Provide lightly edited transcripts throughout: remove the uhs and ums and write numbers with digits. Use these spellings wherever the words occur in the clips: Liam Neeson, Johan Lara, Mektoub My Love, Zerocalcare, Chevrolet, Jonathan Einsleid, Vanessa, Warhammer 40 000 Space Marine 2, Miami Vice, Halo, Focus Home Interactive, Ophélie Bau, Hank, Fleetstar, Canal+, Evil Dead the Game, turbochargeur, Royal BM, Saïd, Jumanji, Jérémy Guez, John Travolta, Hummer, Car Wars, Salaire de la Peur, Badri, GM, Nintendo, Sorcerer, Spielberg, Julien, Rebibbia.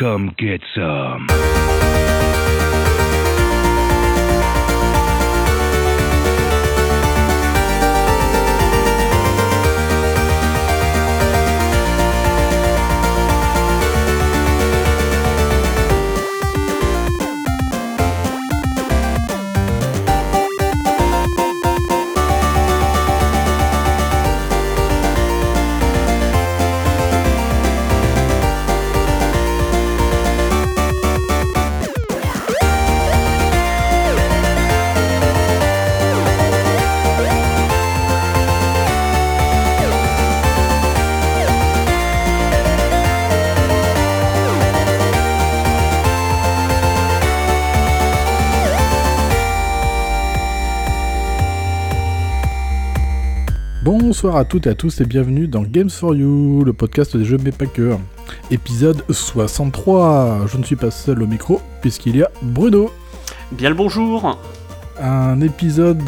Come get some. Bonsoir à toutes et à tous et bienvenue dans Games4U, le podcast des jeux mais pas que. Épisode 63. Je ne suis pas seul au micro puisqu'il y a Bruno. Bien le bonjour. Un épisode...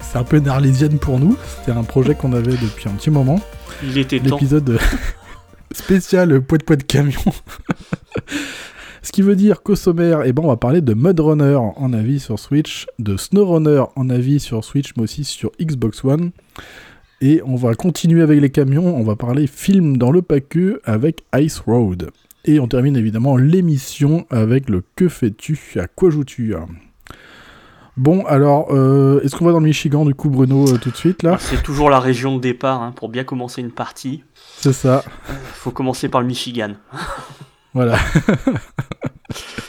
c'est un peu une arlésienne pour nous. C'était un projet qu'on avait depuis un petit moment. Il était temps. L'épisode spécial poids de camion. Ce qui veut dire qu'au sommaire, on va parler de Mudrunner en avis sur Switch, de Snowrunner en avis sur Switch, mais aussi sur Xbox One. Et on va continuer avec les camions, on va parler film dans le PAQ avec Ice Road. Et on termine évidemment l'émission avec le « Que fais-tu ? À quoi joues-tu ?» Bon, alors, est-ce qu'on va dans le Michigan, du coup, Bruno, tout de suite, là ? C'est toujours la région de départ, hein, pour bien commencer une partie. C'est ça. Faut commencer par le Michigan. Voilà.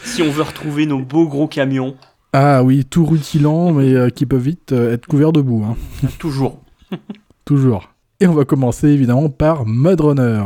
Si on veut retrouver nos beaux gros camions. Ah oui, tout rutilant, mais qui peuvent vite être couverts de boue. Hein. Toujours. Toujours. Et on va commencer évidemment par Mudrunner.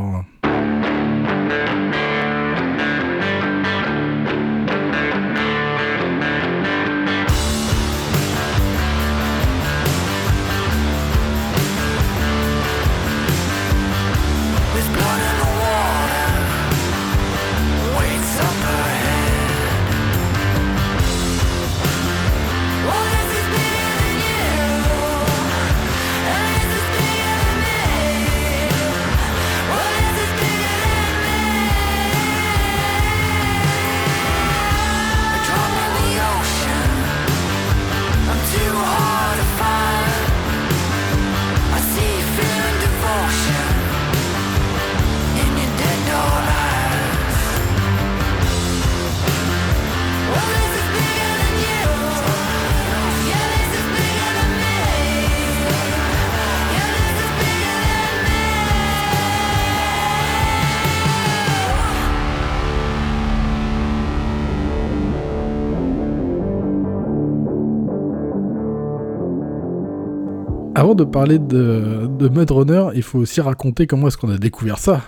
Avant de parler de Mudrunner, il faut aussi raconter comment est-ce qu'on a découvert ça.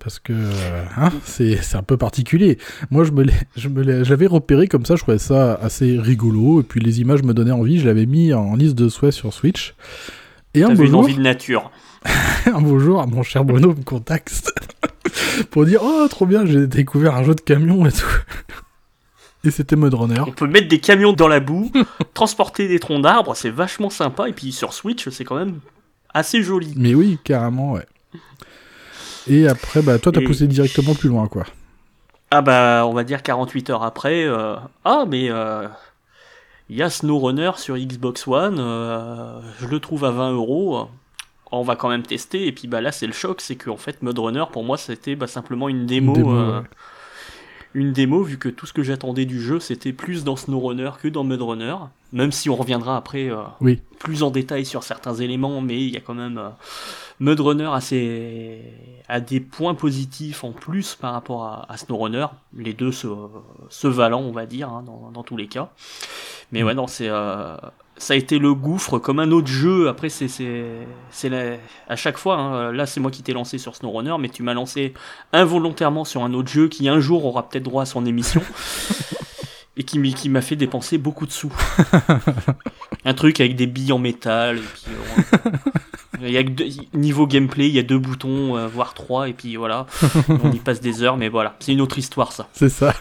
Parce que c'est un peu particulier. Moi, j'avais repéré comme ça, je trouvais ça assez rigolo. Et puis les images me donnaient envie, je l'avais mis en liste de souhaits sur Switch. Et un beau jour, envie de nature. Un beau jour, mon cher Bruno me contacte pour dire « Oh, trop bien, j'ai découvert un jeu de camion et tout ». Et c'était Mudrunner. On peut mettre des camions dans la boue, transporter des troncs d'arbres, c'est vachement sympa. Et puis sur Switch, c'est quand même assez joli. Mais oui, carrément, ouais. Et après, toi, t'as poussé directement plus loin, quoi. Ah bah, on va dire 48 heures après. Il y a Snowrunner sur Xbox One. Je le trouve à 20€. On va quand même tester. Et puis là, c'est le choc. C'est qu'en fait, Mudrunner, pour moi, c'était simplement une démo... ouais. Une démo, vu que tout ce que j'attendais du jeu, c'était plus dans Snowrunner que dans Mudrunner. Même si on reviendra après plus en détail sur certains éléments, mais il y a quand même... Mudrunner a des points positifs en plus par rapport à Snowrunner. Les deux se valant, on va dire, hein, dans tous les cas. Mais ouais, non, c'est... ça a été le gouffre, comme un autre jeu. Après, c'est la... à chaque fois, hein, là c'est moi qui t'ai lancé sur Snowrunner, mais tu m'as lancé involontairement sur un autre jeu qui un jour aura peut-être droit à son émission, et qui m'a fait dépenser beaucoup de sous. Un truc avec des billes en métal, et puis... niveau gameplay, il y a 2 boutons, voire 3, et puis voilà, on y passe des heures, mais voilà, c'est une autre histoire ça. C'est ça.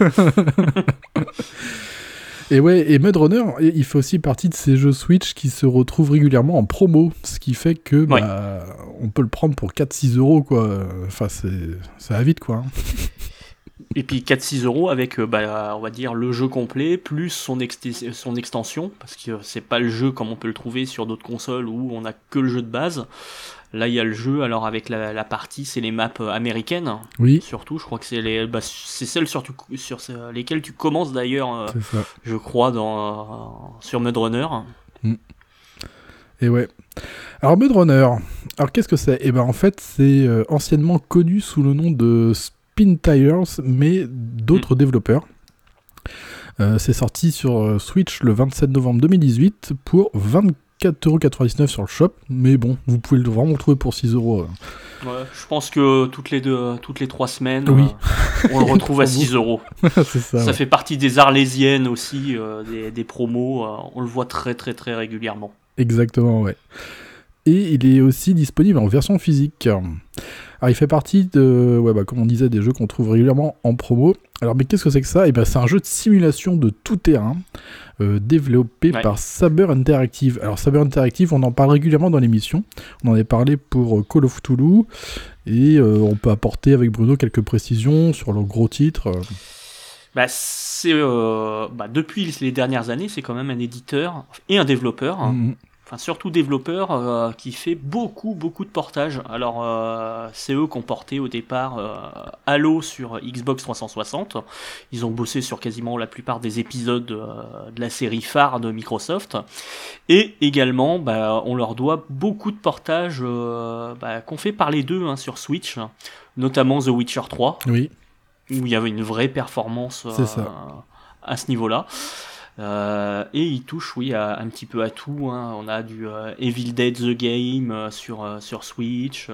Et ouais, et Mudrunner, il fait aussi partie de ces jeux Switch qui se retrouvent régulièrement en promo, ce qui fait que on peut le prendre pour 4-6 euros, quoi. Enfin, ça va vite, quoi. Et puis 4-6€ avec, on va dire, le jeu complet, plus son extension, parce que c'est pas le jeu comme on peut le trouver sur d'autres consoles où on a que le jeu de base. Là, il y a le jeu, alors avec la partie, c'est les maps américaines, oui. Surtout, je crois que c'est celles sur lesquelles tu commences d'ailleurs, je crois, sur Mudrunner. Mm. Et ouais. Alors Mudrunner, alors qu'est-ce que c'est ? Eh ben en fait, c'est anciennement connu sous le nom de Spin Tires, mais d'autres développeurs. C'est sorti sur Switch le 27 novembre 2018 pour 24,99€ sur le shop, mais bon, vous pouvez vraiment le trouver pour 6€. Ouais, je pense que toutes les 3 semaines, oui. On le retrouve à 6€. C'est ça, ça ouais. Fait partie des Arlésiennes aussi, des promos, on le voit très très très régulièrement. Exactement, ouais. Et il est aussi disponible en version physique. Alors il fait partie de, comme on disait, des jeux qu'on trouve régulièrement en promo. Alors mais qu'est-ce que c'est que ça ? Eh ben c'est un jeu de simulation de tout terrain développé par Saber Interactive. Alors Saber Interactive, on en parle régulièrement dans l'émission. On en a parlé pour Call of Toulou et on peut apporter avec Bruno quelques précisions sur leurs gros titres. Depuis les dernières années, c'est quand même un éditeur et un développeur. Mmh. Enfin, surtout développeur qui fait beaucoup de portages. Alors, c'est eux qui ont porté au départ Halo sur Xbox 360. Ils ont bossé sur quasiment la plupart des épisodes de la série phare de Microsoft. Et également, on leur doit beaucoup de portages qu'on fait par les deux sur Switch, notamment The Witcher 3. Oui. Où il y avait une vraie performance à ce niveau-là. Et il touche un petit peu à tout, hein. On a du Evil Dead The Game sur Switch,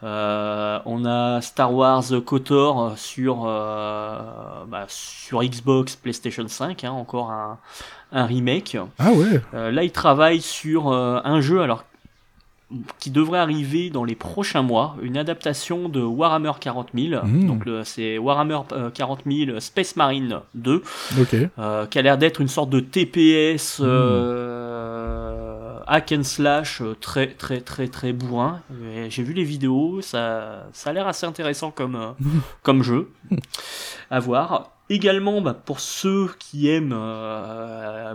on a Star Wars KOTOR sur Xbox PlayStation 5, hein, encore un remake. Ah ouais. Là il travaille sur un jeu qui devrait arriver dans les prochains mois, une adaptation de Warhammer 40 000, donc c'est Warhammer 40 000 Space Marine 2, qui a l'air d'être une sorte de TPS hack and slash très très très très bourrin. Et j'ai vu les vidéos, ça a l'air assez intéressant comme jeu, à voir. Également, pour ceux qui aiment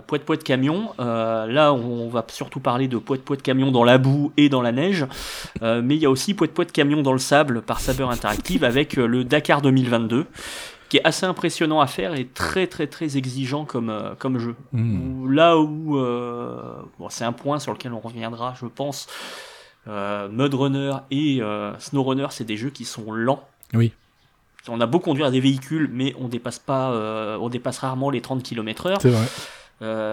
poète de camion, là on va surtout parler de poète de camion dans la boue et dans la neige, mais il y a aussi poète de camion dans le sable par Saber Interactive avec le Dakar 2022, qui est assez impressionnant à faire et très très très exigeant comme jeu. Là où c'est un point sur lequel on reviendra, je pense, Mudrunner et Snowrunner, c'est des jeux qui sont lents. Oui. On a beau conduire des véhicules, mais on dépasse rarement les 30 km/h. C'est vrai.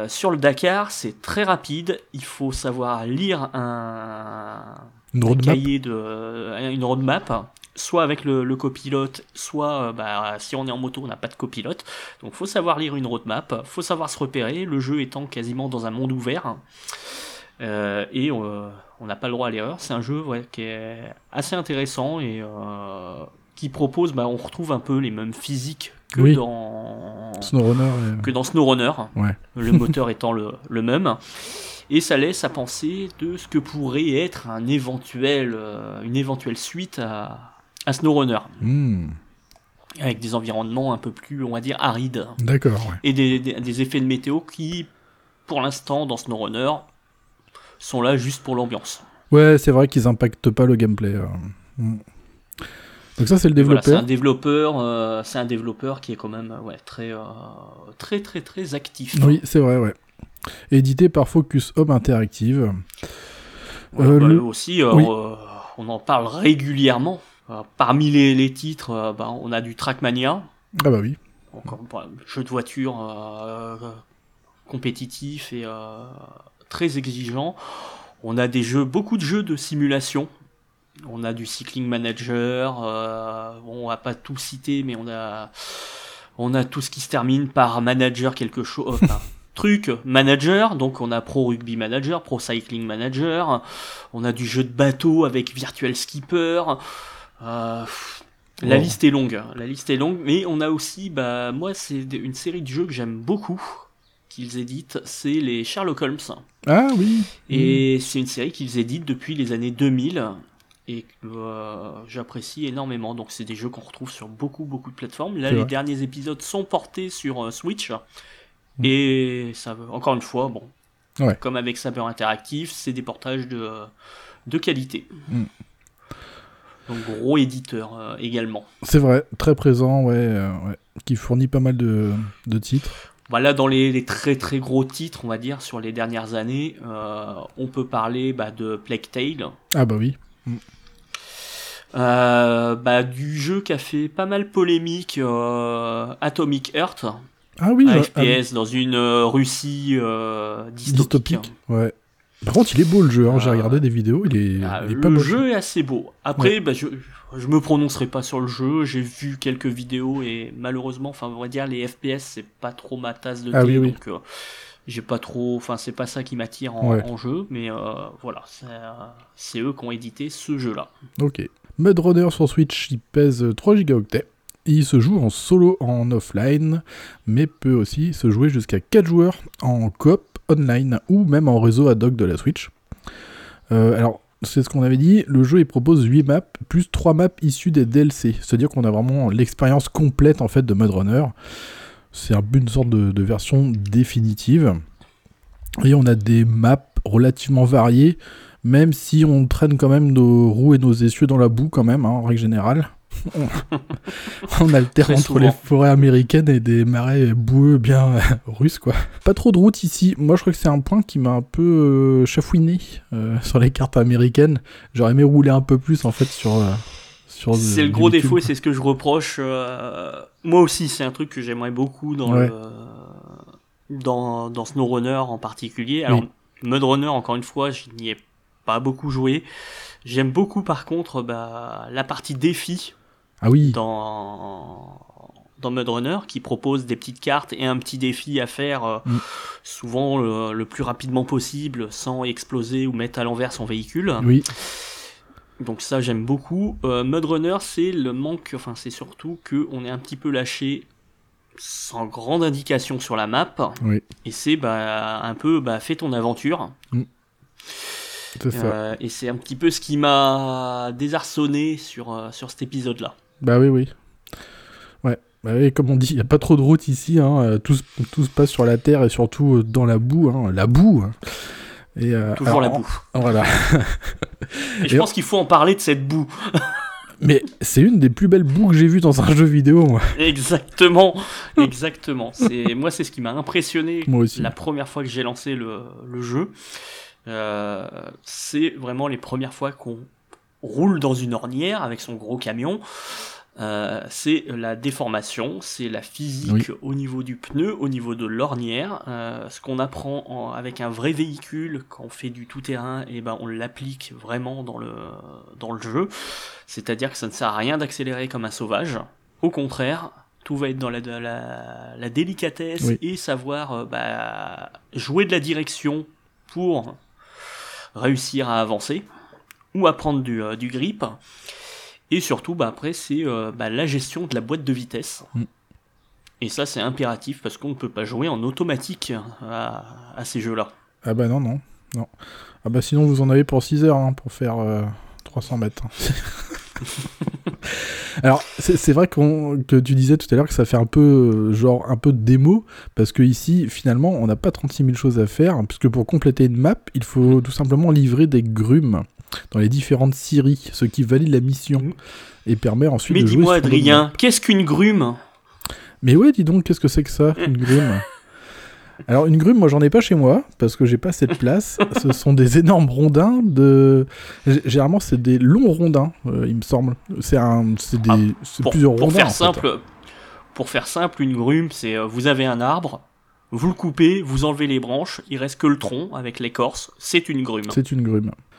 Sur le Dakar, c'est très rapide. Il faut savoir lire une roadmap, soit avec le copilote, soit si on est en moto, on n'a pas de copilote. Donc, faut savoir lire une roadmap, faut savoir se repérer. Le jeu étant quasiment dans un monde ouvert. Et on n'a pas le droit à l'erreur. C'est un jeu qui est assez intéressant et qui propose, on retrouve un peu les mêmes physiques que dans Snowrunner. Que dans Snowrunner, ouais. Le moteur étant le même. Et ça laisse à penser de ce que pourrait être une éventuelle suite à Snowrunner. Avec des environnements un peu plus, on va dire, arides. D'accord. Ouais. Et des effets de météo qui, pour l'instant, dans Snowrunner, sont là juste pour l'ambiance. Ouais, c'est vrai qu'ils n'impactent pas le gameplay. Donc ça c'est le développeur. Voilà, c'est un développeur qui est quand même très très très très actif. Oui, c'est vrai, ouais. Édité par Focus Home Interactive. Aussi, oui. On en parle régulièrement. Parmi les titres, on a du Trackmania. Ah bah oui. Encore jeu de voiture compétitif et très exigeant. On a beaucoup de jeux de simulation. On a du Cycling Manager, on va pas tout citer, mais on a tout ce qui se termine par manager quelque chose, manager, donc on a Pro Rugby Manager, Pro Cycling Manager, on a du jeu de bateau avec Virtual Skipper, la liste est longue, mais on a aussi, moi c'est une série de jeux que j'aime beaucoup, qu'ils éditent, c'est les Sherlock Holmes. Ah oui. Et c'est une série qu'ils éditent depuis les années 2000, et que j'apprécie énormément. Donc c'est des jeux qu'on retrouve sur beaucoup de plateformes. Là, les derniers épisodes sont portés sur Switch. Et ça, encore une fois, bon, comme avec Saber Interactive, c'est des portages de qualité. Donc gros éditeur également. C'est vrai, très présent, qui fournit pas mal de titres. Voilà, dans les très gros titres, on va dire, sur les dernières années, on peut parler de Plague Tale. Ah bah oui. Du jeu qui a fait pas mal polémique, Atomic Heart. Ah oui. Un FPS dans une Russie dystopique. Ouais. Par contre, il est beau le jeu, hein. J'ai regardé des vidéos, il est pas beau. Le jeu est assez beau. Après, je me prononcerai pas sur le jeu, j'ai vu quelques vidéos et malheureusement, enfin, on va dire, les FPS, c'est pas trop ma tasse de thé, donc j'ai pas trop, enfin, c'est pas ça qui m'attire en jeu, mais voilà, c'est eux qui ont édité ce jeu-là. Ok. Mudrunner sur Switch, il pèse 3 gigaoctets. Il se joue en solo en offline, mais peut aussi se jouer jusqu'à 4 joueurs en coop online ou même en réseau ad hoc de la Switch. Alors, c'est ce qu'on avait dit, le jeu il propose 8 maps plus 3 maps issues des DLC, c'est-à-dire qu'on a vraiment l'expérience complète en fait de Mudrunner. C'est une sorte de version définitive. Et on a des maps relativement variées, même si on traîne quand même nos roues et nos essieux dans la boue quand même, hein, en règle générale. On alterne entre les forêts américaines et des marais boueux bien russes quoi. Pas trop de route ici, moi je crois que c'est un point qui m'a un peu chafouiné sur les cartes américaines. J'aurais aimé rouler un peu plus en fait sur c'est le gros YouTube. Défaut et c'est ce que je reproche moi aussi, c'est un truc que j'aimerais beaucoup dans, dans Snowrunner en particulier. Alors Mudrunner encore une fois je n'y ai pas beaucoup joué. J'aime beaucoup par contre la partie défi. Ah oui. Dans Mudrunner, qui propose des petites cartes et un petit défi à faire souvent le plus rapidement possible sans exploser ou mettre à l'envers son véhicule. Oui. Donc ça, j'aime beaucoup. Mudrunner, c'est le manque, enfin c'est surtout qu'on est un petit peu lâché sans grande indication sur la map. Oui. Et c'est un peu fais ton aventure. C'est ça. Et c'est un petit peu ce qui m'a désarçonné sur cet épisode-là. Bah oui. Ouais, comme on dit, il n'y a pas trop de route ici, hein. Tout se passe sur la terre et surtout dans la boue. Hein. La boue hein. Et, toujours la boue. Voilà. et je pense qu'il faut en parler de cette boue. Mais c'est une des plus belles boues que j'ai vues dans un jeu vidéo. Moi. Exactement. Moi, c'est ce qui m'a impressionné la première fois que j'ai lancé le jeu. C'est vraiment les premières fois qu'on roule dans une ornière avec son gros camion. C'est la déformation, c'est la physique au niveau du pneu, au niveau de l'ornière. Ce qu'on apprend avec un vrai véhicule quand on fait du tout-terrain, et on l'applique vraiment dans le jeu. C'est-à-dire que ça ne sert à rien d'accélérer comme un sauvage. Au contraire, tout va être dans la délicatesse et savoir jouer de la direction pour réussir à avancer ou à prendre du grip. Et surtout, après, c'est la gestion de la boîte de vitesse. Et ça, c'est impératif parce qu'on ne peut pas jouer en automatique à ces jeux-là. Ah bah non. Ah bah sinon, vous en avez pour 6 heures hein, pour faire 300 mètres. Alors c'est vrai que tu disais tout à l'heure que ça fait un peu genre un peu de démo parce que ici finalement on n'a pas 36 000 choses à faire puisque pour compléter une map il faut tout simplement livrer des grumes dans les différentes scieries, ce qui valide la mission et permet ensuite de jouer. Mais dis-moi Adrien, qu'est-ce qu'une grume ? Mais ouais dis donc, qu'est-ce que c'est que ça une grume ? Alors une grume, moi j'en ai pas chez moi parce que j'ai pas cette place. Ce sont des énormes rondins de. Généralement c'est des longs rondins, il me semble. C'est plusieurs rondins. Pour faire simple, une grume, c'est vous avez un arbre, vous le coupez, vous enlevez les branches, il reste que le tronc avec l'écorce. C'est une grume.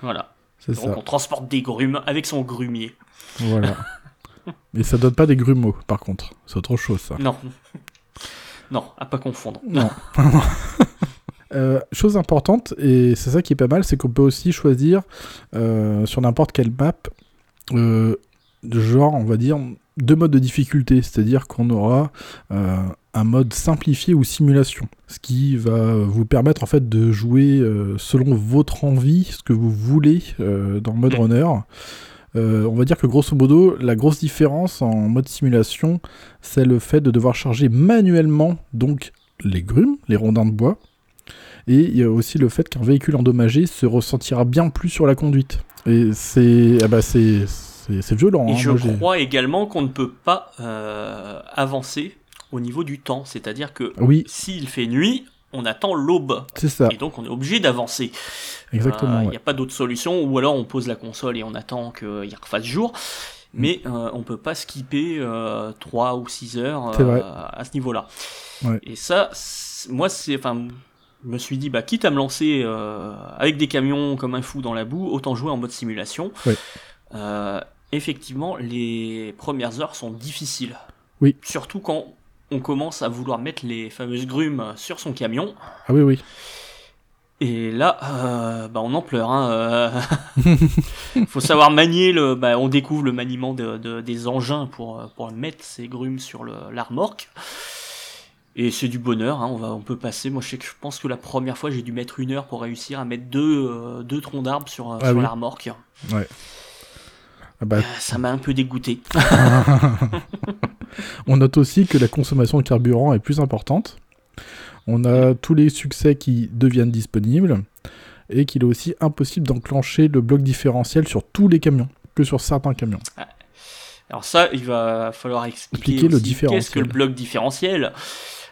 Voilà. Donc on transporte des grumes avec son grumier. Voilà. Mais ça donne pas des grumeaux par contre. C'est autre chose ça. Non, à pas confondre. Non. Chose importante, et c'est ça qui est pas mal, c'est qu'on peut aussi choisir sur n'importe quelle map, on va dire, 2 modes de difficulté. C'est-à-dire qu'on aura un mode simplifié ou simulation. Ce qui va vous permettre en fait de jouer selon votre envie, ce que vous voulez dans Mudrunner. On va dire que grosso modo, la grosse différence en mode simulation, c'est le fait de devoir charger manuellement donc les grumes, les rondins de bois, et il y a aussi le fait qu'un véhicule endommagé se ressentira bien plus sur la conduite. Et c'est... Ah bah c'est violent. Et hein, je crois également qu'on ne peut pas avancer au niveau du temps. C'est-à-dire que s'il fait nuit, on attend l'aube. C'est ça. Et donc on est obligé d'avancer. Exactement. Il n'y a pas d'autre solution. Ou alors on pose la console et on attend qu'il refasse jour. Mais on ne peut pas skipper 3 ou 6 heures à ce niveau-là. Ouais. Et ça, je me suis dit, quitte à me lancer avec des camions comme un fou dans la boue, autant jouer en mode simulation. Oui. Effectivement, les premières heures sont difficiles. Oui. Surtout quand on commence à vouloir mettre les fameuses grumes sur son camion. Ah oui, oui. Et là, on en pleure. Faut savoir manier on découvre le maniement des engins pour mettre ces grumes sur la remorque. Et c'est du bonheur, on peut passer. Moi, je pense que la première fois, j'ai dû mettre 1 heure pour réussir à mettre deux troncs d'arbres sur la remorque. Ouais. Ça m'a un peu dégoûté. On note aussi que la consommation de carburant est plus importante. On a tous les succès qui deviennent disponibles et qu'il est aussi impossible d'enclencher le bloc différentiel sur tous les camions, que sur certains camions. Alors ça, il va falloir expliquer le différentiel. Qu'est-ce que le bloc différentiel ?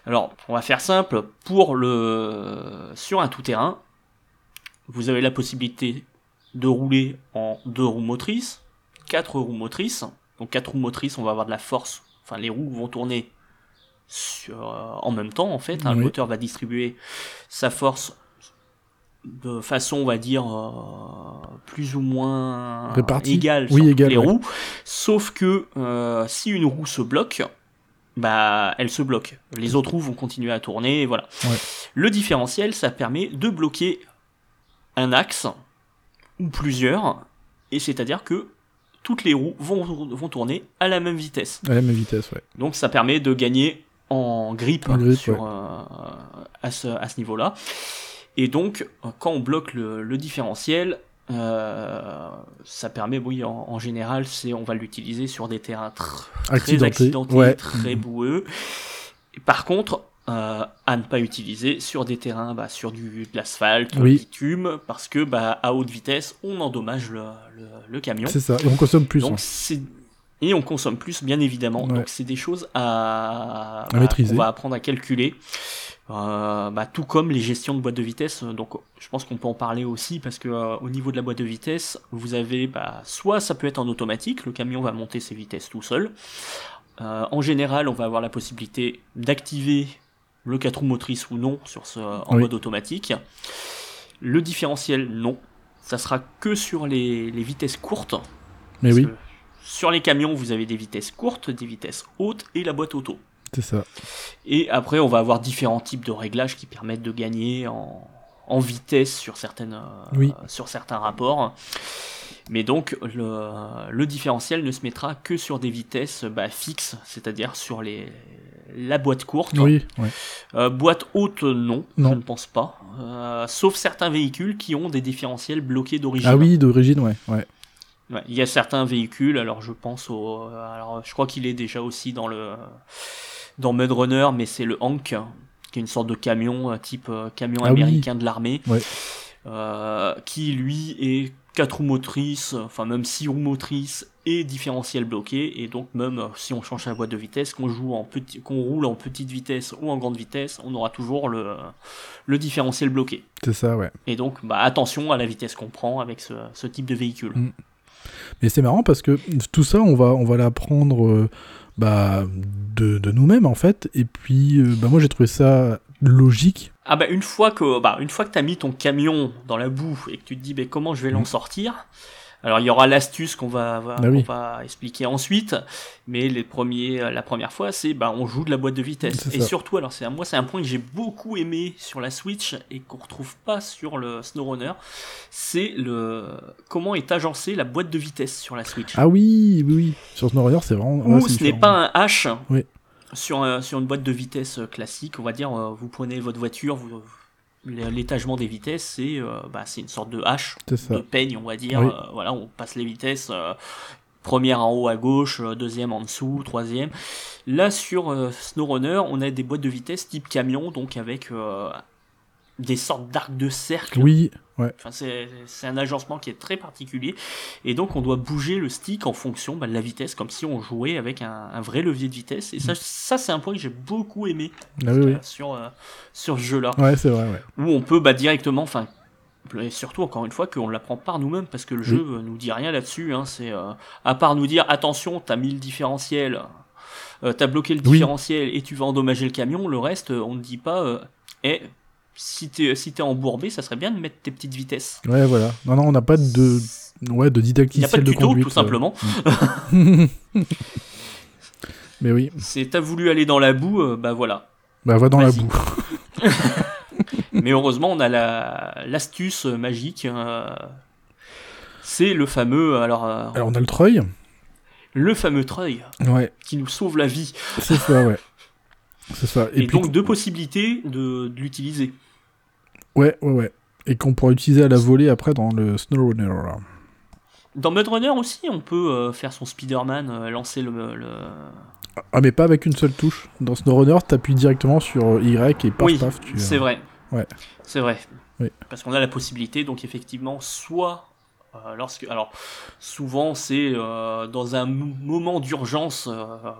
Alors, on va faire simple. Sur un tout-terrain, vous avez la possibilité de rouler en 2 roues motrices, 4 roues motrices. Donc 4 roues motrices, on va avoir de la force. Enfin, les roues vont tourner en même temps, en fait. Le moteur va distribuer sa force de façon, on va dire, plus ou moins égale sur toutes les roues. Sauf que si une roue se bloque, elle se bloque. Les autres roues vont continuer à tourner, voilà. Ouais. Le différentiel, ça permet de bloquer un axe ou plusieurs, et c'est-à-dire que toutes les roues vont tourner à la même vitesse. À la même vitesse, ouais. Donc ça permet de gagner en grippe, à ce niveau-là. Et donc, quand on bloque le différentiel, ça permet, en général, on va l'utiliser sur des terrains très accidentés, très boueux. Et par contre, à ne pas utiliser sur des terrains sur de l'asphalte, du bitume, parce que à haute vitesse, on endommage le camion. C'est ça, et on consomme plus. Donc, et on consomme plus, bien évidemment. Ouais. Donc c'est des choses à maîtriser. On va apprendre à calculer. Tout comme les gestions de boîtes de vitesse. Donc je pense qu'on peut en parler aussi, parce que au niveau de la boîte de vitesse, vous avez soit ça peut être en automatique, le camion va monter ses vitesses tout seul. En général, on va avoir la possibilité d'activer le 4 roues motrices ou non en mode automatique. Le différentiel, non. Ça sera que sur les vitesses courtes. Mais oui. Sur les camions, vous avez des vitesses courtes, des vitesses hautes et la boîte auto. C'est ça. Et après, on va avoir différents types de réglages qui permettent de gagner en vitesse sur certains rapports. Mais donc, le différentiel ne se mettra que sur des vitesses fixes, c'est-à-dire sur la boîte courte. Oui, ouais. Boîte haute, non, je ne pense pas. Sauf certains véhicules qui ont des différentiels bloqués d'origine. Ah oui, d'origine, ouais. Ouais, il y a certains véhicules, alors je pense je crois qu'il est déjà aussi dans Mudrunner, mais c'est le Hank, qui est une sorte de camion, type camion américain de l'armée, qui lui est 4 roues motrices, enfin même 6 roues motrices et différentiel bloqué, et donc même si on change la boîte de vitesse, qu'on roule en petite vitesse ou en grande vitesse, on aura toujours le différentiel bloqué. C'est ça, ouais. Et donc attention à la vitesse qu'on prend avec ce type de véhicule. Mm. Mais c'est marrant parce que tout ça, on va l'apprendre de nous-mêmes en fait, et puis moi j'ai trouvé ça logique. Ah une fois que t'as mis ton camion dans la boue et que tu te dis comment je vais l'en sortir, alors il y aura l'astuce qu'on va expliquer ensuite, mais la première fois c'est on joue de la boîte de vitesse. Et surtout, alors c'est un point que j'ai beaucoup aimé sur la Switch et qu'on retrouve pas sur le SnowRunner, c'est comment est agencée la boîte de vitesse sur la Switch. Ah oui. Sur SnowRunner c'est vraiment... ce n'est pas un H. Oui. Sur une boîte de vitesse classique, on va dire, vous prenez votre voiture, vous l'étagement des vitesses, c'est une sorte de hache, de peigne, on va dire. Oui. Voilà, on passe les vitesses, première en haut à gauche, deuxième en dessous, troisième. Là, sur SnowRunner, on a des boîtes de vitesse type camion, donc avec des sortes d'arcs de cercle. Oui, ouais. Enfin, c'est un agencement qui est très particulier. Et donc, on doit bouger le stick en fonction de la vitesse, comme si on jouait avec un vrai levier de vitesse. Et ça, c'est un point que j'ai beaucoup aimé sur ce jeu-là. Ouais, c'est vrai, ouais. Où on peut directement... Et surtout, encore une fois, qu'on l'apprend par nous-mêmes, parce que le jeu ne nous dit rien là-dessus. Hein. C'est, à part nous dire, attention, t'as mis le différentiel, t'as bloqué le différentiel et tu vas endommager le camion, le reste, on ne dit pas... Si t'es embourbé, ça serait bien de mettre tes petites vitesses. Ouais, voilà. Non, on n'a pas de didacticiel de conduite. Il n'y a pas de tuto, tout simplement. Mais oui. T'as voulu aller dans la boue, voilà. Va dans la boue. Mais heureusement, on a l'astuce magique. C'est le fameux... Alors, on a le treuil. Le fameux treuil. Ouais. Qui nous sauve la vie. C'est ça, ouais. C'est ça. Et puis, donc, deux possibilités de l'utiliser. Ouais. Et qu'on pourra utiliser à la volée après dans le SnowRunner. Dans Mudrunner aussi, on peut faire son Spider-Man, lancer le... Ah, mais pas avec une seule touche. Dans SnowRunner, t'appuies directement sur Y et paf. Oui, c'est vrai. Ouais. C'est vrai. Oui. Parce qu'on a la possibilité, donc effectivement, soit... souvent c'est dans un moment d'urgence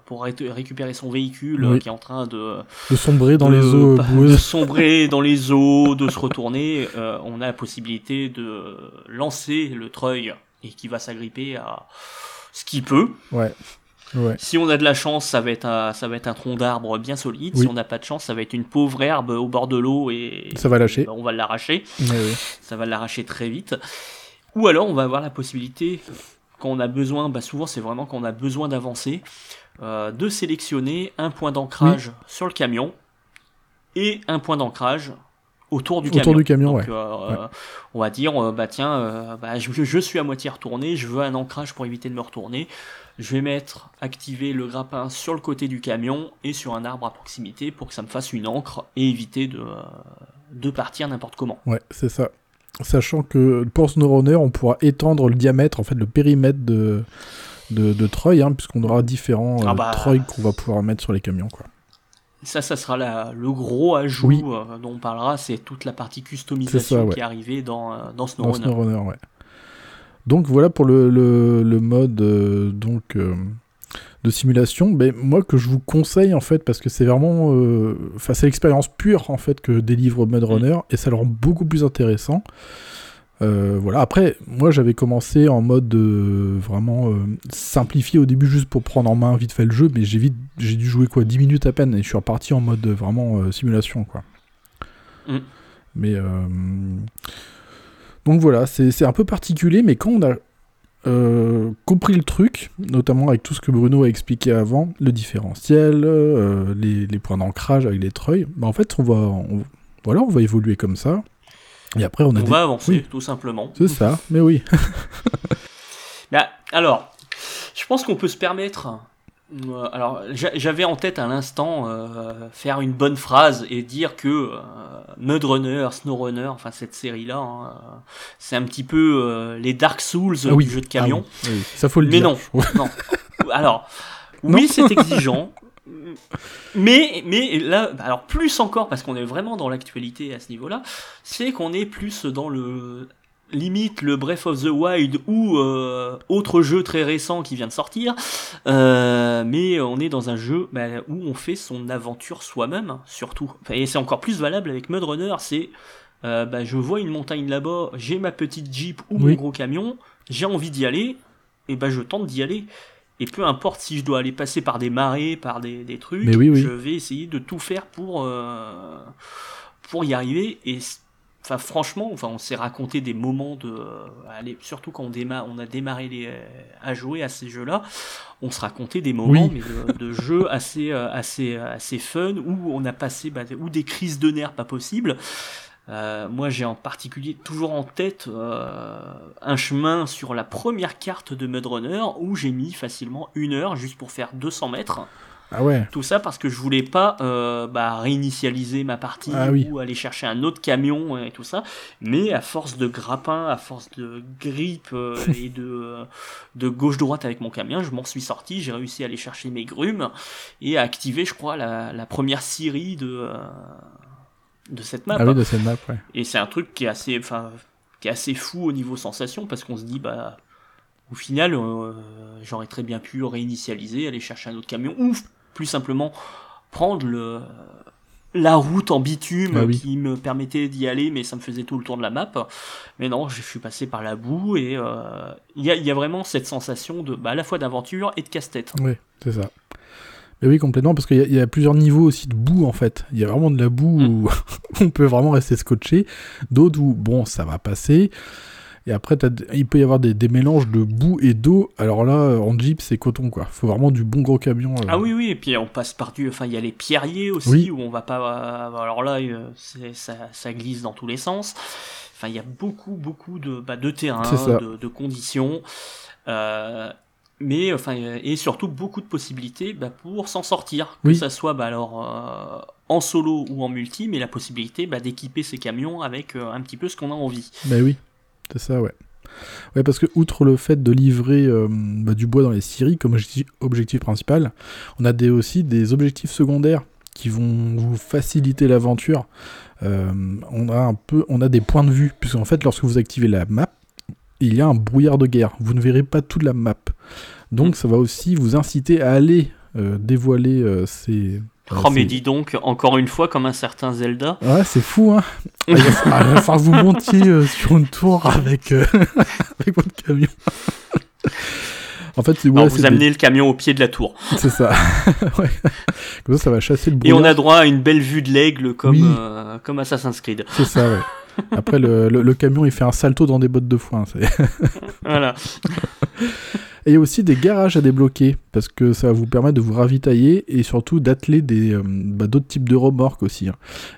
pour récupérer son véhicule qui est en train de sombrer dans les eaux boueuses. De sombrer dans les eaux, de se retourner, on a la possibilité de lancer le treuil et qui va s'agripper à ce qu'il peut. Ouais. Ouais. Si on a de la chance, ça va être un tronc d'arbre bien solide. Oui. Si on n'a pas de chance, ça va être une pauvre herbe au bord de l'eau et ça va lâcher. On va l'arracher. Oui. Ça va l'arracher très vite. Ou alors on va avoir la possibilité, quand on a besoin, souvent c'est vraiment quand on a besoin d'avancer, de sélectionner un point d'ancrage sur le camion et un point d'ancrage autour du camion. Donc, on va dire, je suis à moitié retourné, je veux un ancrage pour éviter de me retourner, je vais activer le grappin sur le côté du camion et sur un arbre à proximité pour que ça me fasse une ancre et éviter de partir n'importe comment. Ouais, c'est ça. Sachant que pour SnowRunner, on pourra étendre le diamètre, en fait, le périmètre de treuil, hein, puisqu'on aura différents treuils qu'on va pouvoir mettre sur les camions, quoi. Ça sera le gros ajout dont on parlera, c'est toute la partie customisation qui est arrivée dans SnowRunner. Dans SnowRunner, ouais. Donc voilà pour le mode de simulation. Mais moi, que je vous conseille, en fait, parce que c'est vraiment... c'est l'expérience pure, en fait, que délivre Mudrunner, et ça le rend beaucoup plus intéressant. Voilà. Après, moi, j'avais commencé en mode vraiment simplifié au début, juste pour prendre en main vite fait le jeu, mais j'ai dû jouer 10 minutes à peine, et je suis reparti en mode vraiment simulation, quoi. Mm. Mais... Donc voilà, c'est un peu particulier, mais quand on a... compris le truc, notamment avec tout ce que Bruno a expliqué avant, le différentiel, les points d'ancrage avec les treuils, en fait on va évoluer comme ça et après on va avancer tout simplement. C'est ça, mais oui. Alors, je pense qu'on peut se permettre... j'avais en tête à l'instant faire une bonne phrase et dire que Mudrunner, SnowRunner, cette série-là, c'est un petit peu les Dark Souls du jeu de camion. Oui. Ça faut le dire. Mais non. Alors, oui, c'est exigeant. Mais là, plus encore, parce qu'on est vraiment dans l'actualité à ce niveau-là, c'est qu'on est plus dans limite le Breath of the Wild ou autre jeu très récent qui vient de sortir, mais on est dans un jeu où on fait son aventure soi-même, surtout. Et c'est encore plus valable avec Mudrunner, c'est je vois une montagne là-bas, j'ai ma petite Jeep ou mon gros camion, j'ai envie d'y aller, et je tente d'y aller. Et peu importe si je dois aller passer par des marais, par des trucs, je vais essayer de tout faire pour y arriver, et franchement, on s'est raconté des moments surtout quand on a démarré à jouer à ces jeux-là, on se racontait des moments de jeu assez fun où on a passé ou des crises de nerfs pas possibles. Moi, j'ai en particulier toujours en tête un chemin sur la première carte de Mudrunner où j'ai mis facilement 1 heure juste pour faire 200 mètres. Ah ouais. Tout ça parce que je voulais pas réinitialiser ma partie ou aller chercher un autre camion et tout ça. Mais à force de grappin, à force de grippe et de gauche-droite avec mon camion, je m'en suis sorti. J'ai réussi à aller chercher mes grumes et à activer, je crois, la première scierie de cette map. Ah oui, de cette map, ouais. Et c'est un truc qui est assez fou au niveau sensation parce qu'on se dit au final j'aurais très bien pu réinitialiser, aller chercher un autre camion ou plus simplement prendre la route en bitume qui me permettait d'y aller, mais ça me faisait tout le tour de la map. Mais non, je suis passé par la boue et il y a vraiment cette sensation de à la fois d'aventure et de casse-tête. Oui, c'est ça. Mais oui, complètement, parce qu'il y a plusieurs niveaux aussi de boue, en fait. Il y a vraiment de la boue où on peut vraiment rester scotché. D'autres où, ça va passer. Et après, il peut y avoir des mélanges de boue et d'eau. Alors là, en Jeep, c'est coton, quoi. Faut vraiment du bon gros camion. Ah oui, et puis on passe par-dessus. Enfin, il y a les pierriers aussi, où on va pas... Alors là, ça glisse dans tous les sens. Enfin, il y a beaucoup de terrain, de conditions... Mais et surtout beaucoup de possibilités pour s'en sortir, que ça soit en solo ou en multi, mais la possibilité d'équiper ses camions avec un petit peu ce qu'on a envie. Oui, c'est ça, ouais. Ouais, parce que outre le fait de livrer du bois dans les scieries comme objectif principal, on a aussi des objectifs secondaires qui vont vous faciliter l'aventure. On a des points de vue, puisqu'en fait lorsque vous activez la map, il y a un brouillard de guerre, vous ne verrez pas toute la map. Donc ça va aussi vous inciter à aller dévoiler ces... mais dis donc, encore une fois, comme un certain Zelda. Ouais, c'est fou, hein. Il va falloir vous montiez sur une tour avec votre camion. En fait, vous amenez le camion au pied de la tour. C'est ça. Ouais. Comme ça va chasser le brouillard. Et on a droit à une belle vue de l'aigle comme Assassin's Creed. C'est ça, ouais. Après, le camion, il fait un salto dans des bottes de foin. Voilà. Et il y a aussi des garages à débloquer, parce que ça va vous permettre de vous ravitailler et surtout d'atteler d'autres types de remorques aussi.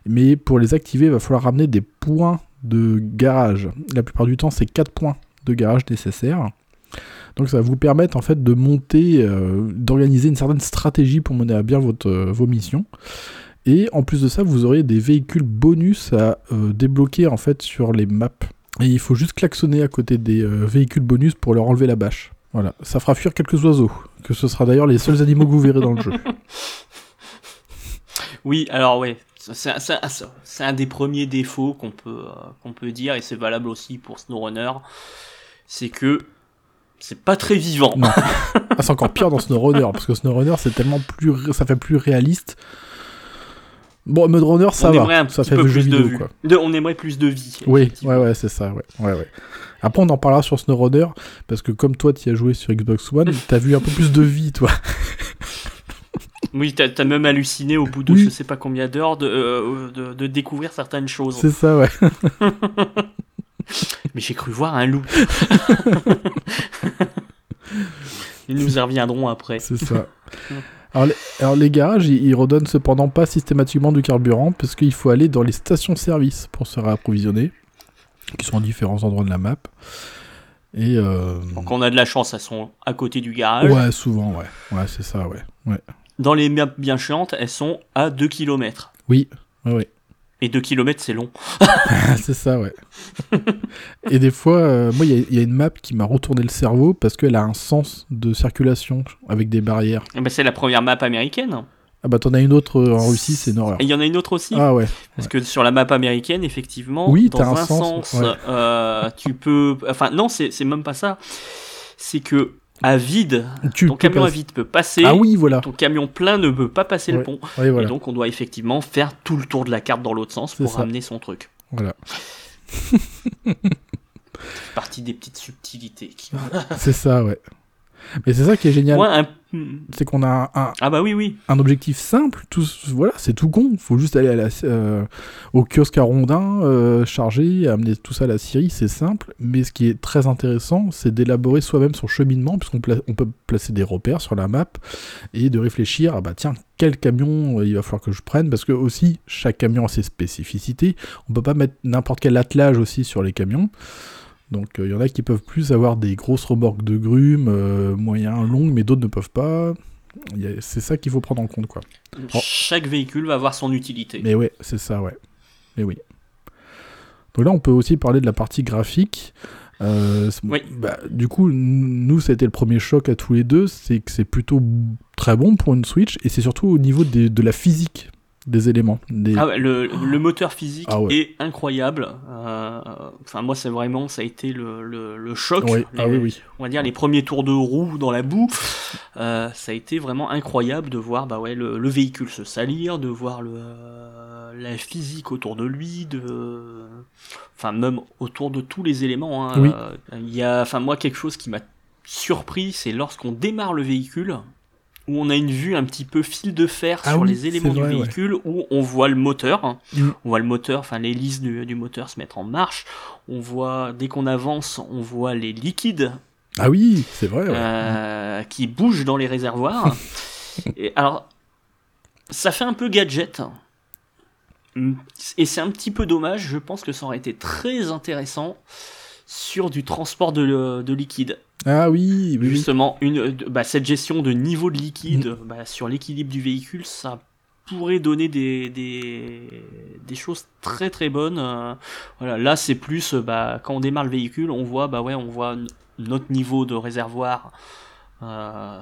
Mais pour les activer, il va falloir ramener des points de garage. La plupart du temps, c'est 4 points de garage nécessaires. Donc ça va vous permettre en fait de monter, d'organiser une certaine stratégie pour mener à bien vos missions. Et en plus de ça, vous aurez des véhicules bonus à débloquer en fait sur les maps. Et il faut juste klaxonner à côté des véhicules bonus pour leur enlever la bâche. Voilà, ça fera fuir quelques oiseaux, que ce sera d'ailleurs les seuls animaux que vous verrez dans le jeu. Oui, alors ouais, c'est un des premiers défauts qu'on peut dire, et c'est valable aussi pour Snowrunner, c'est que c'est pas très vivant. Non. Ah, c'est encore pire dans Snowrunner, parce que Snowrunner, c'est tellement ça fait plus réaliste. Bon, Mudrunner, ça va, ça fait jeu vidéo, quoi. On aimerait plus de vie. Oui, ouais, c'est ça, ouais. Après, on en parlera sur Snowrunner, parce que comme toi, tu as joué sur Xbox One, t'as vu un peu plus de vie, toi. Oui, t'as même halluciné au bout de je sais pas combien d'heures de découvrir certaines choses. C'est ça, ouais. Mais j'ai cru voir un loup. Ils nous y reviendront après. C'est ça. Alors les garages, ils redonnent cependant pas systématiquement du carburant, parce qu'il faut aller dans les stations-service pour se réapprovisionner, qui sont en différents endroits de la map. Et donc on a de la chance, elles sont à côté du garage. Ouais, souvent, ouais. Ouais, c'est ça, ouais. Dans les maps bien chiantes, elles sont à 2 km. Oui. Et 2 km, c'est long. C'est ça, ouais. Et des fois, moi, il y a une map qui m'a retourné le cerveau parce qu'elle a un sens de circulation avec des barrières. C'est la première map américaine. Ah bah t'en as une autre en Russie, c'est une horreur. Il y en a une autre aussi. Ah ouais. Parce que sur la map américaine, effectivement, dans un sens, ouais. Tu peux... Enfin, non, c'est même pas ça. C'est que... à vide, ton camion à vide peut passer, ah oui, voilà. Ton camion plein ne peut pas passer le pont, voilà. Et donc on doit effectivement faire tout le tour de la carte dans l'autre sens pour ramener son truc. Voilà. C'est partie des petites subtilités. C'est ça, ouais. Mais c'est ça qui est génial, c'est qu'on a un objectif simple, c'est tout con, faut juste aller à au kiosque à rondins, charger, amener tout ça à la scierie, c'est simple, mais ce qui est très intéressant, c'est d'élaborer soi-même son cheminement, puisqu'on peut placer des repères sur la map, et de réfléchir, quel camion il va falloir que je prenne, parce que aussi, chaque camion a ses spécificités, on peut pas mettre n'importe quel attelage aussi sur les camions. Donc il y en a qui peuvent plus avoir des grosses remorques de grumes, moyens, longues, mais d'autres ne peuvent pas. C'est ça qu'il faut prendre en compte, quoi. Chaque véhicule va avoir son utilité. Mais ouais, c'est ça, ouais. Mais oui. Donc là, on peut aussi parler de la partie graphique. Oui. Bah, du coup, nous, ça a été le premier choc à tous les deux, c'est que c'est plutôt très bon pour une Switch, et c'est surtout au niveau de la physique des éléments. Ah ouais, le moteur physique est incroyable. Enfin, moi, c'est vraiment, ça a été le choc. Oui. On va dire les premiers tours de roue dans la boue. Ça a été vraiment incroyable de voir le véhicule se salir, de voir la physique autour de lui, enfin même autour de tous les éléments. Hein. Oui. Il y a, enfin moi quelque chose qui m'a surpris, c'est lorsqu'on démarre le véhicule, où on a une vue un petit peu fil de fer sur les éléments du véhicule, où on voit le moteur, on voit le moteur, enfin l'hélice du moteur se mettre en marche. On voit, dès qu'on avance, on voit les liquides. Ah oui, c'est vrai. Qui bougent dans les réservoirs. Et alors, ça fait un peu gadget. Et c'est un petit peu dommage, je pense que ça aurait été très intéressant sur du transport de liquide. Ah oui, oui. Justement, cette gestion de niveau de liquide sur l'équilibre du véhicule, ça pourrait donner des choses très très bonnes. Là, c'est plus quand on démarre le véhicule, on voit notre niveau de réservoir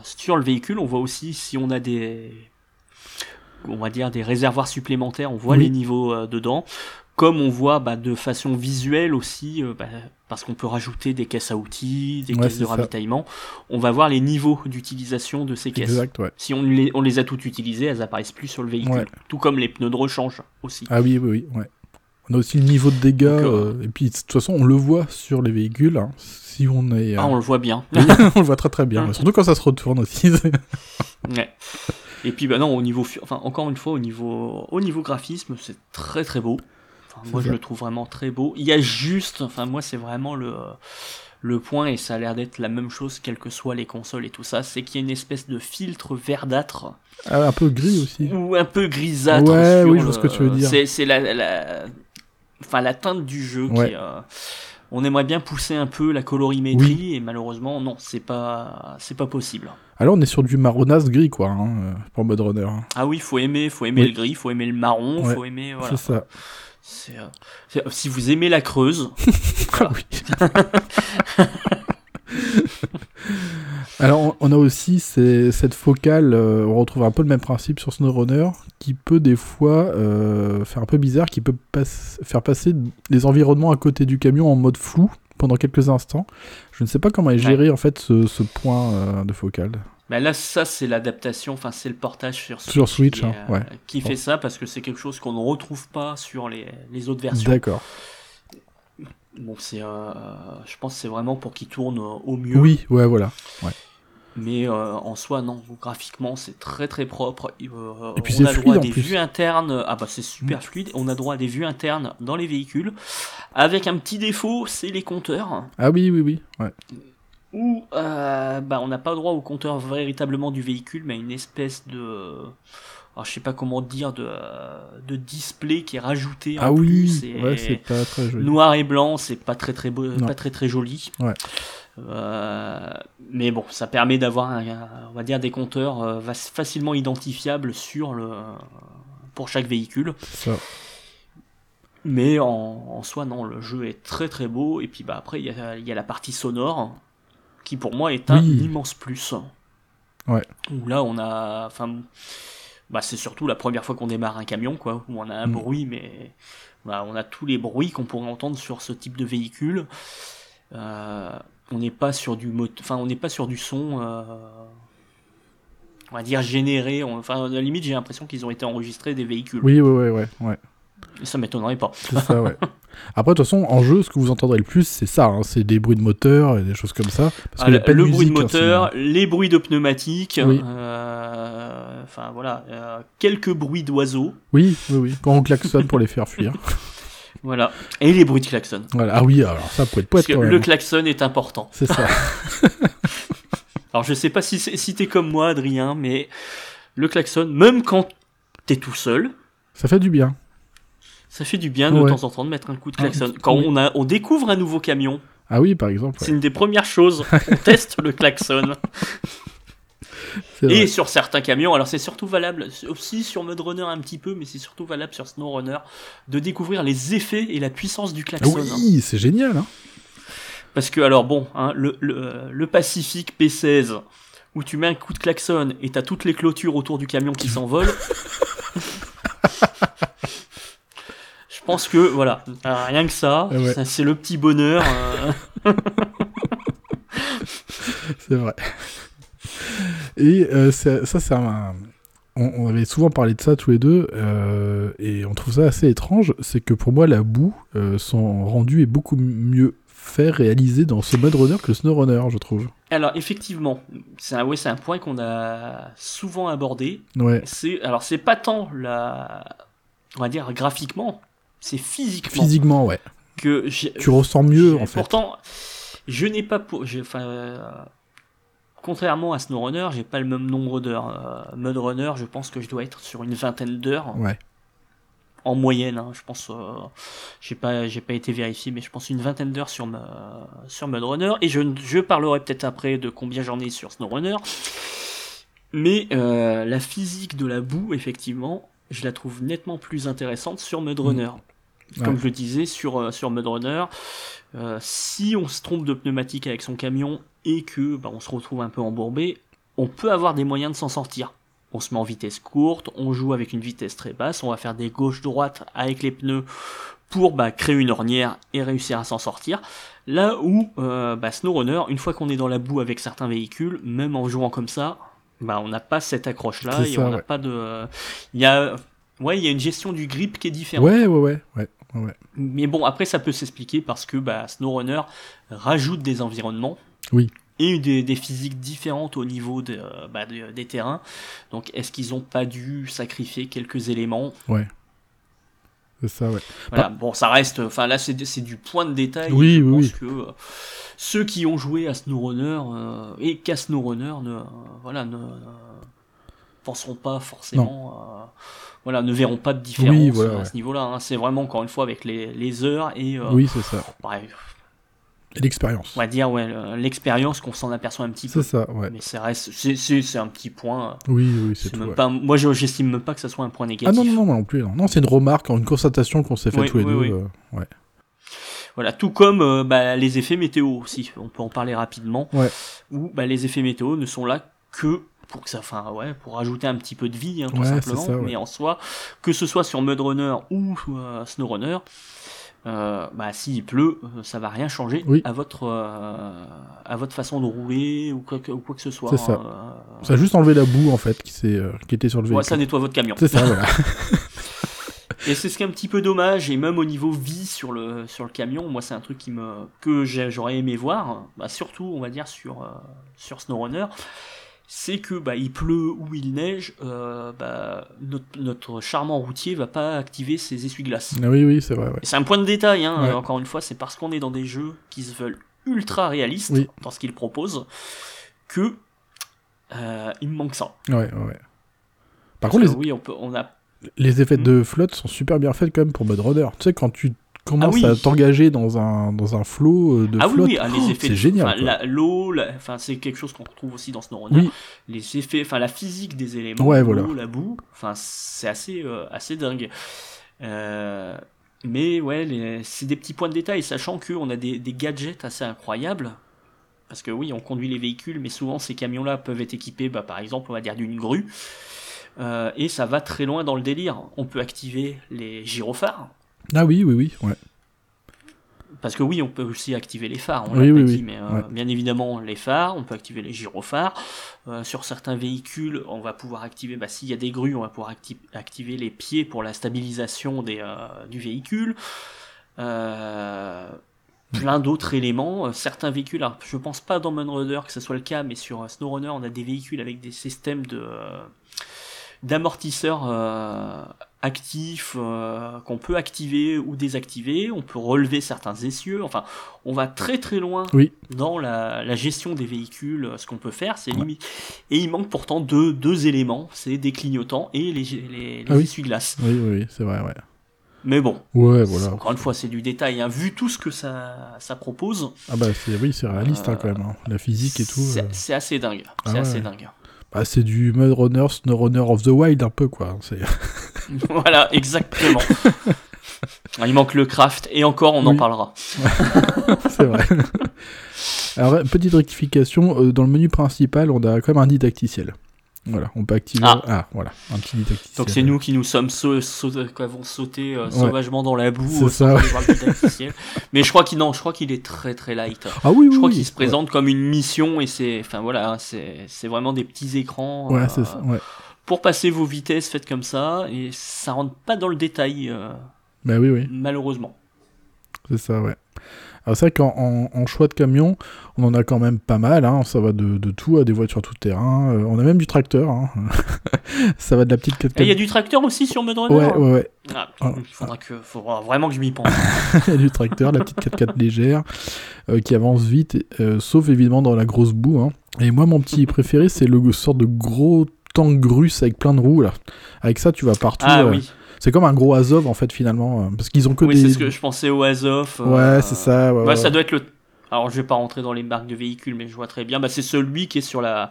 sur le véhicule. On voit aussi si on a des réservoirs supplémentaires, on voit les niveaux dedans, comme on voit de façon visuelle aussi, parce qu'on peut rajouter des caisses à outils, des caisses de ravitaillement, on va voir les niveaux d'utilisation de ces caisses. Exact, ouais. Si on les a toutes utilisées, elles apparaissent plus sur le véhicule, tout comme les pneus de rechange aussi. Ah oui. On a aussi le niveau de dégâts, et puis de toute façon on le voit sur les véhicules, hein, si on est... Ah, on le voit bien. On le voit très très bien, surtout quand ça se retourne aussi. Ouais. Et puis au niveau graphisme, c'est très très beau. Enfin, moi je le trouve vraiment très beau. Il y a juste, moi c'est vraiment le point, et ça a l'air d'être la même chose quelles que soient les consoles et tout ça, c'est qu'il y a une espèce de filtre verdâtre. Ah, un peu gris aussi. Ou un peu grisâtre. Ouais, je vois ce que tu veux dire. C'est la teinte du jeu qui... on aimerait bien pousser un peu la colorimétrie, et malheureusement, non, c'est pas possible. Alors on est sur du marronasse gris, quoi, hein, pour Mudrunner. Ah oui, faut aimer le gris, faut aimer le marron, faut aimer... Voilà. C'est ça. Si vous aimez la Creuse... Ah oui. Alors on a aussi cette focale, on retrouve un peu le même principe sur Snowrunner, qui peut des fois faire un peu bizarre, qui peut faire passer les environnements à côté du camion en mode flou pendant quelques instants. Je ne sais pas comment est géré en fait ce point de focale. Bah là, ça c'est l'adaptation, enfin c'est le portage sur Switch qui fait ça, parce que c'est quelque chose qu'on ne retrouve pas sur les autres versions. D'accord. Bon, je pense que c'est vraiment pour qu'il tourne au mieux. Oui, ouais, voilà. Ouais. Mais en soi, non, graphiquement, c'est très très propre. Et puis on a droit à des vues internes. Ah bah c'est super fluide. On a droit à des vues internes dans les véhicules. Avec un petit défaut, c'est les compteurs. Ah oui. Ouais. Où on n'a pas droit au compteur véritablement du véhicule, mais une espèce de... Alors, je sais pas comment dire, de display qui est rajouté en plus. Ah oui, c'est pas très joli. Noir et blanc, c'est pas très très beau, pas très très joli. Ouais. Mais bon, ça permet d'avoir, on va dire, des compteurs facilement identifiables pour chaque véhicule. Ça. Mais en soi, non, le jeu est très très beau. Et puis après, il y a la partie sonore qui pour moi est un immense plus. Ouais. Où là, on a, c'est surtout la première fois qu'on démarre un camion, quoi, où on a un bruit, mais on a tous les bruits qu'on pourrait entendre sur ce type de véhicule. On n'est pas sur du on n'est pas sur du son, on va dire généré. À la limite, j'ai l'impression qu'ils ont été enregistrés des véhicules. Oui, ouais. Et ça m'étonnerait pas. C'est ça, ouais. Après, de toute façon, en jeu, ce que vous entendrez le plus, c'est ça, hein, c'est des bruits de moteur et des choses comme ça. Parce qu'il y a pas de musique, bruit de moteur, hein, les bruits de pneumatiques, quelques bruits d'oiseaux. Oui, quand on klaxonne pour les faire fuir. Voilà, et les bruits de klaxon. Voilà. Ah oui, alors ça, poète. Parce que le klaxon est important. C'est ça. Alors, je sais pas si t'es comme moi, Adrien, mais le klaxon, même quand t'es tout seul... Ça fait du bien. Ça fait du bien de temps en temps de mettre un coup de klaxon. Quand on découvre un nouveau camion. Ah oui, par exemple. Ouais. C'est une des premières choses. On teste le klaxon. Et sur certains camions, alors c'est surtout valable aussi sur Mudrunner un petit peu, mais c'est surtout valable sur Snowrunner, de découvrir les effets et la puissance du klaxon. Oui, c'est génial, hein. Parce que, alors bon, hein, le Pacifique P16, où tu mets un coup de klaxon et t'as toutes les clôtures autour du camion qui s'envolent. Je pense que, voilà, rien que ça, ouais. Ça c'est le petit bonheur. C'est vrai. Et ça c'est un... On avait souvent parlé de ça tous les deux, et on trouve ça assez étrange, c'est que pour moi la boue, son rendu est beaucoup mieux fait, réalisé dans ce Mudrunner que le Snowrunner, je trouve. Alors effectivement, c'est un point qu'on a souvent abordé. Ouais. Alors c'est pas tant on va dire graphiquement, c'est physiquement. Physiquement, ouais. Que tu ressens mieux en fait. Pourtant, je n'ai pas contrairement à Snowrunner, j'ai pas le même nombre d'heures. Mudrunner, je pense que je dois être sur une vingtaine d'heures. Ouais. En moyenne, hein, je pense. J'ai pas été vérifié, mais je pense une vingtaine d'heures sur Mudrunner. Et je parlerai peut-être après de combien j'en ai sur Snowrunner. Mais la physique de la boue, effectivement, je la trouve nettement plus intéressante sur Mudrunner. Mmh. Comme je le disais, sur Mudrunner, si on se trompe de pneumatique avec son camion et que on se retrouve un peu embourbé, on peut avoir des moyens de s'en sortir. On se met en vitesse courte, on joue avec une vitesse très basse, on va faire des gauches-droites avec les pneus pour créer une ornière et réussir à s'en sortir. Là où Snowrunner, une fois qu'on est dans la boue avec certains véhicules, même en jouant comme ça, on n'a pas cette accroche-là. C'est et ça, on n'a ouais. pas de... Il y a une gestion du grip qui est différente. Ouais. Mais bon, après ça peut s'expliquer parce que Snowrunner rajoute des environnements. Oui. Et des physiques différentes au niveau des terrains. Donc, est-ce qu'ils n'ont pas dû sacrifier quelques éléments ? Ouais. C'est ça, ouais. Voilà, ça reste... Enfin, là, c'est du point de détail. Oui, je pense que ceux qui ont joué à Snowrunner et qu'à Snowrunner ne penseront pas forcément... ne verront pas de différence à ce niveau-là. Hein. C'est vraiment, encore une fois, avec les heures et... c'est ça. Et l'expérience. On va dire, l'expérience qu'on s'en aperçoit un petit peu. C'est ça, ouais. Mais ça reste, c'est un petit point. Oui, c'est tout. Même pas, moi, j'estime même pas que ça soit un point négatif. Ah non, non plus. Non, c'est une remarque, une constatation qu'on s'est faite tous les deux. Oui. Voilà, tout comme les effets météo aussi. On peut en parler rapidement. Ouais. Où les effets météo ne sont là que pour que ça, pour ajouter un petit peu de vie, hein, tout simplement. Ça, ouais. Mais en soi, que ce soit sur Mudrunner ou Snowrunner. S'il pleut, ça va rien changer à votre façon de rouler ou quoi que ce soit. C'est ça. Ça a juste enlevé la boue en fait qui était sur le véhicule. Ça nettoie votre camion. C'est ça. Voilà. Et c'est ce qui est un petit peu dommage. Et même au niveau vie sur le camion, moi c'est un truc que j'aurais aimé voir. Surtout on va dire sur Snowrunner. C'est que il pleut ou il neige, notre charmant routier va pas activer ses essuie-glaces. Oui, c'est vrai. Ouais. C'est un point de détail, hein. Ouais. Encore une fois, c'est parce qu'on est dans des jeux qui se veulent ultra réalistes dans ce qu'ils proposent que il me manque ça. Ouais. Par contre, les effets de flotte sont super bien faits quand même pour Mudrunner. Tu sais quand tu commences à t'engager dans un flot de flotte. C'est génial. L'eau, c'est quelque chose qu'on retrouve aussi dans Snowrunner. Oui. Les effets, la physique des éléments, l'eau, la boue, c'est assez dingue. Mais c'est des petits points de détail, sachant qu'on a des gadgets assez incroyables. Parce que on conduit les véhicules, mais souvent ces camions-là peuvent être équipés, par exemple, on va dire d'une grue. Et ça va très loin dans le délire. On peut activer les gyrophares. Ah oui. Parce que on peut aussi activer les phares, on l'a pas dit, mais bien évidemment les phares, on peut activer les gyrophares. Sur certains véhicules, on va pouvoir activer, s'il y a des grues, on va pouvoir activer les pieds pour la stabilisation du véhicule. Plein d'autres éléments. Certains véhicules, alors, je pense pas dans Mudrunner que ce soit le cas, mais sur Snowrunner, on a des véhicules avec des systèmes d'amortisseurs actifs qu'on peut activer ou désactiver, on peut relever certains essieux, on va très très loin dans la gestion des véhicules, ce qu'on peut faire, c'est limite. Et il manque pourtant deux éléments, c'est des clignotants et les essuie-glaces. Oui, c'est vrai, ouais. Mais bon, encore une fois, c'est du détail, hein. Vu tout ce que ça propose... c'est réaliste, quand même, hein. La physique et tout... C'est assez dingue, Bah, c'est du Mudrunner, Snowrunner of the Wild un peu quoi. C'est... Voilà, exactement. Il manque le craft et encore on en parlera. C'est vrai. Alors petite rectification, dans le menu principal on a quand même un didacticiel. Voilà, on peut activer voilà, un petit didacticiel. Donc c'est nous qui nous sommes avons sauté sauvagement dans la boue au sein du didacticiel. Mais je crois qu'il est très très light. Ah oui, je crois qu'il se présente comme une mission et c'est enfin voilà, c'est vraiment des petits écrans. Ouais, c'est ça, ouais. Pour passer vos vitesses, faites comme ça et ça rentre pas dans le détail. Ben oui. Malheureusement. C'est ça, ouais. Alors c'est vrai qu'en choix de camion, on en a quand même pas mal, hein. Ça va de tout à des voitures tout-terrain, on a même du tracteur, hein. Ça va de la petite 4x4. Il y a du tracteur aussi sur Mudrunner. Ouais. Faudra vraiment que je m'y pense. Il y a du tracteur, la petite 4x4 légère, qui avance vite, sauf évidemment dans la grosse boue, hein. Et moi mon petit préféré c'est le sorte de gros tank russe avec plein de roues, là. Avec ça tu vas partout. Ah oui. C'est comme un gros Azov en fait finalement, parce qu'ils ont que des... Oui, c'est ce que je pensais au Azov. Ouais, c'est ça. Ouais, ça doit être le... Alors je vais pas rentrer dans les marques de véhicules, mais je vois très bien. Bah, c'est celui qui est sur la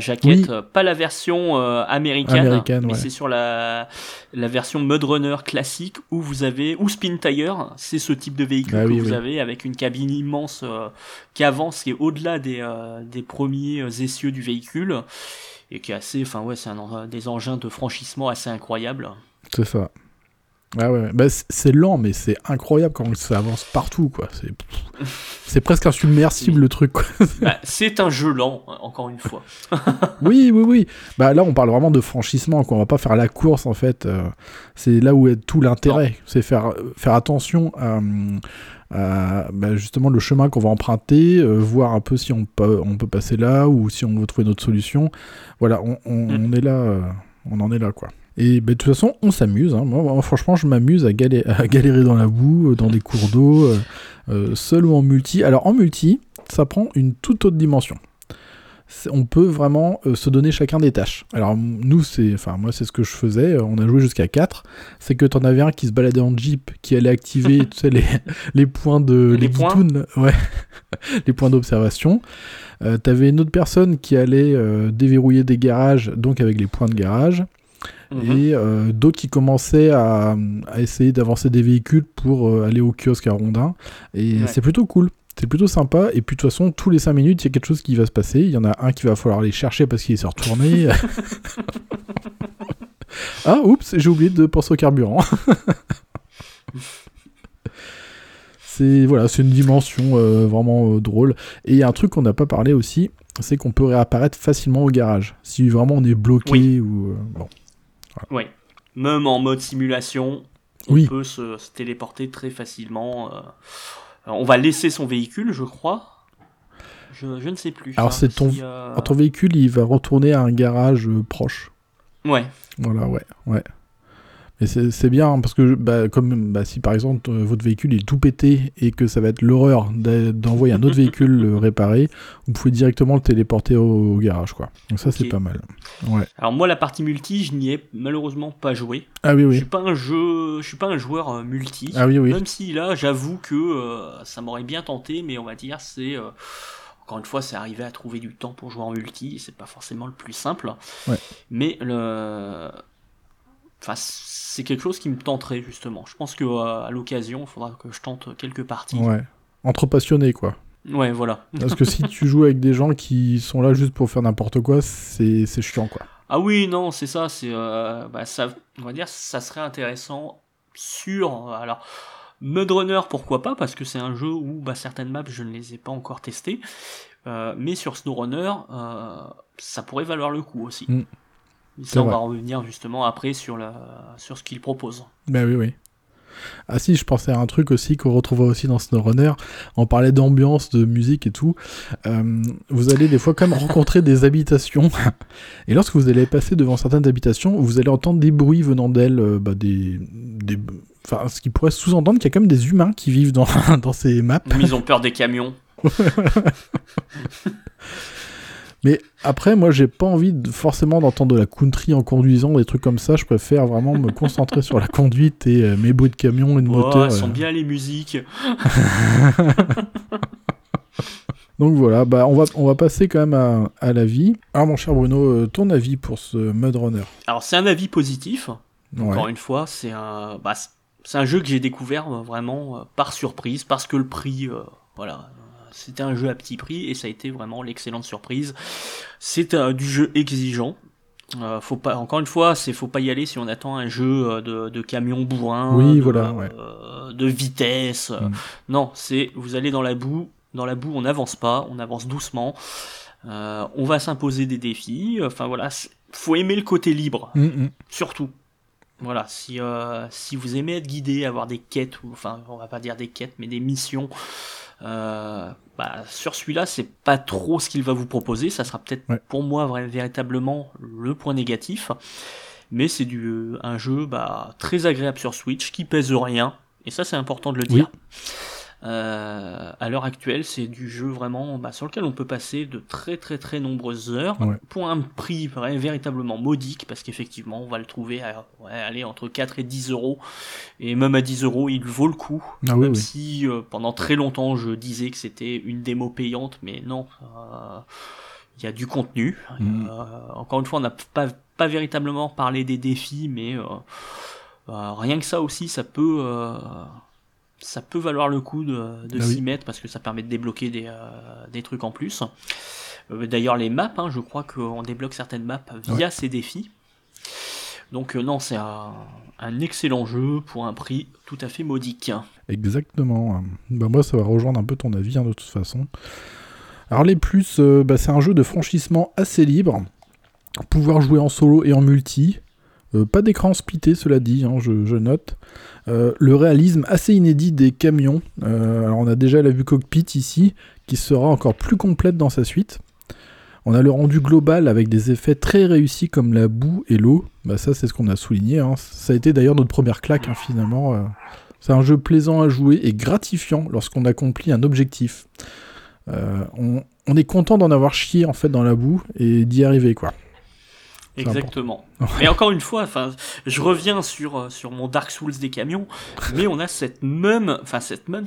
jaquette, pas la version américaine mais c'est sur la version Mudrunner classique où vous avez ou Spin Tires, c'est ce type de véhicule que vous avez avec une cabine immense qui avance et au-delà des premiers essieux du véhicule. Et qui est assez, enfin ouais, c'est des engins de franchissement assez incroyables. C'est ça. Ouais. Bah, c'est lent, mais c'est incroyable quand ça avance partout, quoi. C'est presque insubmersible le truc, quoi. Bah, c'est un jeu lent, encore une fois. Oui. Bah là, on parle vraiment de franchissement, quoi. On va pas faire la course, en fait. C'est là où est tout l'intérêt. Non. C'est faire attention justement le chemin qu'on va emprunter, voir un peu si on peut passer là ou si on veut trouver notre solution. Voilà, on est là, on en est là quoi. Et de toute façon, on s'amuse. Hein. Moi, franchement, je m'amuse à galérer dans la boue, dans des cours d'eau, seul ou en multi. Alors en multi, ça prend une toute autre dimension. On peut vraiment se donner chacun des tâches. Alors nous, moi c'est ce que je faisais, on a joué jusqu'à 4, c'est que t'en avais un qui se baladait en jeep, qui allait activer tu sais, les points de... Les guitounes, ouais. Les points d'observation. T'avais une autre personne qui allait déverrouiller des garages, donc avec les points de garage. Et d'autres qui commençaient à essayer d'avancer des véhicules pour aller au kiosque à Rondin. Et c'est plutôt cool. C'est plutôt sympa, et puis de toute façon, tous les 5 minutes, il y a quelque chose qui va se passer. Il y en a un qui va falloir aller chercher parce qu'il s'est retourné. Ah, oups, j'ai oublié de penser au carburant. C'est une dimension vraiment drôle. Et il y a un truc qu'on n'a pas parlé aussi, c'est qu'on peut réapparaître facilement au garage. Si vraiment on est bloqué ou... bon. Voilà. Oui, même en mode simulation, on peut se téléporter très facilement... Alors, on va laisser son véhicule, je crois. Je ne sais plus. Alors, ton véhicule, il va retourner à un garage proche. Ouais. Voilà, ouais. Mais c'est bien, parce que si par exemple, votre véhicule est tout pété et que ça va être l'horreur d'envoyer un autre véhicule le réparer, vous pouvez directement le téléporter au garage, quoi. Donc ça, c'est pas mal. Ouais. Alors moi, la partie multi, je n'y ai malheureusement pas joué. Ah oui. Je suis pas un joueur multi. Ah oui. Même si là, j'avoue que ça m'aurait bien tenté, mais on va dire, c'est... Encore une fois, c'est arrivé à trouver du temps pour jouer en multi, c'est pas forcément le plus simple. Ouais. Mais Enfin, c'est quelque chose qui me tenterait, justement. Je pense qu'à l'occasion, il faudra que je tente quelques parties. Ouais. Entre passionnés, quoi. Ouais, voilà. Parce que si tu joues avec des gens qui sont là juste pour faire n'importe quoi, c'est chiant, quoi. Ah oui, non, c'est ça. C'est, ça, on va dire ça serait intéressant sur... Alors, Mudrunner, pourquoi pas, parce que c'est un jeu où certaines maps, je ne les ai pas encore testées. Mais sur Snowrunner, ça pourrait valoir le coup aussi. Mm. Ça, on va revenir justement après sur ce qu'il propose. Ben oui. Ah si, je pensais à un truc aussi qu'on retrouvera aussi dans Snowrunner. On parlait d'ambiance, de musique et tout. Vous allez des fois quand même rencontrer des habitations. Et lorsque vous allez passer devant certaines habitations, vous allez entendre des bruits venant d'elles, ce qui pourrait sous-entendre qu'il y a quand même des humains qui vivent dans ces maps. Ils ont peur des camions. Mais après, moi, j'ai pas envie forcément d'entendre de la country en conduisant, des trucs comme ça. Je préfère vraiment me concentrer sur la conduite et mes bruits de camion et de moteur. Elles sont bien les musiques. Donc voilà, bah on va passer quand même à l'avis. Alors mon cher Bruno, ton avis pour ce Mudrunner? Alors c'est un avis positif. Encore une fois, c'est un jeu que j'ai découvert vraiment par surprise, parce que le prix, c'était un jeu à petit prix et ça a été vraiment l'excellente surprise. C'est du jeu exigeant. Faut pas, encore une fois, faut pas y aller si on attend un jeu de camion bourrin, de vitesse. Non, vous allez dans la boue. Dans la boue, on n'avance pas, on avance doucement. On va s'imposer des défis. Enfin voilà, faut aimer le côté libre, surtout. Voilà, si vous aimez être guidé, avoir des quêtes, on va pas dire des quêtes, mais des missions, sur celui-là, c'est pas trop ce qu'il va vous proposer. Ça sera peut-être pour moi véritablement le point négatif. Mais c'est un jeu très agréable sur Switch, qui pèse rien. Et ça, c'est important de le dire. À l'heure actuelle, c'est du jeu vraiment sur lequel on peut passer de très très très nombreuses heures pour un prix véritablement modique, parce qu'effectivement on va le trouver à entre 4 et 10 euros, et même à 10 euros, il vaut le coup, si pendant très longtemps je disais que c'était une démo payante, mais non, il y a du contenu. Encore une fois, on n'a pas véritablement parlé des défis, mais rien que ça aussi, ça peut valoir le coup de s'y mettre, parce que ça permet de débloquer des trucs en plus. D'ailleurs, les maps, je crois qu'on débloque certaines maps via ces défis. Donc c'est un excellent jeu pour un prix tout à fait modique. Exactement. Moi, ça va rejoindre un peu ton avis, de toute façon. Alors les plus, c'est un jeu de franchissement assez libre. Pouvoir jouer en solo et en multi. Pas d'écran splitté, cela dit, je note. Le réalisme assez inédit des camions. Alors on a déjà la vue cockpit ici, qui sera encore plus complète dans sa suite. On a le rendu global avec des effets très réussis comme la boue et l'eau. Ça, c'est ce qu'on a souligné. Ça a été d'ailleurs notre première claque, finalement. C'est un jeu plaisant à jouer et gratifiant lorsqu'on accomplit un objectif. On est content d'en avoir chié, dans la boue et d'y arriver, quoi. C'est exactement. Mais encore une fois, je reviens sur mon Dark Souls des camions, mais on a cette même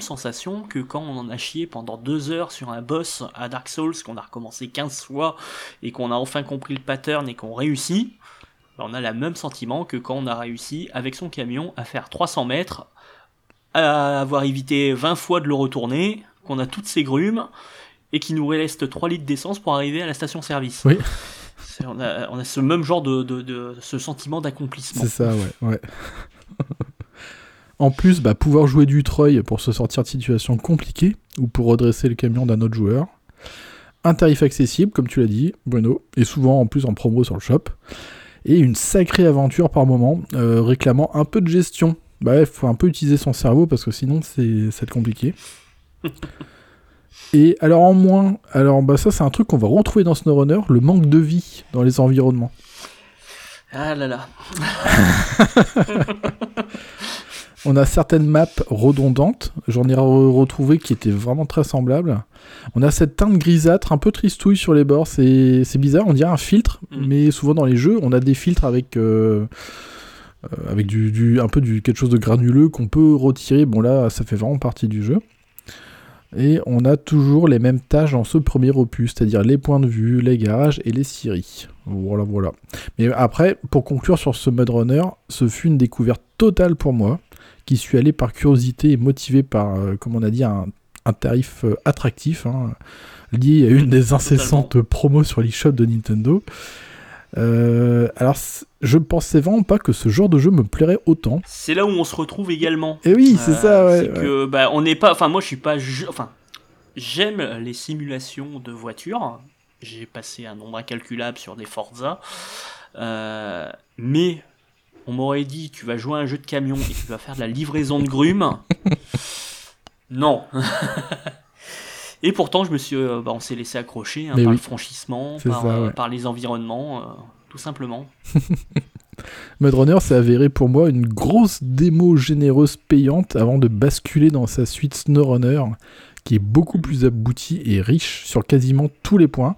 sensation que quand on en a chié pendant 2 heures sur un boss à Dark Souls, qu'on a recommencé 15 fois et qu'on a enfin compris le pattern et qu'on réussit, on a le même sentiment que quand on a réussi avec son camion à faire 300 mètres, à avoir évité 20 fois de le retourner, qu'on a toutes ces grumes et qu'il nous reste 3 litres d'essence pour arriver à la station-service. Oui. On a ce même genre de ce sentiment d'accomplissement. C'est ça, ouais. En plus, pouvoir jouer du treuil pour se sortir de situations compliquées ou pour redresser le camion d'un autre joueur. Un tarif accessible, comme tu l'as dit, Bruno, et souvent en plus en promo sur le shop. Et une sacrée aventure par moment, réclamant un peu de gestion. Il faut un peu utiliser son cerveau parce que sinon, c'est compliqué. Et alors en moins, ça c'est un truc qu'on va retrouver dans Snowrunner, le manque de vie dans les environnements. Ah là là. On a certaines maps redondantes, j'en ai retrouvé qui étaient vraiment très semblables. On a cette teinte grisâtre, un peu tristouille sur les bords, c'est bizarre, on dirait un filtre, mais souvent dans les jeux, on a des filtres avec un peu quelque chose de granuleux qu'on peut retirer, là ça fait vraiment partie du jeu. Et on a toujours les mêmes tâches dans ce premier opus, c'est-à-dire les points de vue, les garages et les scieries. Voilà. Mais après, pour conclure sur ce Mudrunner, ce fut une découverte totale pour moi, qui suis allé par curiosité et motivé par, comme on a dit, un tarif attractif, lié à une des incessantes promos sur l'eShop de Nintendo. Alors, je pensais vraiment pas que ce genre de jeu me plairait autant. C'est là où on se retrouve également. Et oui, c'est ça. Ouais, c'est que on n'est pas. Enfin, moi, je suis pas. J'aime les simulations de voitures. J'ai passé un nombre incalculable sur des Forza. Mais on m'aurait dit, tu vas jouer à un jeu de camion et tu vas faire de la livraison de grumes. Non. Et pourtant, je me suis, on s'est laissé accrocher par le franchissement, par les environnements, tout simplement. Mudrunner s'est avéré pour moi une grosse démo généreuse payante avant de basculer dans sa suite Snowrunner, qui est beaucoup plus aboutie et riche sur quasiment tous les points,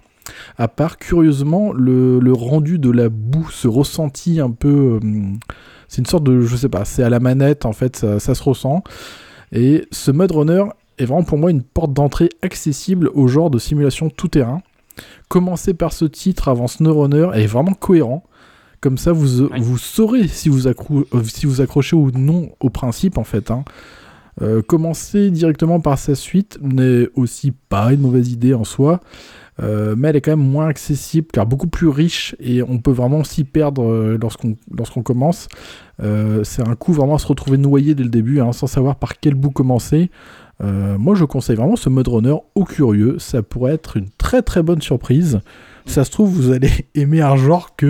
à part curieusement le rendu de la boue, ce ressenti un peu... c'est une sorte de... je sais pas, c'est à la manette en fait, ça se ressent. Et ce Mudrunner est vraiment pour moi une porte d'entrée accessible au genre de simulation tout-terrain. Commencer par ce titre avant Snowrunner est vraiment cohérent. Comme ça, vous saurez si vous accrochez ou non au principe, en fait. Hein. Commencer directement par sa suite n'est aussi pas une mauvaise idée en soi, mais elle est quand même moins accessible, car beaucoup plus riche, et on peut vraiment s'y perdre lorsqu'on commence. C'est un coup vraiment à se retrouver noyé dès le début, hein, sans savoir par quel bout commencer. Moi, je conseille vraiment ce Mudrunner aux curieux. Ça pourrait être une très très bonne surprise. Ça se trouve, vous allez aimer un genre que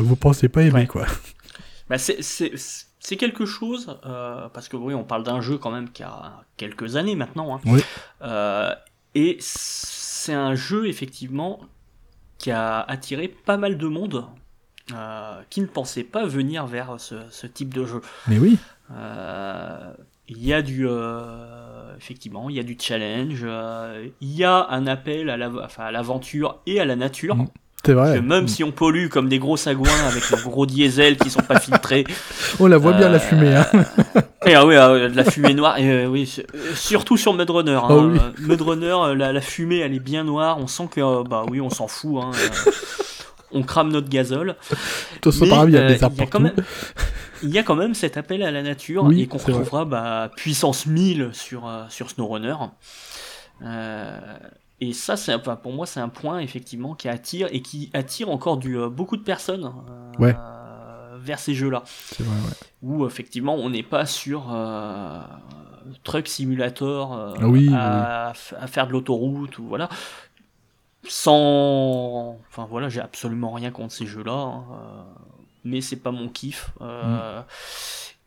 vous pensez pas aimer, quoi. Bah, c'est quelque chose, parce que oui, on parle d'un jeu quand même qui a quelques années maintenant, hein. Oui. Et c'est un jeu effectivement qui a attiré pas mal de monde qui ne pensait pas venir vers ce type de jeu. Mais oui. Il y a effectivement, il y a du challenge, il y a un appel à l'aventure et à la nature. C'est vrai. Parce que même si on pollue comme des gros sagouins avec nos gros diesels qui sont pas filtrés. On la voit bien la fumée, hein. Et oui, de la fumée noire. Et oui, surtout sur Mudrunner. Hein. Oh, oui. Mudrunner, la fumée, elle est bien noire. On sent que oui, on s'en fout. Hein. On crame notre gazole. De toute façon, il y a des arbres. Il y a quand même cet appel à la nature, oui, et qu'on retrouvera puissance 1000 sur Snowrunner. Et ça, pour moi, c'est un point effectivement qui attire encore beaucoup de personnes vers ces jeux-là. C'est vrai, ouais. Où effectivement, on n'est pas sur Truck Simulator à faire de l'autoroute ou voilà. J'ai absolument rien contre ces jeux-là. Hein. Mais c'est pas mon kiff.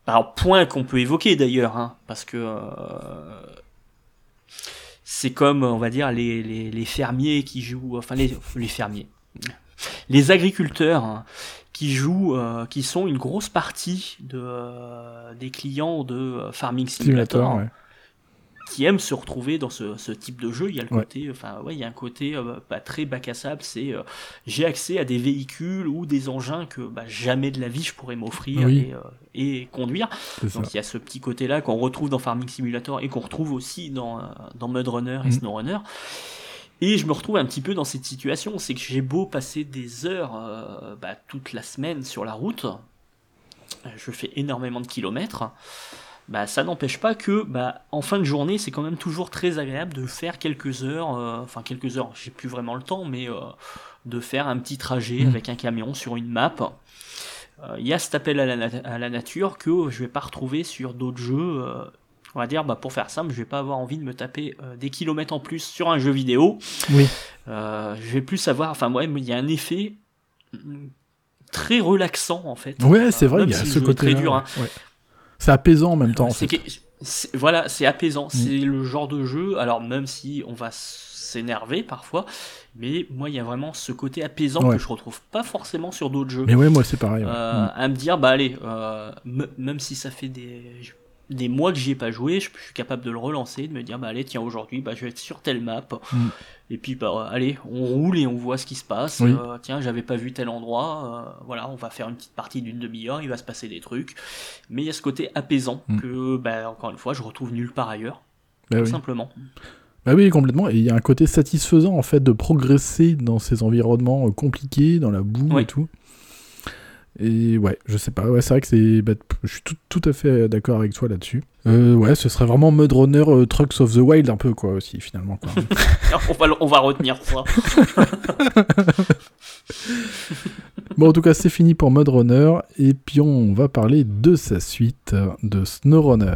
Alors, point qu'on peut évoquer d'ailleurs, hein, parce que c'est comme, on va dire, les fermiers qui jouent, enfin les fermiers, les agriculteurs, hein, qui jouent, qui sont une grosse partie des clients de Farming Simulator. Ouais. Qui aiment se retrouver dans ce type de jeu. Il y a un côté pas très bac à sable, c'est j'ai accès à des véhicules ou des engins que jamais de la vie je pourrais m'offrir et conduire. Donc il y a ce petit côté-là qu'on retrouve dans Farming Simulator et qu'on retrouve aussi dans Mudrunner et Snowrunner. Et je me retrouve un petit peu dans cette situation, c'est que j'ai beau passer des heures toute la semaine sur la route, je fais énormément de kilomètres, ça n'empêche pas que en fin de journée, c'est quand même toujours très agréable de faire quelques heures, j'ai plus vraiment le temps, mais de faire un petit trajet avec un camion sur une map. Il y a cet appel à la nature que je vais pas retrouver sur d'autres jeux. On va dire, pour faire simple, je vais pas avoir envie de me taper des kilomètres en plus sur un jeu vidéo. Oui. Je vais plus savoir, il y a un effet très relaxant en fait. Ouais, c'est vrai, il y a ce côté très dur, hein. Ouais. C'est apaisant en même temps. C'est apaisant. C'est le genre de jeu, alors même si on va s'énerver parfois, mais moi, il y a vraiment ce côté apaisant que je retrouve pas forcément sur d'autres jeux. Mais oui, moi, c'est pareil. À me dire, même si ça fait des mois que j'y ai pas joué, je suis capable de le relancer, de me dire, aujourd'hui, je vais être sur telle map. Et puis, on roule et on voit ce qui se passe. Oui. J'avais pas vu tel endroit. On va faire une petite partie d'une demi-heure, il va se passer des trucs. Mais il y a ce côté apaisant que, encore une fois, je retrouve nulle part ailleurs. Simplement. Bah oui, complètement. Et il y a un côté satisfaisant, en fait, de progresser dans ces environnements compliqués, dans la boue et tout. Et je sais pas, c'est vrai que je suis tout à fait d'accord avec toi là-dessus. Ce serait vraiment Mudrunner Trucks of the Wild un peu quoi aussi finalement quoi. on va retenir ça. Bon, en tout cas, c'est fini pour Mudrunner et puis on va parler de sa suite, de Snowrunner.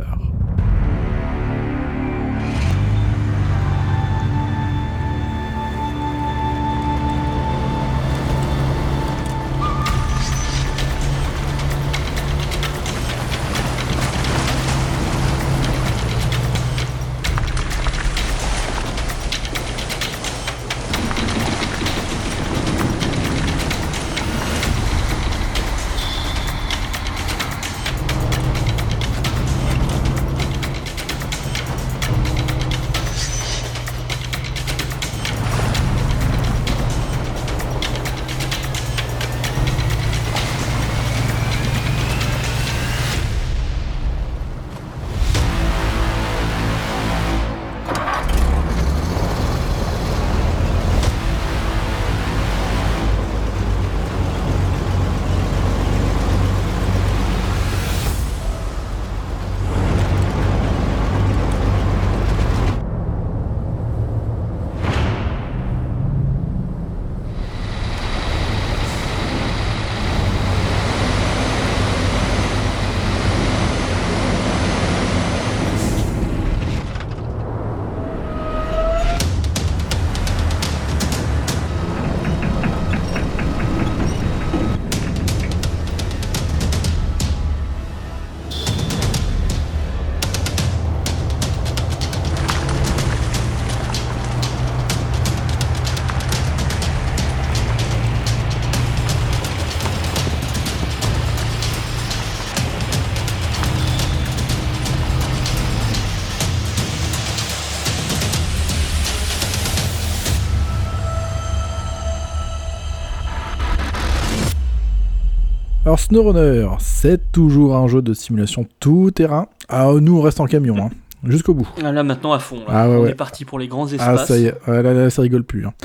Alors Snowrunner, c'est toujours un jeu de simulation tout terrain. Ah, nous on reste en camion, hein, jusqu'au bout. Là maintenant à fond, là. Ah, ouais, on est parti pour les grands espaces. Ah ça y est, là ça rigole plus, hein.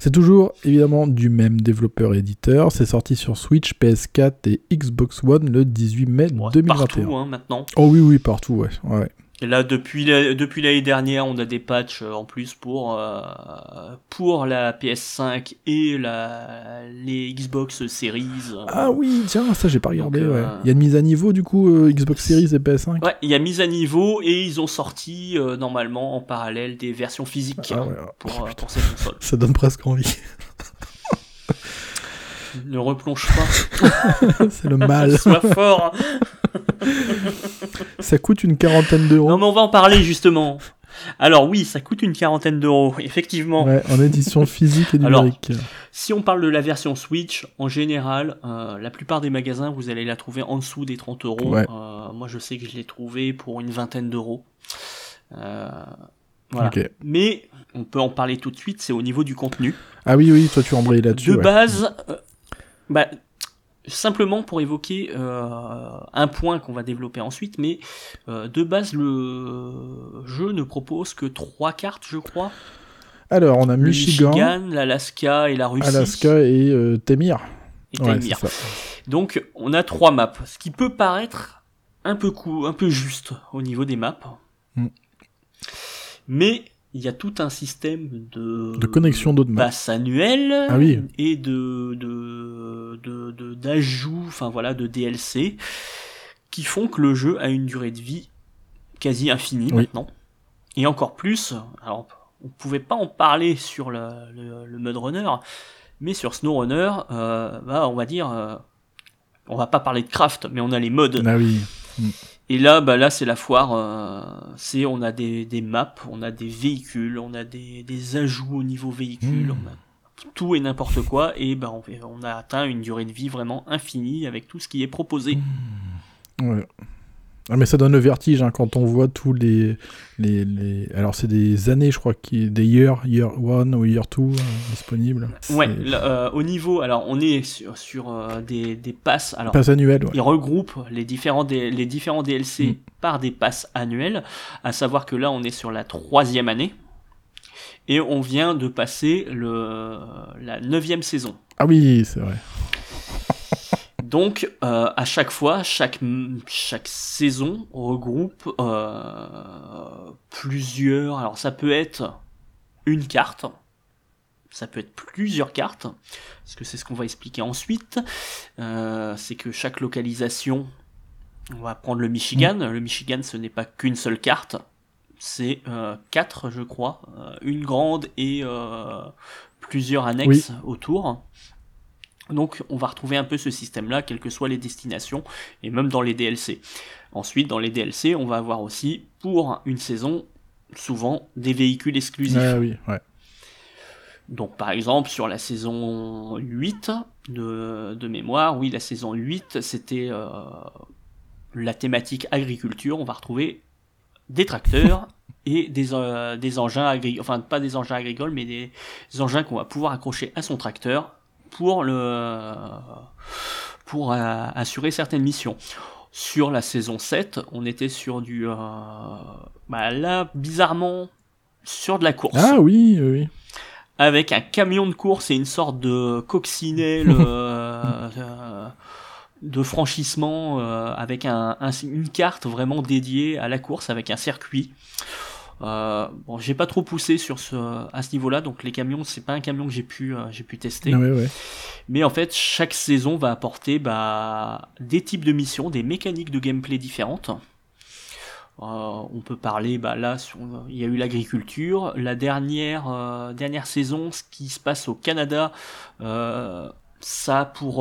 C'est toujours évidemment du même développeur et éditeur. C'est sorti sur Switch, PS4 et Xbox One le 18 mai 2021. Partout hein, maintenant. Oh oui, partout, ouais. Et là, depuis l'année dernière, on a des patchs en plus pour la PS5 et les Xbox Series. Ah oui, tiens, ça j'ai pas regardé. Donc, ouais. Il y a une mise à niveau du coup, Xbox Series et PS5. Ouais, il y a mise à niveau et ils ont sorti normalement en parallèle des versions physiques pour ces consoles. Ça donne presque envie. Ne replonge pas. C'est le mal. Sois fort. Ça coûte une quarantaine d'euros. Non mais on va en parler justement. Alors oui, ça coûte une quarantaine d'euros, effectivement. Ouais, en édition physique et numérique. Alors, si on parle de la version Switch, en général, la plupart des magasins, vous allez la trouver en dessous des 30 euros. Ouais. Moi je sais que je l'ai trouvée pour une vingtaine d'euros. Voilà. Okay. Mais on peut en parler tout de suite, c'est au niveau du contenu. Ah oui, toi tu embrayes là-dessus. De base, simplement pour évoquer un point qu'on va développer ensuite, mais de base le jeu ne propose que 3 cartes, je crois. Alors on a Michigan, l'Alaska et la Russie. Alaska et Temir. Donc on a 3 maps, ce qui peut paraître un peu juste au niveau des maps. Mais il y a tout un système de connexion d'autres passes annuelles et de d'ajouts, enfin voilà, de DLC qui font que le jeu a une durée de vie quasi infinie maintenant. Et encore plus, alors on pouvait pas en parler sur le Mudrunner, mais sur SnowRunner, on va dire, on va pas parler de craft, mais on a les mods. Ah oui. Et là, c'est la foire. On a des maps, on a des véhicules, on a des ajouts au niveau véhicule, on a tout et n'importe quoi. Et on a atteint une durée de vie vraiment infinie avec tout ce qui est proposé. Ouais. Ah, mais ça donne le vertige hein, quand on voit tous les. Alors c'est des années, je crois, des year one ou year two disponibles. Ouais. Au niveau, alors on est sur des passes. Alors passes annuelles. Ouais. Ils regroupent les différents DLC par des passes annuelles. À savoir que là, on est sur la 3e année et on vient de passer la 9e saison. Ah oui, c'est vrai. Donc, à chaque fois, chaque saison regroupe plusieurs... Alors, ça peut être une carte, ça peut être plusieurs cartes, parce que c'est ce qu'on va expliquer ensuite. C'est que chaque localisation... On va prendre le Michigan. Le Michigan, ce n'est pas qu'une seule carte, c'est 4, je crois. Une grande et plusieurs annexes autour. Donc on va retrouver un peu ce système-là, quelles que soient les destinations, et même dans les DLC. Ensuite, dans les DLC, on va avoir aussi, pour une saison, souvent des véhicules exclusifs. Donc par exemple, sur la saison 8, de mémoire, la saison 8, c'était la thématique agriculture, on va retrouver des tracteurs, et des engins agricoles, enfin pas des engins agricoles, mais des engins qu'on va pouvoir accrocher à son tracteur, pour assurer certaines missions. Sur la saison 7, on était sur du... là, bizarrement, sur de la course. Ah oui. Avec un camion de course et une sorte de coccinelle de franchissement avec une carte vraiment dédiée à la course, avec un circuit. J'ai pas trop poussé à ce niveau-là, donc les camions, c'est pas un camion que j'ai pu tester. Mais en fait, chaque saison va apporter des types de missions, des mécaniques de gameplay différentes. On peut parler, il y a eu l'agriculture. La dernière saison, ce qui se passe au Canada, ça pour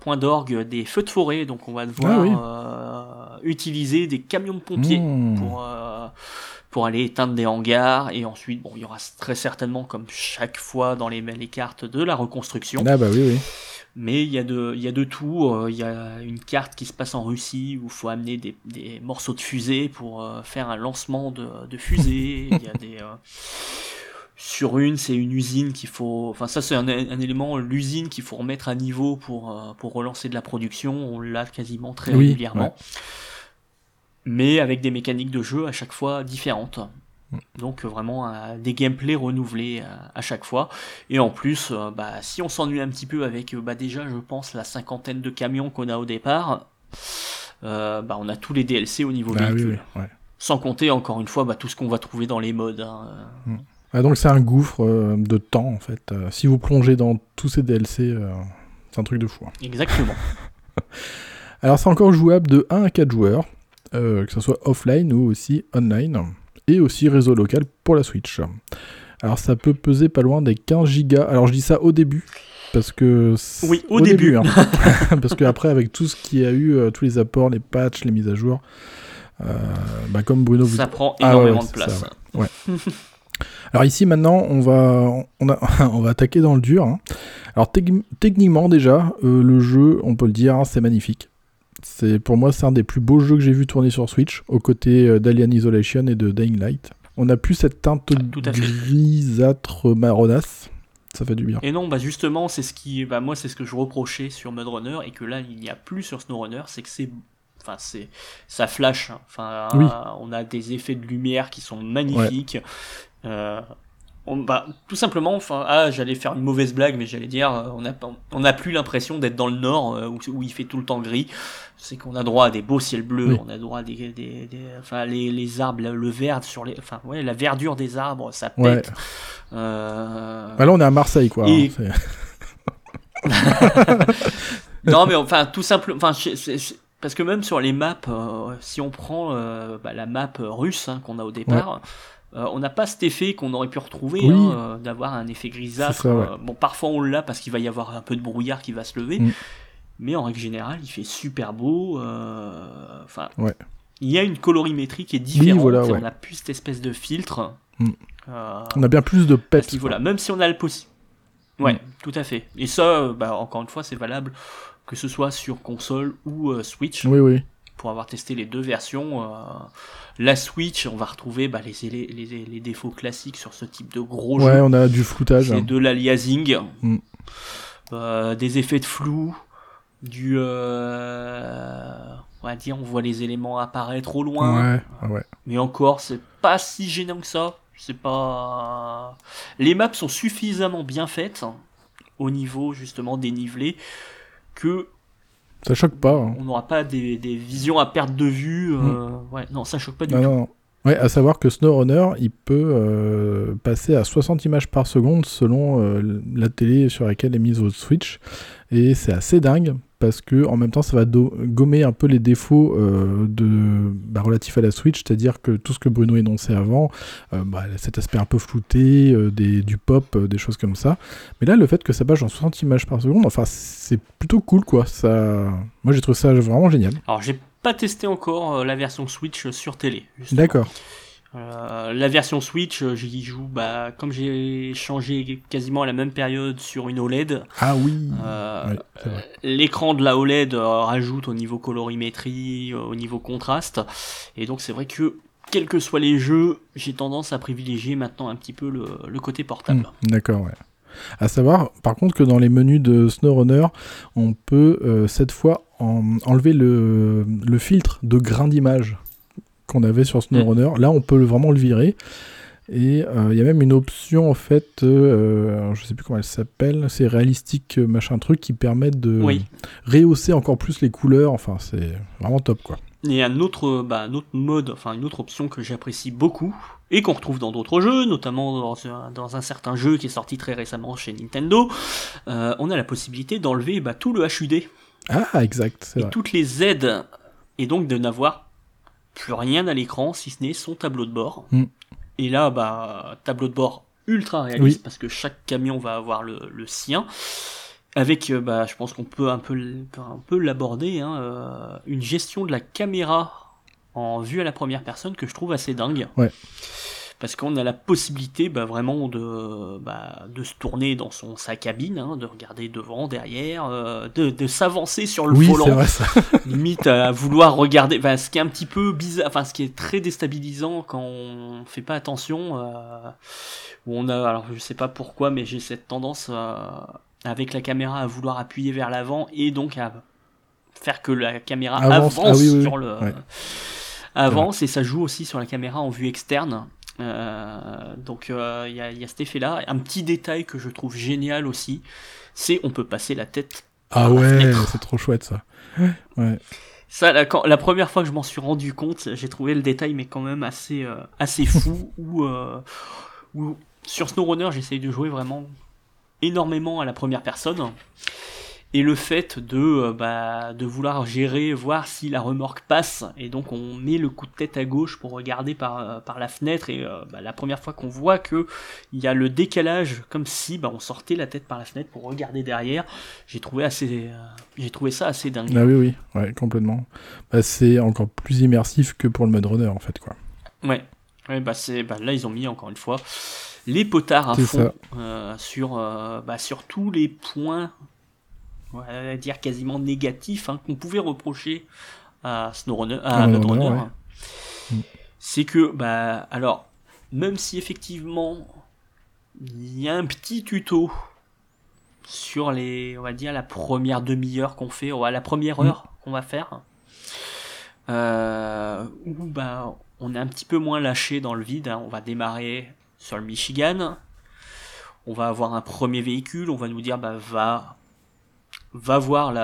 point d'orgue des feux de forêt, donc on va devoir utiliser des camions de pompiers pour aller éteindre des hangars, et ensuite il y aura très certainement, comme chaque fois dans les cartes, de la reconstruction. Mais il y a de tout. Il y a une carte qui se passe en Russie où il faut amener des morceaux de fusée pour faire un lancement de fusée. Il y a Sur une, c'est une usine qu'il faut... Enfin, ça, c'est un élément, l'usine qu'il faut remettre à niveau pour relancer de la production. On l'a quasiment très régulièrement. Ouais. Mais avec des mécaniques de jeu à chaque fois différentes. Donc vraiment des gameplays renouvelés à chaque fois. Et en plus, si on s'ennuie un petit peu avec déjà, je pense, la cinquantaine de camions qu'on a au départ, on a tous les DLC au niveau véhicule. Oui. Sans compter, encore une fois, tout ce qu'on va trouver dans les modes. Hein. Donc c'est un gouffre de temps, en fait. Si vous plongez dans tous ces DLC, c'est un truc de fou. Hein. Exactement. Alors c'est encore jouable de 1 à 4 joueurs, que ce soit offline ou aussi online, et aussi réseau local pour la Switch. Alors ça peut peser pas loin des 15 gigas. Alors je dis ça au début, parce que... Oui, au début. Hein. Parce qu'après, avec tout ce qu'il y a eu, tous les apports, les patchs, les mises à jour, comme Bruno... Ça prend énormément de place. Ça, ouais. Alors ici maintenant on va attaquer dans le dur. Hein. Alors techniquement déjà le jeu, on peut le dire, hein, c'est magnifique. C'est, pour moi, c'est un des plus beaux jeux que j'ai vu tourner sur Switch, aux côtés d'Alien Isolation et de Dying Light. On n'a plus cette teinte grisâtre marronasse. Ça fait du bien. Et non, justement, c'est ce qui, moi, c'est ce que je reprochais sur Mudrunner et que là il n'y a plus sur Snowrunner, c'est que ça flash. Hein. Oui. On a des effets de lumière qui sont magnifiques. Ouais. Tout simplement, j'allais faire une mauvaise blague, mais j'allais dire, on n'a plus l'impression d'être dans le nord où il fait tout le temps gris. C'est qu'on a droit à des beaux ciels bleus, oui. On a droit à les arbres, le vert sur les, la verdure des arbres, ça pète. Ouais. Là, on est à Marseille, quoi. Et... Hein, non, mais tout simplement, c'est... parce que même sur les maps, si on prend la map russe hein, qu'on a au départ. Ouais. On n'a pas cet effet qu'on aurait pu retrouver, oui. Hein, d'avoir un effet grisâtre. Ouais. Parfois on l'a parce qu'il va y avoir un peu de brouillard qui va se lever, mais en règle générale, il fait super beau. Ouais. Il y a une colorimétrie qui est différente. Oui, voilà, ouais. On n'a plus cette espèce de filtre. On a bien plus de peps. Voilà, même si on a le possible. Ouais, tout à fait. Et ça, encore une fois, c'est valable que ce soit sur console ou Switch. Oui, oui. Pour avoir testé les deux versions, la Switch, on va retrouver les défauts classiques sur ce type de gros jeu. Ouais, on a du floutage. C'est de l'aliasing, des effets de flou, on voit les éléments apparaître au loin. Ouais. Mais encore, c'est pas si gênant que ça. C'est pas. Les maps sont suffisamment bien faites au niveau justement dénivelé que. Ça choque pas. Hein. On n'aura pas des visions à perte de vue. Ouais, non, ça choque pas du tout. Non. Ouais, à savoir que SnowRunner, il peut passer à 60 images par seconde selon la télé sur laquelle est mise au Switch. Et c'est assez dingue parce que en même temps, ça va gommer un peu les défauts relatifs à la Switch, c'est-à-dire que tout ce que Bruno énonçait avant, cet aspect un peu flouté, du pop, des choses comme ça. Mais là, le fait que ça passe en 60 images par seconde, c'est plutôt cool, quoi. Ça... Moi, j'ai trouvé ça vraiment génial. Alors, j'ai pas testé encore la version Switch sur télé. Justement. D'accord. La version Switch, j'y joue comme j'ai changé quasiment à la même période sur une OLED. Ah oui, c'est vrai. L'écran de la OLED rajoute au niveau colorimétrie, au niveau contraste. Et donc c'est vrai que, quels que soient les jeux, j'ai tendance à privilégier maintenant un petit peu le côté portable. D'accord, ouais. À savoir, par contre, que dans les menus de SnowRunner, on peut cette fois enlever le filtre de grain d'image qu'on avait sur SnowRunner. Là, on peut vraiment le virer. Et il y a même une option, en fait, je sais plus comment elle s'appelle, c'est réalistique machin truc, qui permet de rehausser encore plus les couleurs. Enfin, c'est vraiment top, quoi. Et une autre option que j'apprécie beaucoup et qu'on retrouve dans d'autres jeux, notamment dans un certain jeu qui est sorti très récemment chez Nintendo, on a la possibilité d'enlever tout le HUD. Ah, exact. C'est vrai. Toutes les aides, et donc de n'avoir plus rien à l'écran, si ce n'est son tableau de bord. Et là, tableau de bord ultra réaliste, parce que chaque camion va avoir le sien. Avec, je pense qu'on peut un peu l'aborder, hein, une gestion de la caméra en vue à la première personne que je trouve assez dingue. Ouais. parce qu'on a la possibilité vraiment de se tourner dans sa cabine, de regarder devant, derrière, de s'avancer sur le volant, c'est vrai, ça. Limite à vouloir regarder, ce qui est un petit peu bizarre, ce qui est très déstabilisant quand on fait pas attention, alors je sais pas pourquoi, mais j'ai cette tendance avec la caméra à vouloir appuyer vers l'avant et donc à faire que la caméra avance sur le... Ouais. Avance, et ça joue aussi sur la caméra en vue externe, donc il y a cet effet là. Un petit détail que je trouve génial aussi, c'est on peut passer la tête par la fenêtre. C'est trop chouette ça. Ouais. Ça la première fois que je m'en suis rendu compte, j'ai trouvé le détail mais quand même assez fou. où sur Snowrunner j'essaye de jouer vraiment énormément à la première personne. Et le fait de vouloir gérer, voir si la remorque passe, et donc on met le coup de tête à gauche pour regarder par la fenêtre, et la première fois qu'on voit que il y a le décalage, comme si on sortait la tête par la fenêtre pour regarder derrière, j'ai trouvé ça assez dingue. Ah oui, ouais, complètement. C'est encore plus immersif que pour le Mudrunner en fait, quoi. Ouais. Ouais, là ils ont mis encore une fois les potards à fond sur tous les points. On va dire quasiment négatif, qu'on pouvait reprocher à Snowrunner, Mudrunner. Ouais. C'est que, alors, même si effectivement il y a un petit tuto sur on va dire la première demi-heure qu'on fait, ou à la première heure qu'on va faire, où on est un petit peu moins lâché dans le vide. On va démarrer sur le Michigan, on va avoir un premier véhicule, on va nous dire va voir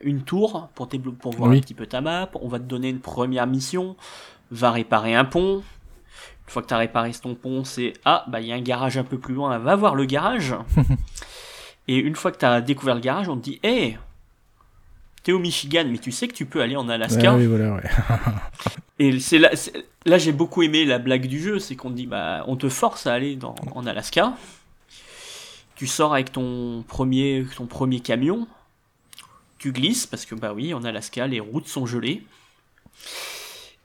une tour pour voir un petit peu ta map, on va te donner une première mission, va réparer un pont, une fois que tu as réparé ton pont, c'est il y a un garage un peu plus loin, va voir le garage, et une fois que tu as découvert le garage, on te dit t'es au Michigan, mais tu sais que tu peux aller en Alaska. Ah oui, voilà, ouais. Et là j'ai beaucoup aimé la blague du jeu, c'est qu'on te dit on te force à aller en Alaska. Tu sors avec ton premier camion, tu glisses, parce que en Alaska, les routes sont gelées,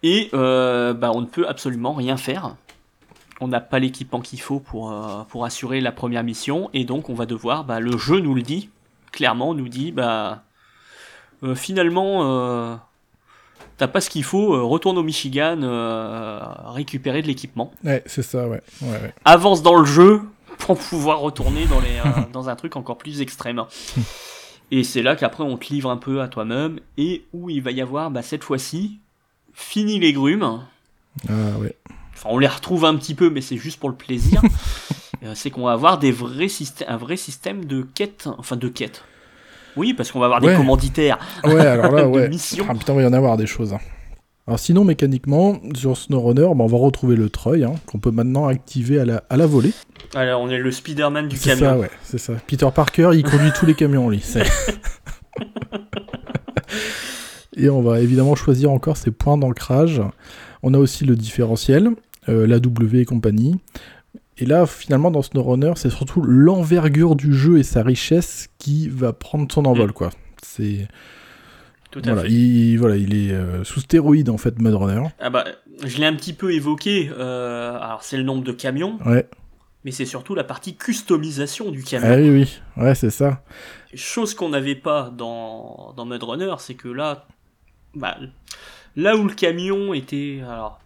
et on ne peut absolument rien faire. On n'a pas l'équipement qu'il faut pour assurer la première mission, et donc on va devoir, le jeu nous le dit, clairement nous dit, finalement, t'as pas ce qu'il faut, retourne au Michigan, récupérer de l'équipement. Ouais, c'est ça, ouais. Avance dans le jeu, pour pouvoir retourner dans un truc encore plus extrême. Et c'est là qu'après on te livre un peu à toi-même, et où il va y avoir, cette fois-ci, fini les grumes. Ah ouais. Enfin, on les retrouve un petit peu, mais c'est juste pour le plaisir. C'est qu'on va avoir un vrai système de quêtes. Enfin, de quêtes. Oui, parce qu'on va avoir des commanditaires. Ouais, alors là, ouais. Missions. Ah putain, il va y en avoir des choses. Alors sinon, mécaniquement, sur SnowRunner, on va retrouver le treuil, qu'on peut maintenant activer à la volée. Alors, on est le Spider-Man du camion. C'est ça, ouais, c'est ça. Peter Parker, il conduit tous les camions, lui. Et on va évidemment choisir encore ses points d'ancrage. On a aussi le différentiel, la W et compagnie. Et là, finalement, dans SnowRunner, c'est surtout l'envergure du jeu et sa richesse qui va prendre son envol, quoi. C'est... il est sous stéroïde en fait, Mudrunner. Je l'ai un petit peu évoqué. Alors c'est le nombre de camions, mais c'est surtout la partie customisation du camion. Ah oui, ouais, c'est ça. Chose qu'on n'avait pas dans Mudrunner, c'est que là, là où le camion était, alors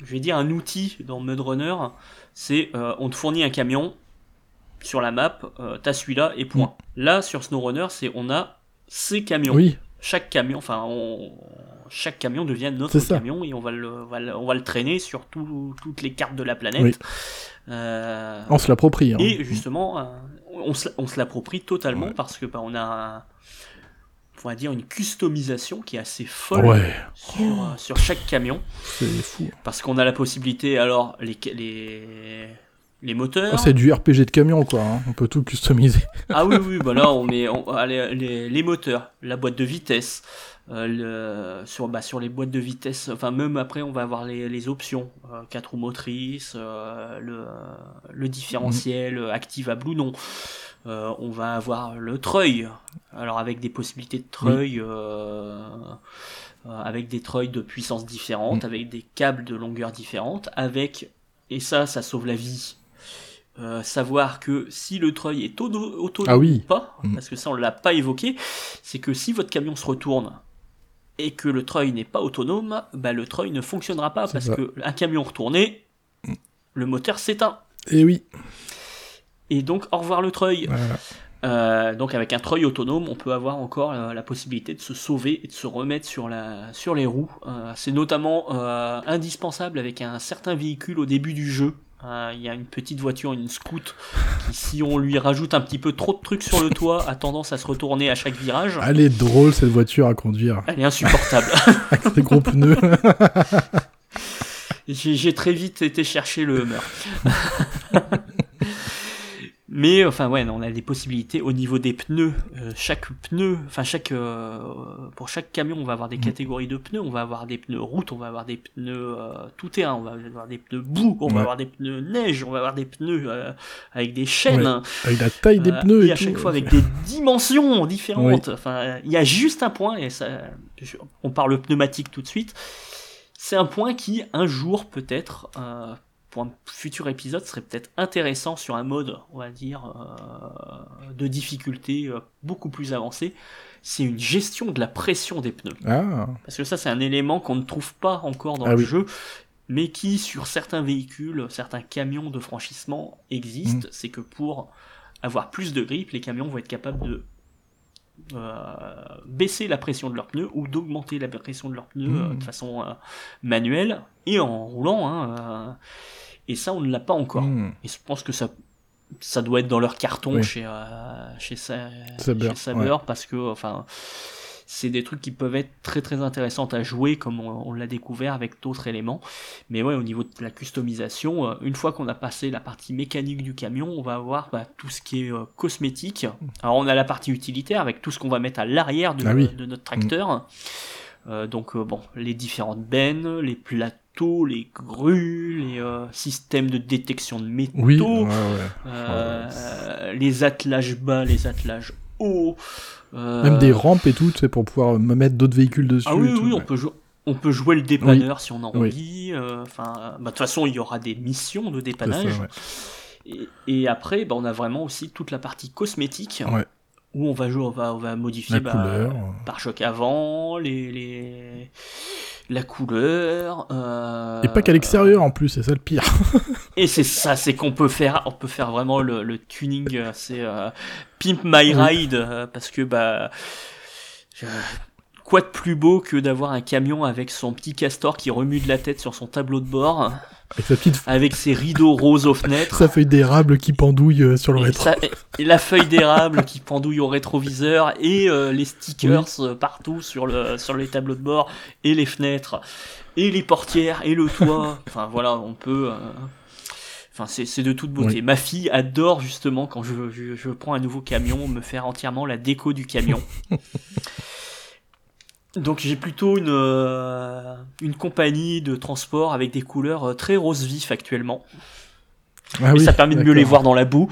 je vais dire un outil dans Mudrunner, c'est on te fournit un camion sur la map, t'as celui-là et point. Là sur SnowRunner, c'est on a ces camions. Oui. Chaque camion devient notre camion et on va le traîner sur toutes les cartes de la planète. Oui. On se l'approprie. Et justement, on se l'approprie totalement parce que on a, on va dire, une customisation qui est assez folle sur chaque camion. C'est fou. Parce qu'on a la possibilité, alors les moteurs. C'est du RPG de camion, quoi. On peut tout customiser. Ah oui. Là, on met les moteurs, la boîte de vitesse, sur les boîtes de vitesse. Enfin, même après, on va avoir les options. 4 roues motrices, le différentiel activable ou non. On va avoir le treuil, alors avec des possibilités de treuil, avec des treuils de puissance différentes, avec des câbles de longueur différentes, avec, et ça sauve la vie, savoir que si le treuil est autonome ou pas, parce que ça on l'a pas évoqué, c'est que si votre camion se retourne et que le treuil n'est pas autonome, bah le treuil ne fonctionnera pas, qu'un camion retourné, le moteur s'éteint. Et oui. Et donc, au revoir le treuil. Voilà. Donc, avec un treuil autonome, on peut avoir encore la possibilité de se sauver et de se remettre sur les roues. C'est notamment indispensable avec un certain véhicule au début du jeu. Il y a une petite voiture, une scout, qui, si on lui rajoute un petit peu trop de trucs sur le toit, a tendance à se retourner à chaque virage. Elle est drôle, cette voiture à conduire. Elle est insupportable. Avec des gros pneus. J'ai très vite été chercher le Hummer. Mais enfin ouais, on a des possibilités au niveau des pneus. Pour chaque camion, on va avoir des catégories de pneus. On va avoir des pneus route, on va avoir des pneus tout terrain, on va avoir des pneus boue, on va avoir des pneus neige, on va avoir des pneus avec des chaînes, avec la taille des pneus et à tout, chaque fois avec des dimensions différentes. Oui. Enfin, il y a juste un point et ça, on parle pneumatique tout de suite. C'est un point qui un jour peut-être pour un futur épisode serait peut-être intéressant sur un mode, on va dire, de difficulté beaucoup plus avancé, c'est une gestion de la pression des pneus. Ah. Parce que ça, c'est un élément qu'on ne trouve pas encore dans le jeu, mais qui, sur certains véhicules, certains camions de franchissement existe, c'est que pour avoir plus de grip, les camions vont être capables de baisser la pression de leurs pneus ou d'augmenter la pression de leurs pneus de façon manuelle et en roulant et ça on ne l'a pas encore et je pense que ça doit être dans leur carton chez Saber parce que enfin c'est des trucs qui peuvent être très très intéressants à jouer comme on l'a découvert avec d'autres éléments. Mais ouais, au niveau de la customisation, une fois qu'on a passé la partie mécanique du camion, on va avoir tout ce qui est cosmétique. Alors on a la partie utilitaire avec tout ce qu'on va mettre à l'arrière de notre tracteur. Donc les différentes bennes, les plateaux, les grues, les systèmes de détection de métaux, les attelages bas, les attelages hauts. Même des rampes et tout, c'est pour pouvoir mettre d'autres véhicules dessus. Ah oui, et tout, on peut jouer le dépanneur si on a envie. De toute façon, il y aura des missions de dépannage. Ça, et après, on a vraiment aussi toute la partie cosmétique où on va jouer, on va modifier pare-choc avant, la couleur. Et pas qu'à l'extérieur en plus, c'est ça le pire. Et c'est ça, c'est qu'on peut faire, vraiment le tuning, c'est Pimp My Ride, parce que quoi de plus beau que d'avoir un camion avec son petit castor qui remue de la tête sur son tableau de bord, avec ses rideaux roses aux fenêtres, sa feuille d'érable qui pendouille sur le rétro, et la feuille d'érable qui pendouille au rétroviseur et les stickers partout sur les tableaux de bord et les fenêtres et les portières et le toit. Enfin voilà, on peut. Enfin, c'est de toute beauté. Ma fille adore justement quand je prends un nouveau camion me faire entièrement la déco du camion. Donc j'ai plutôt une compagnie de transport avec des couleurs très rose vif actuellement. Ah oui, ça permet de mieux les voir dans la boue.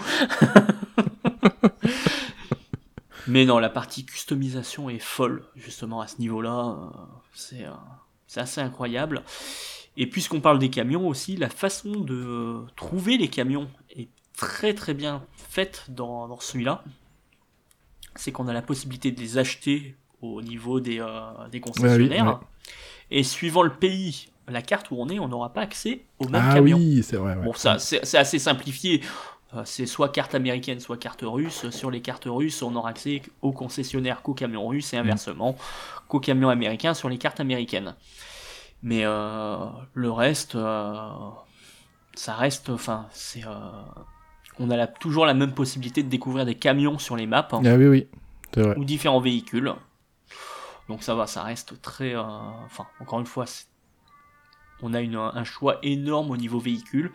Mais non, la partie customisation est folle justement à ce niveau-là. C'est assez incroyable. Et puisqu'on parle des camions aussi, la façon de trouver les camions est très très bien faite dans celui-là. C'est qu'on a la possibilité de les acheter au niveau des concessionnaires. Et suivant le pays, la carte où on est, on n'aura pas accès au même camion. Oui, c'est vrai. Ouais. Bon, ça, c'est assez simplifié. C'est soit carte américaine, soit carte russe. Sur les cartes russes, on n'aura accès aux concessionnaires qu'aux camions russes et inversement qu'aux camions américains sur les cartes américaines. Mais le reste, ça reste. Enfin, on a toujours la même possibilité de découvrir des camions sur les maps. Ah oui, c'est vrai. Ou différents véhicules. Donc ça va, ça reste très. Enfin, encore une fois, on a un choix énorme au niveau véhicule.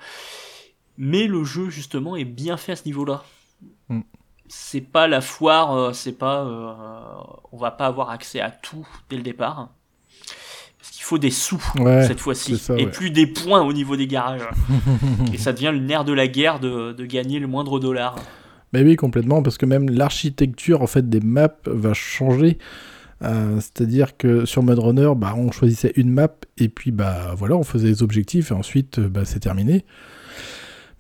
Mais le jeu, justement, est bien fait à ce niveau-là. C'est pas la foire, on va pas avoir accès à tout dès le départ. Parce qu'il faut des sous cette fois-ci, et plus des points au niveau des garages. Et ça devient le nerf de la guerre de gagner le moindre dollar. Mais oui, complètement, parce que même l'architecture en fait, des maps va changer. C'est-à-dire que sur Mudrunner, bah, on choisissait une map et puis bah, voilà, on faisait les objectifs et ensuite bah, c'est terminé.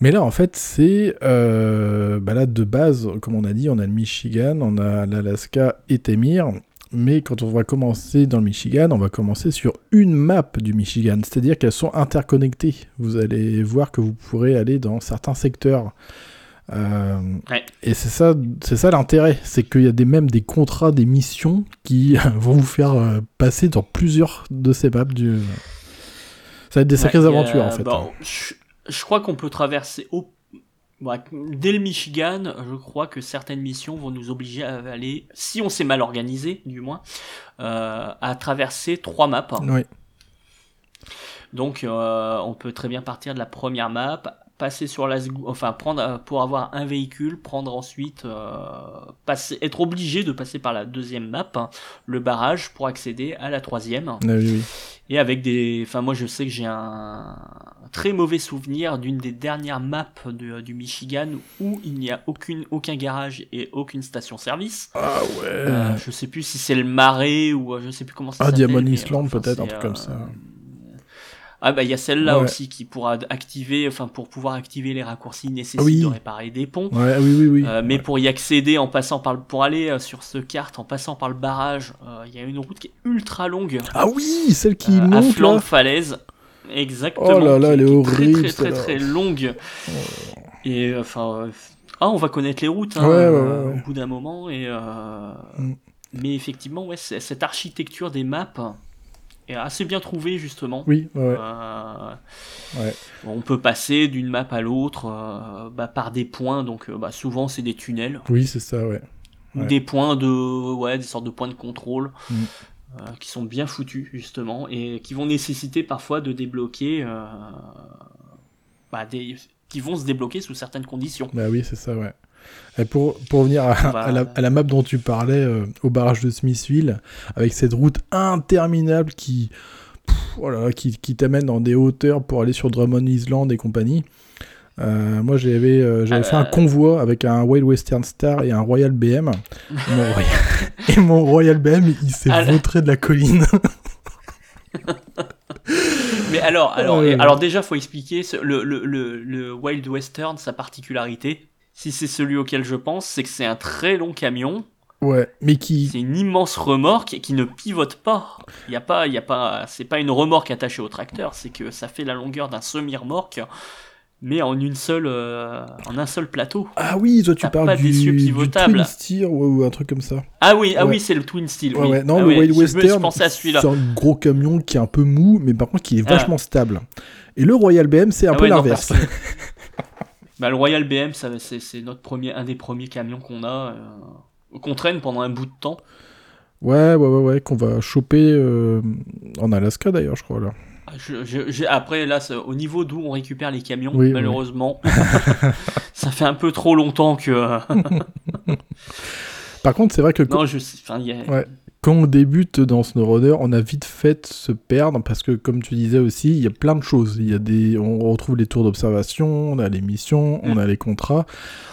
Mais là, en fait, c'est bah là, de base, comme on a dit, on a le Michigan, on a l'Alaska et Temir. Mais quand on va commencer dans le Michigan, on va commencer sur une map du Michigan. C'est-à-dire qu'elles sont interconnectées. Vous allez voir que vous pourrez aller dans certains secteurs. Ouais. Et c'est ça l'intérêt, c'est qu'il y a même des contrats, des missions qui vont vous faire passer dans plusieurs de ces maps. Ça va être des sacrées aventures en fait. Bon, je crois qu'on peut traverser dès le Michigan. Je crois que certaines missions vont nous obliger à aller, si on s'est mal organisé du moins, à traverser 3 maps. Oui. Donc on peut très bien partir de la première map. Passer sur la pour avoir un véhicule, prendre ensuite être obligé de passer par la deuxième map, hein, le barrage pour accéder à la troisième. Ah oui, oui. Et avec moi je sais que j'ai un très mauvais souvenir d'une des dernières maps du Michigan où il n'y a aucun garage et aucune station-service. Ah ouais. Je sais plus si c'est le Marais ou je sais plus comment ça s'appelle. Diamond Island peut-être un truc comme ça. Ah bah il y a celle-là aussi qui pourra activer, pour pouvoir activer les raccourcis nécessite de réparer des ponts. Ouais, oui. Mais pour y accéder en passant pour aller sur ce kart en passant par le barrage, il y a une route qui est ultra longue. Ah oui, celle qui monte à flanc de falaise. Exactement. Oh là là, elle est horrible. Très longue. Oh. Et on va connaître les routes au bout d'un moment et mais effectivement cette architecture des maps assez bien trouvé justement. Oui, ouais. On peut passer d'une map à l'autre par des points, donc souvent c'est des tunnels. Oui, c'est ça, ouais. Ou des points des sortes de points de contrôle qui sont bien foutus justement et qui vont nécessiter parfois de débloquer qui vont se débloquer sous certaines conditions. Bah oui, c'est ça, ouais. Et pour revenir à la map dont tu parlais au barrage de Smithville, avec cette route interminable qui t'amène dans des hauteurs pour aller sur Drummond Island et compagnie, moi j'avais fait un convoi avec un Wild Western Star et un Royal BM et mon Royal BM il s'est vautré de la colline. Mais alors déjà faut expliquer le Wild Western, sa particularité. Si c'est celui auquel je pense, c'est que c'est un très long camion. Ouais, mais c'est une immense remorque qui ne pivote pas. C'est pas une remorque attachée au tracteur, c'est que ça fait la longueur d'un semi-remorque, mais en un seul plateau. Ah oui, toi tu parles du twin steel ou un truc comme ça. Ah oui, ah oui, c'est le twin steel. Oui. Ouais, non, le Wild Western, c'est un gros camion qui est un peu mou, mais par contre qui est vachement stable. Et le Royal BM, c'est un peu l'inverse. Le Royal BM, ça, c'est un des premiers camions qu'on a, qu'on traîne pendant un bout de temps. Ouais, qu'on va choper en Alaska d'ailleurs, je crois. Là. Après, là, au niveau d'où on récupère les camions, malheureusement, ça fait un peu trop longtemps que... Par contre, c'est vrai que... Quand on débute dans Snowrunner, on a vite fait se perdre parce que, comme tu disais aussi, il y a plein de choses. On retrouve les tours d'observation, on a les missions, on a les contrats.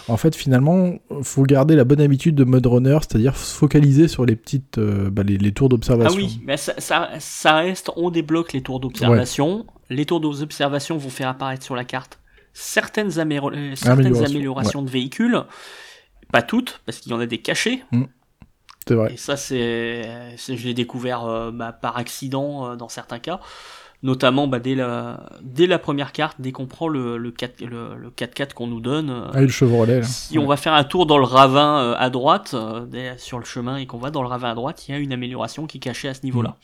En fait, finalement, faut garder la bonne habitude de Mudrunner, c'est-à-dire se focaliser sur les petites, les tours d'observation. Ah oui, mais ça reste. On débloque les tours d'observation. Ouais. Les tours d'observation vont faire apparaître sur la carte certaines améliorations de véhicules, pas toutes, parce qu'il y en a des cachées. C'est vrai. Et ça, je l'ai découvert par accident dans certains cas, notamment dès la première carte, dès qu'on prend le 4x4 qu'on nous donne. Le Chevrolet. Si on va faire un tour dans le ravin à droite, sur le chemin, et qu'on va dans le ravin à droite, il y a une amélioration qui est cachée à ce niveau-là.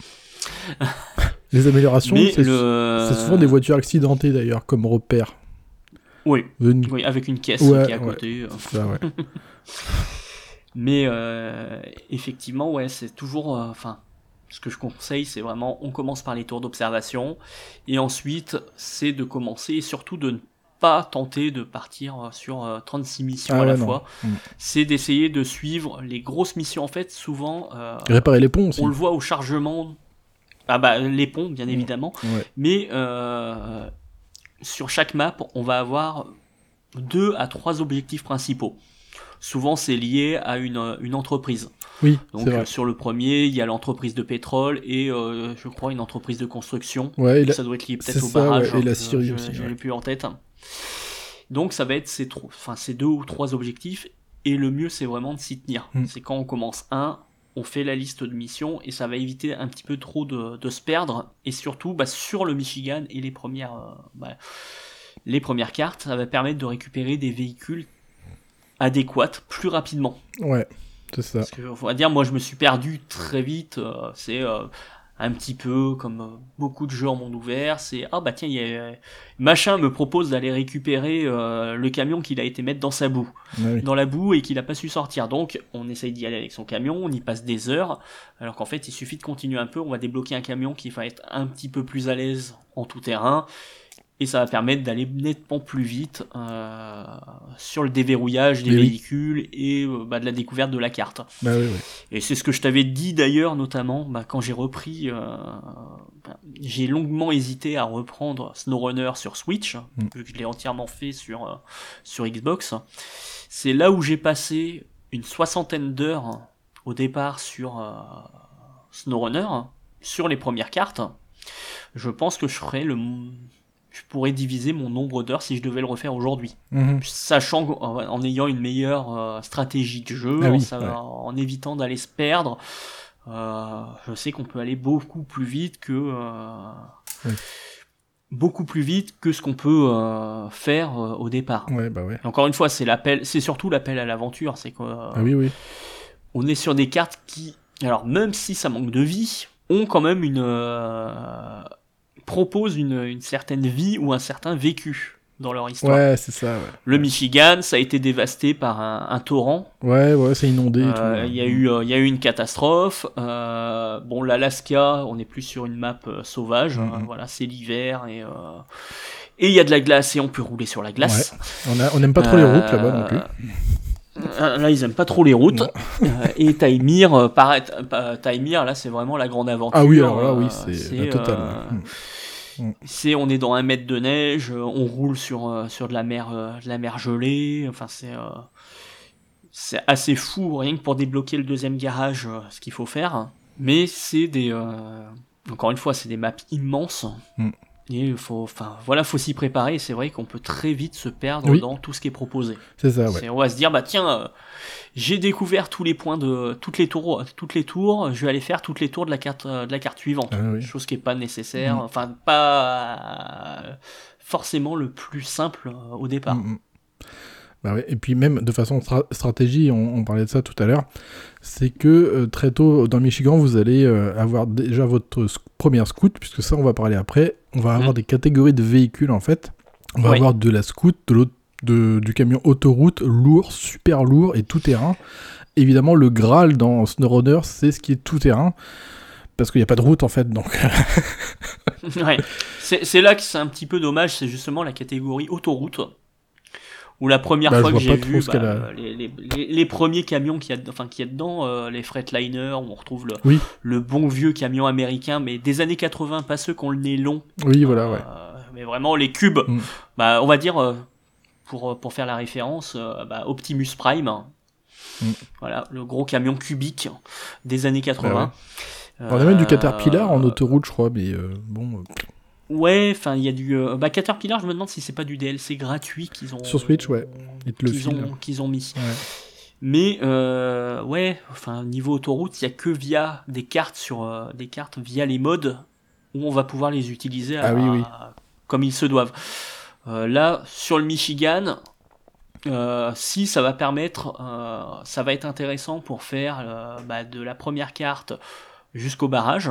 Les améliorations, c'est souvent des voitures accidentées d'ailleurs, comme repère. Oui, avec une caisse qui est à côté. C'est ça, ouais. Mais effectivement, c'est toujours... ce que je conseille, c'est vraiment... On commence par les tours d'observation. Et ensuite, c'est de commencer... Et surtout, de ne pas tenter de partir sur 36 missions à la fois. Mmh. C'est d'essayer de suivre les grosses missions. En fait, souvent... réparer les ponts aussi. On le voit au chargement... les ponts, bien évidemment. Ouais. Mais sur chaque map, on va avoir 2 à 3 objectifs principaux. souvent c'est lié à une entreprise. Oui, donc sur le premier, il y a l'entreprise de pétrole et je crois une entreprise de construction. Ouais, et la... Ça doit être lié peut-être au barrage. Ouais, et la Syrie aussi. Je l'ai plus en tête. Donc ça va être ces deux ou trois objectifs et le mieux c'est vraiment de s'y tenir. C'est quand on commence un, on fait la liste de missions et ça va éviter un petit peu trop de se perdre et surtout sur le Michigan et les premières cartes, ça va permettre de récupérer des véhicules adéquats plus rapidement. Ouais, c'est ça. Parce que faut dire, moi je me suis perdu très vite, un petit peu comme beaucoup de jeux en monde ouvert, c'est tiens, machin me propose d'aller récupérer le camion qu'il a été mettre dans sa boue, dans la boue et qu'il a pas su sortir. Donc on essaye d'y aller avec son camion, on y passe des heures, alors qu'en fait il suffit de continuer un peu, on va débloquer un camion qui va être un petit peu plus à l'aise en tout terrain et ça va permettre d'aller nettement plus vite sur le déverrouillage des véhicules et de la découverte de la carte. Et c'est ce que je t'avais dit d'ailleurs, notamment quand j'ai repris, j'ai longuement hésité à reprendre Snowrunner sur Switch, vu que je l'ai entièrement fait sur Xbox. C'est là où j'ai passé une 60aine d'heures au départ sur Snowrunner, sur les premières cartes. Je pense que je pourrais diviser mon nombre d'heures si je devais le refaire aujourd'hui. Sachant qu'en ayant une meilleure stratégie de jeu, en évitant d'aller se perdre, je sais qu'on peut aller beaucoup plus vite que ce qu'on peut faire au départ. Encore une fois, c'est surtout l'appel à l'aventure. C'est on est sur des cartes qui, alors même si ça manque de vie, ont quand même propose une certaine vie ou un certain vécu dans leur histoire. Ouais, c'est ça. Ouais. Le Michigan, ça a été dévasté par un torrent. Ouais, c'est inondé. Il y a eu une catastrophe. L'Alaska, on n'est plus sur une map sauvage. C'est l'hiver et il y a de la glace et on peut rouler sur la glace. Ouais. On n'aime pas trop les routes là-bas non plus. Là, ils aiment pas trop les routes. Et Temir, là, c'est vraiment la grande aventure. Ah oui, alors là, oui, c'est total. On est dans 1 mètre de neige, on roule sur de la mer gelée. Enfin, c'est assez fou, rien que pour débloquer le deuxième garage, ce qu'il faut faire. Mais c'est encore une fois, c'est des maps immenses. Et faut s'y préparer. C'est vrai qu'on peut très vite se perdre dans tout ce qui est proposé. C'est ça, ouais. On va se dire, j'ai découvert tous les points toutes les tours. Je vais aller faire toutes les tours de la carte suivante. Chose qui est pas nécessaire, pas forcément le plus simple au départ. Et puis même de façon stratégie, on parlait de ça tout à l'heure, c'est que très tôt dans le Michigan, vous allez avoir déjà votre première scout, puisque ça on va parler après, on va avoir des catégories de véhicules en fait, on va avoir de la scout, du camion autoroute, lourd, super lourd et tout terrain. Évidemment le Graal dans SnowRunner, c'est ce qui est tout terrain, parce qu'il n'y a pas de route en fait, donc... C'est là que c'est un petit peu dommage, c'est justement la catégorie autoroute. Ou la première fois que j'ai vu les premiers camions qu'il y a dedans, les Freightliner, où on retrouve le bon vieux camion américain, mais des années 80, pas ceux qui ont le nez long. Mais vraiment les cubes. On va dire, pour faire la référence, Optimus Prime. Voilà, le gros camion cubique des années 80. On a même du Caterpillar en autoroute, je crois, mais il y a du Caterpillar, je me demande si c'est pas du DLC gratuit qu'ils ont sur Switch, qu'ils ont mis. Mais niveau autoroute, il y a que via des cartes via les modes où on va pouvoir les utiliser comme ils se doivent. Là sur le Michigan, si ça va permettre, ça va être intéressant pour faire de la première carte jusqu'au barrage.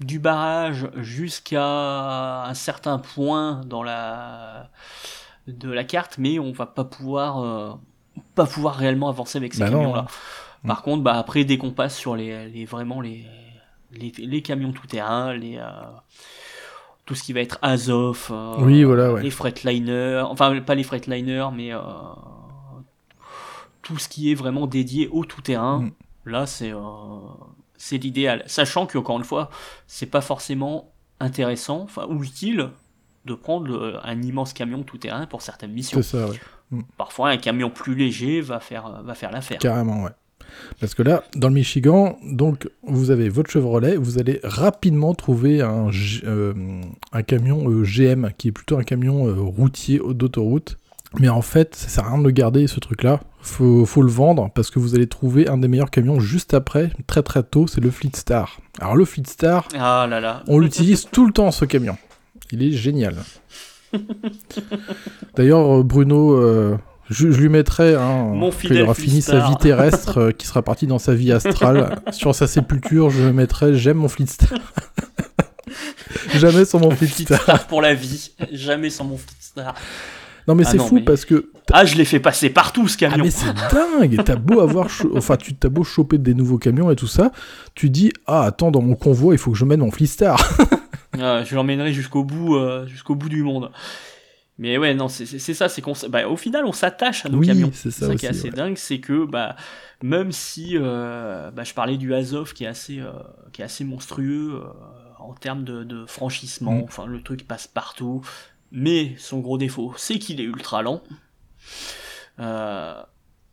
Du barrage jusqu'à un certain point dans de la carte, mais on va pas pouvoir réellement avancer avec ces camions-là. Par contre, après, dès qu'on passe sur les camions tout-terrain, tout ce qui va être Azov, les Freightliner, enfin pas les Freightliner, mais tout ce qui est vraiment dédié au tout-terrain, là c'est l'idéal, sachant que encore une fois, c'est pas forcément intéressant, ou utile, de prendre un immense camion tout terrain pour certaines missions. C'est ça, Parfois, un camion plus léger va faire l'affaire. Carrément, ouais. Parce que là, dans le Michigan, donc, vous avez votre Chevrolet, vous allez rapidement trouver un camion GM, qui est plutôt un camion routier d'autoroute. Mais en fait, ça sert à rien de le garder, ce truc-là. Faut le vendre, parce que vous allez trouver un des meilleurs camions juste après, très très tôt, c'est le Fleetstar. Alors le Fleetstar, ah là là, on l'utilise tout le temps, ce camion. Il est génial. D'ailleurs, Bruno... Je lui mettrai, quand il aura fini sa vie terrestre, qui sera parti dans sa vie astrale, sur sa sépulture, je mettrai « J'aime mon Fleetstar ». Jamais sans mon Fleetstar. Fleetstar pour la vie. Jamais sans mon Fleetstar. Non mais c'est fou parce que... je l'ai fait passer partout ce camion. Ah mais c'est dingue. T'as beau avoir... T'as beau choper des nouveaux camions et tout ça, tu dis « Ah attends, dans mon convoi, il faut que je mène mon Fleetstar ». Je l'emmènerai jusqu'au bout du monde. Mais ouais, non, c'est ça, c'est qu'on, au final, on s'attache à nos camions. C'est ça aussi, qui est assez dingue, c'est que même si je parlais du Azov qui est assez monstrueux en termes de franchissement, enfin le truc passe partout, mais son gros défaut, c'est qu'il est ultra lent.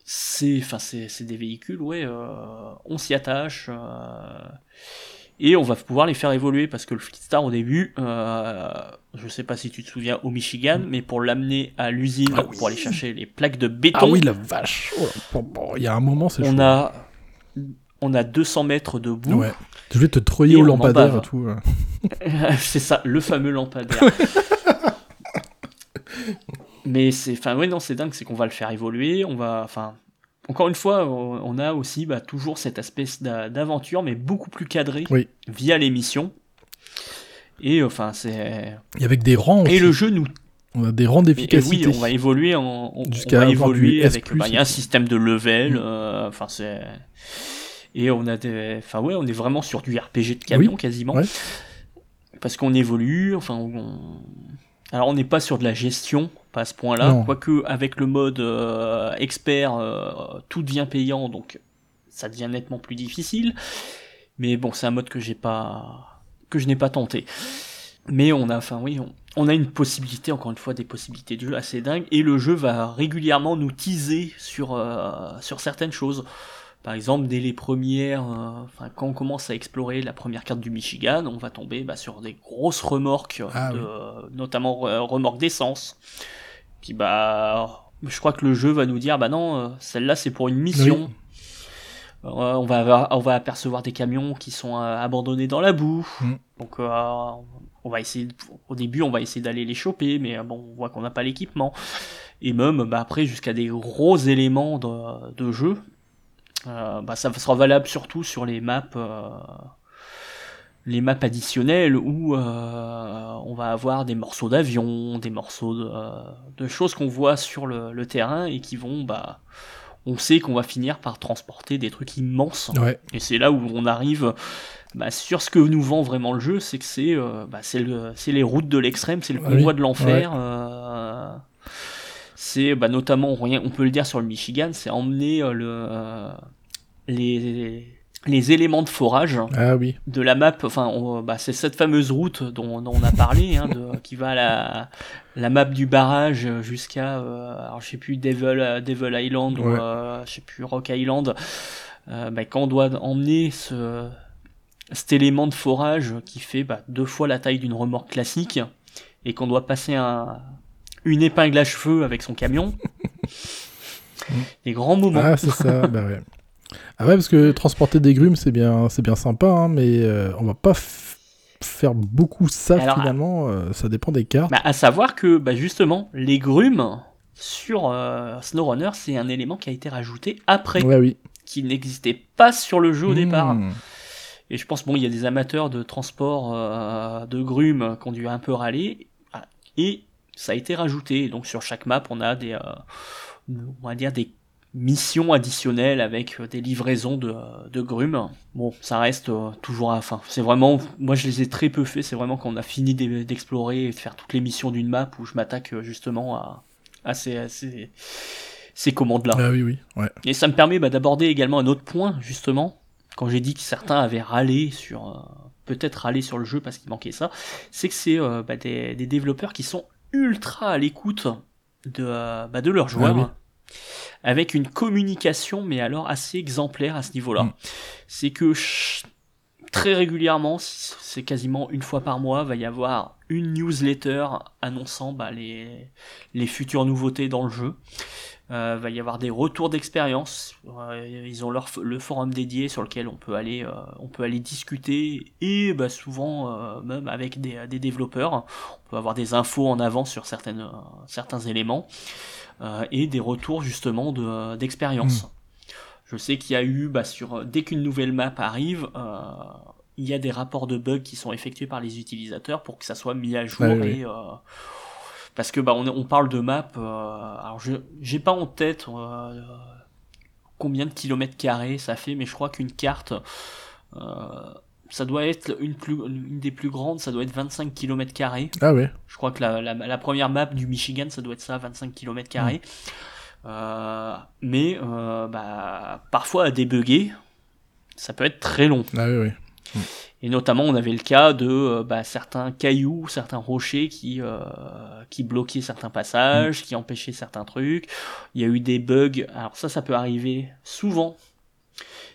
C'est des véhicules, on s'y attache. Et on va pouvoir les faire évoluer, parce que le Fleetstar, au début, je sais pas si tu te souviens, au Michigan, mais pour l'amener à l'usine, pour aller chercher les plaques de béton... Ah oui, la vache. Il y a un moment, c'est chaud. On a 200 mètres de boue. Ouais. Je vais te troyer au lampadaire et tout. C'est ça, le fameux lampadaire. Mais c'est dingue, c'est qu'on va le faire évoluer, Encore une fois, on a aussi toujours cette espèce d'aventure, mais beaucoup plus cadrée via les missions. Et c'est. Et avec des rangs. Et aussi. Le jeu nous. On a des rangs d'efficacité. Et oui, on va évoluer en. Jusqu'à on va évoluer avec. Il y a un système de level. C'est. Et on a des. On est vraiment sur du RPG de camion quasiment. Ouais. Parce qu'on évolue. Alors on n'est pas sur de la gestion. Pas à ce point-là, quoique avec le mode expert, tout devient payant, donc ça devient nettement plus difficile. Mais bon, c'est un mode que je n'ai pas tenté. Mais on a une possibilité, encore une fois, des possibilités de jeu assez dingues, et le jeu va régulièrement nous teaser sur certaines choses. Par exemple, dès les premières, quand on commence à explorer la première carte du Michigan, on va tomber sur des grosses remorques, notamment remorques d'essence. Puis je crois que le jeu va nous dire, celle-là c'est pour une mission. Oui. On va apercevoir des camions qui sont abandonnés dans la boue. Donc on va essayer, au début on va essayer d'aller les choper, mais on voit qu'on n'a pas l'équipement. Et même après jusqu'à des gros éléments de jeu. Ça sera valable surtout sur les maps additionnelles où on va avoir des morceaux d'avion, des morceaux de choses qu'on voit sur le terrain et qui vont, on sait qu'on va finir par transporter des trucs immenses. Ouais. Et c'est là où on arrive sur ce que nous vend vraiment le jeu, c'est que c'est les routes de l'extrême, c'est le convoi de l'enfer. Ouais. C'est notamment, on peut le dire sur le Michigan, c'est emmener les éléments de forage de la map. C'est cette fameuse route dont on a parlé, qui va à la map du barrage jusqu'à, je sais plus, Devil Island ou je sais plus, Rock Island. Quand on doit emmener cet élément de forage qui fait 2 fois la taille d'une remorque classique et qu'on doit passer une épingle à cheveux avec son camion. Des grands moments. Ah, c'est ça, ouais. Ah ouais, parce que transporter des grumes, c'est bien sympa, mais on va pas faire beaucoup ça. Alors, finalement, ça dépend des cartes. À savoir que, justement, les grumes sur SnowRunner, c'est un élément qui a été rajouté après, qui n'existait pas sur le jeu au départ. Et je pense, il y a des amateurs de transport de grumes qui ont dû un peu râler, et ça a été rajouté. Donc sur chaque map, on a des, on va dire des missions additionnelles avec des livraisons de grumes. Bon, ça reste toujours à la fin. C'est vraiment, moi je les ai très peu fait. C'est vraiment quand on a fini d'explorer et de faire toutes les missions d'une map où je m'attaque justement à ces commandes-là. Ah oui, ouais. Et ça me permet d'aborder également un autre point justement. Quand j'ai dit que certains avaient râlé sur le jeu parce qu'il manquait ça, c'est que c'est des développeurs qui sont ultra à l'écoute de leurs joueurs, avec une communication, mais alors assez exemplaire à ce niveau-là. C'est que très régulièrement, c'est quasiment une fois par mois, va y avoir une newsletter annonçant les futures nouveautés dans le jeu. Va y avoir des retours d'expérience. Ils ont le forum dédié sur lequel on peut aller discuter et souvent même avec des développeurs. On peut avoir des infos en avance sur certains éléments et des retours justement d'expérience. Je sais qu'il y a eu dès qu'une nouvelle map arrive, il y a des rapports de bugs qui sont effectués par les utilisateurs pour que ça soit mis à jour parce que on parle de map. Alors j'ai pas en tête combien de kilomètres carrés ça fait, mais je crois qu'une carte ça doit être une des plus grandes, ça doit être 25 kilomètres carrés. Ah ouais. Je crois que la première map du Michigan, ça doit être ça, 25 kilomètres carrés. Mais parfois à débugger, ça peut être très long. Ah oui. Et notamment, on avait le cas de certains cailloux, certains rochers qui bloquaient certains passages, qui empêchaient certains trucs. Il y a eu des bugs. Alors ça peut arriver souvent.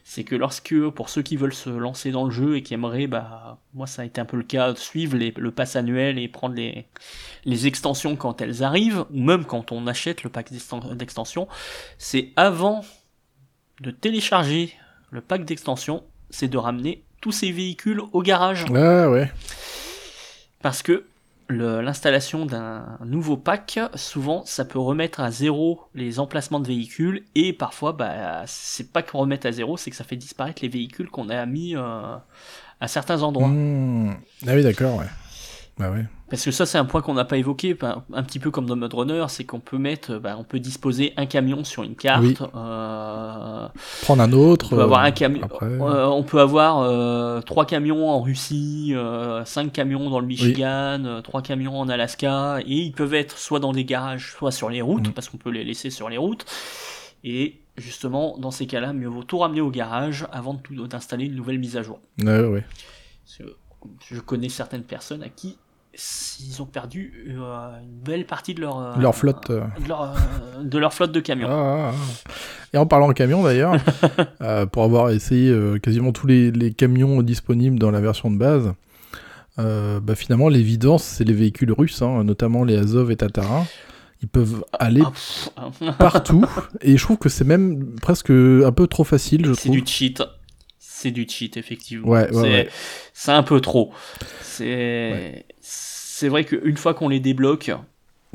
C'est que pour ceux qui veulent se lancer dans le jeu et qui aimeraient, moi ça a été un peu le cas, suivre le pass annuel et prendre les extensions quand elles arrivent, ou même quand on achète le pack d'extensions, c'est avant de télécharger le pack d'extensions, c'est de ramener tous ces véhicules au garage. Ah ouais. Parce que l'installation d'un nouveau pack, souvent ça peut remettre à zéro les emplacements de véhicules, et parfois c'est pas qu'on remette à zéro, c'est que ça fait disparaître les véhicules qu'on a mis à certains endroits. Ah oui, d'accord, ouais. Parce que ça, c'est un point qu'on n'a pas évoqué, un petit peu comme dans Mudrunner, c'est qu'on peut on peut disposer un camion sur une carte, prendre un autre, on peut avoir un camion, on peut avoir 3 camions en Russie, 5 camions dans le Michigan, 3 camions en Alaska, et ils peuvent être soit dans des garages, soit sur les routes, parce qu'on peut les laisser sur les routes, et justement, dans ces cas-là, mieux vaut tout ramener au garage avant d'installer une nouvelle mise à jour. Je connais certaines personnes à qui ils ont perdu une belle partie de leur flotte de leur flotte de camions. Et en parlant de camions d'ailleurs, pour avoir essayé quasiment tous les camions disponibles dans la version de base, finalement l'évidence c'est les véhicules russes, notamment les Azov et Tatra. Ils peuvent aller partout et je trouve que c'est même presque un peu trop facile. C'est du cheat. C'est du cheat, effectivement. C'est un peu trop. C'est vrai qu'une fois qu'on les débloque...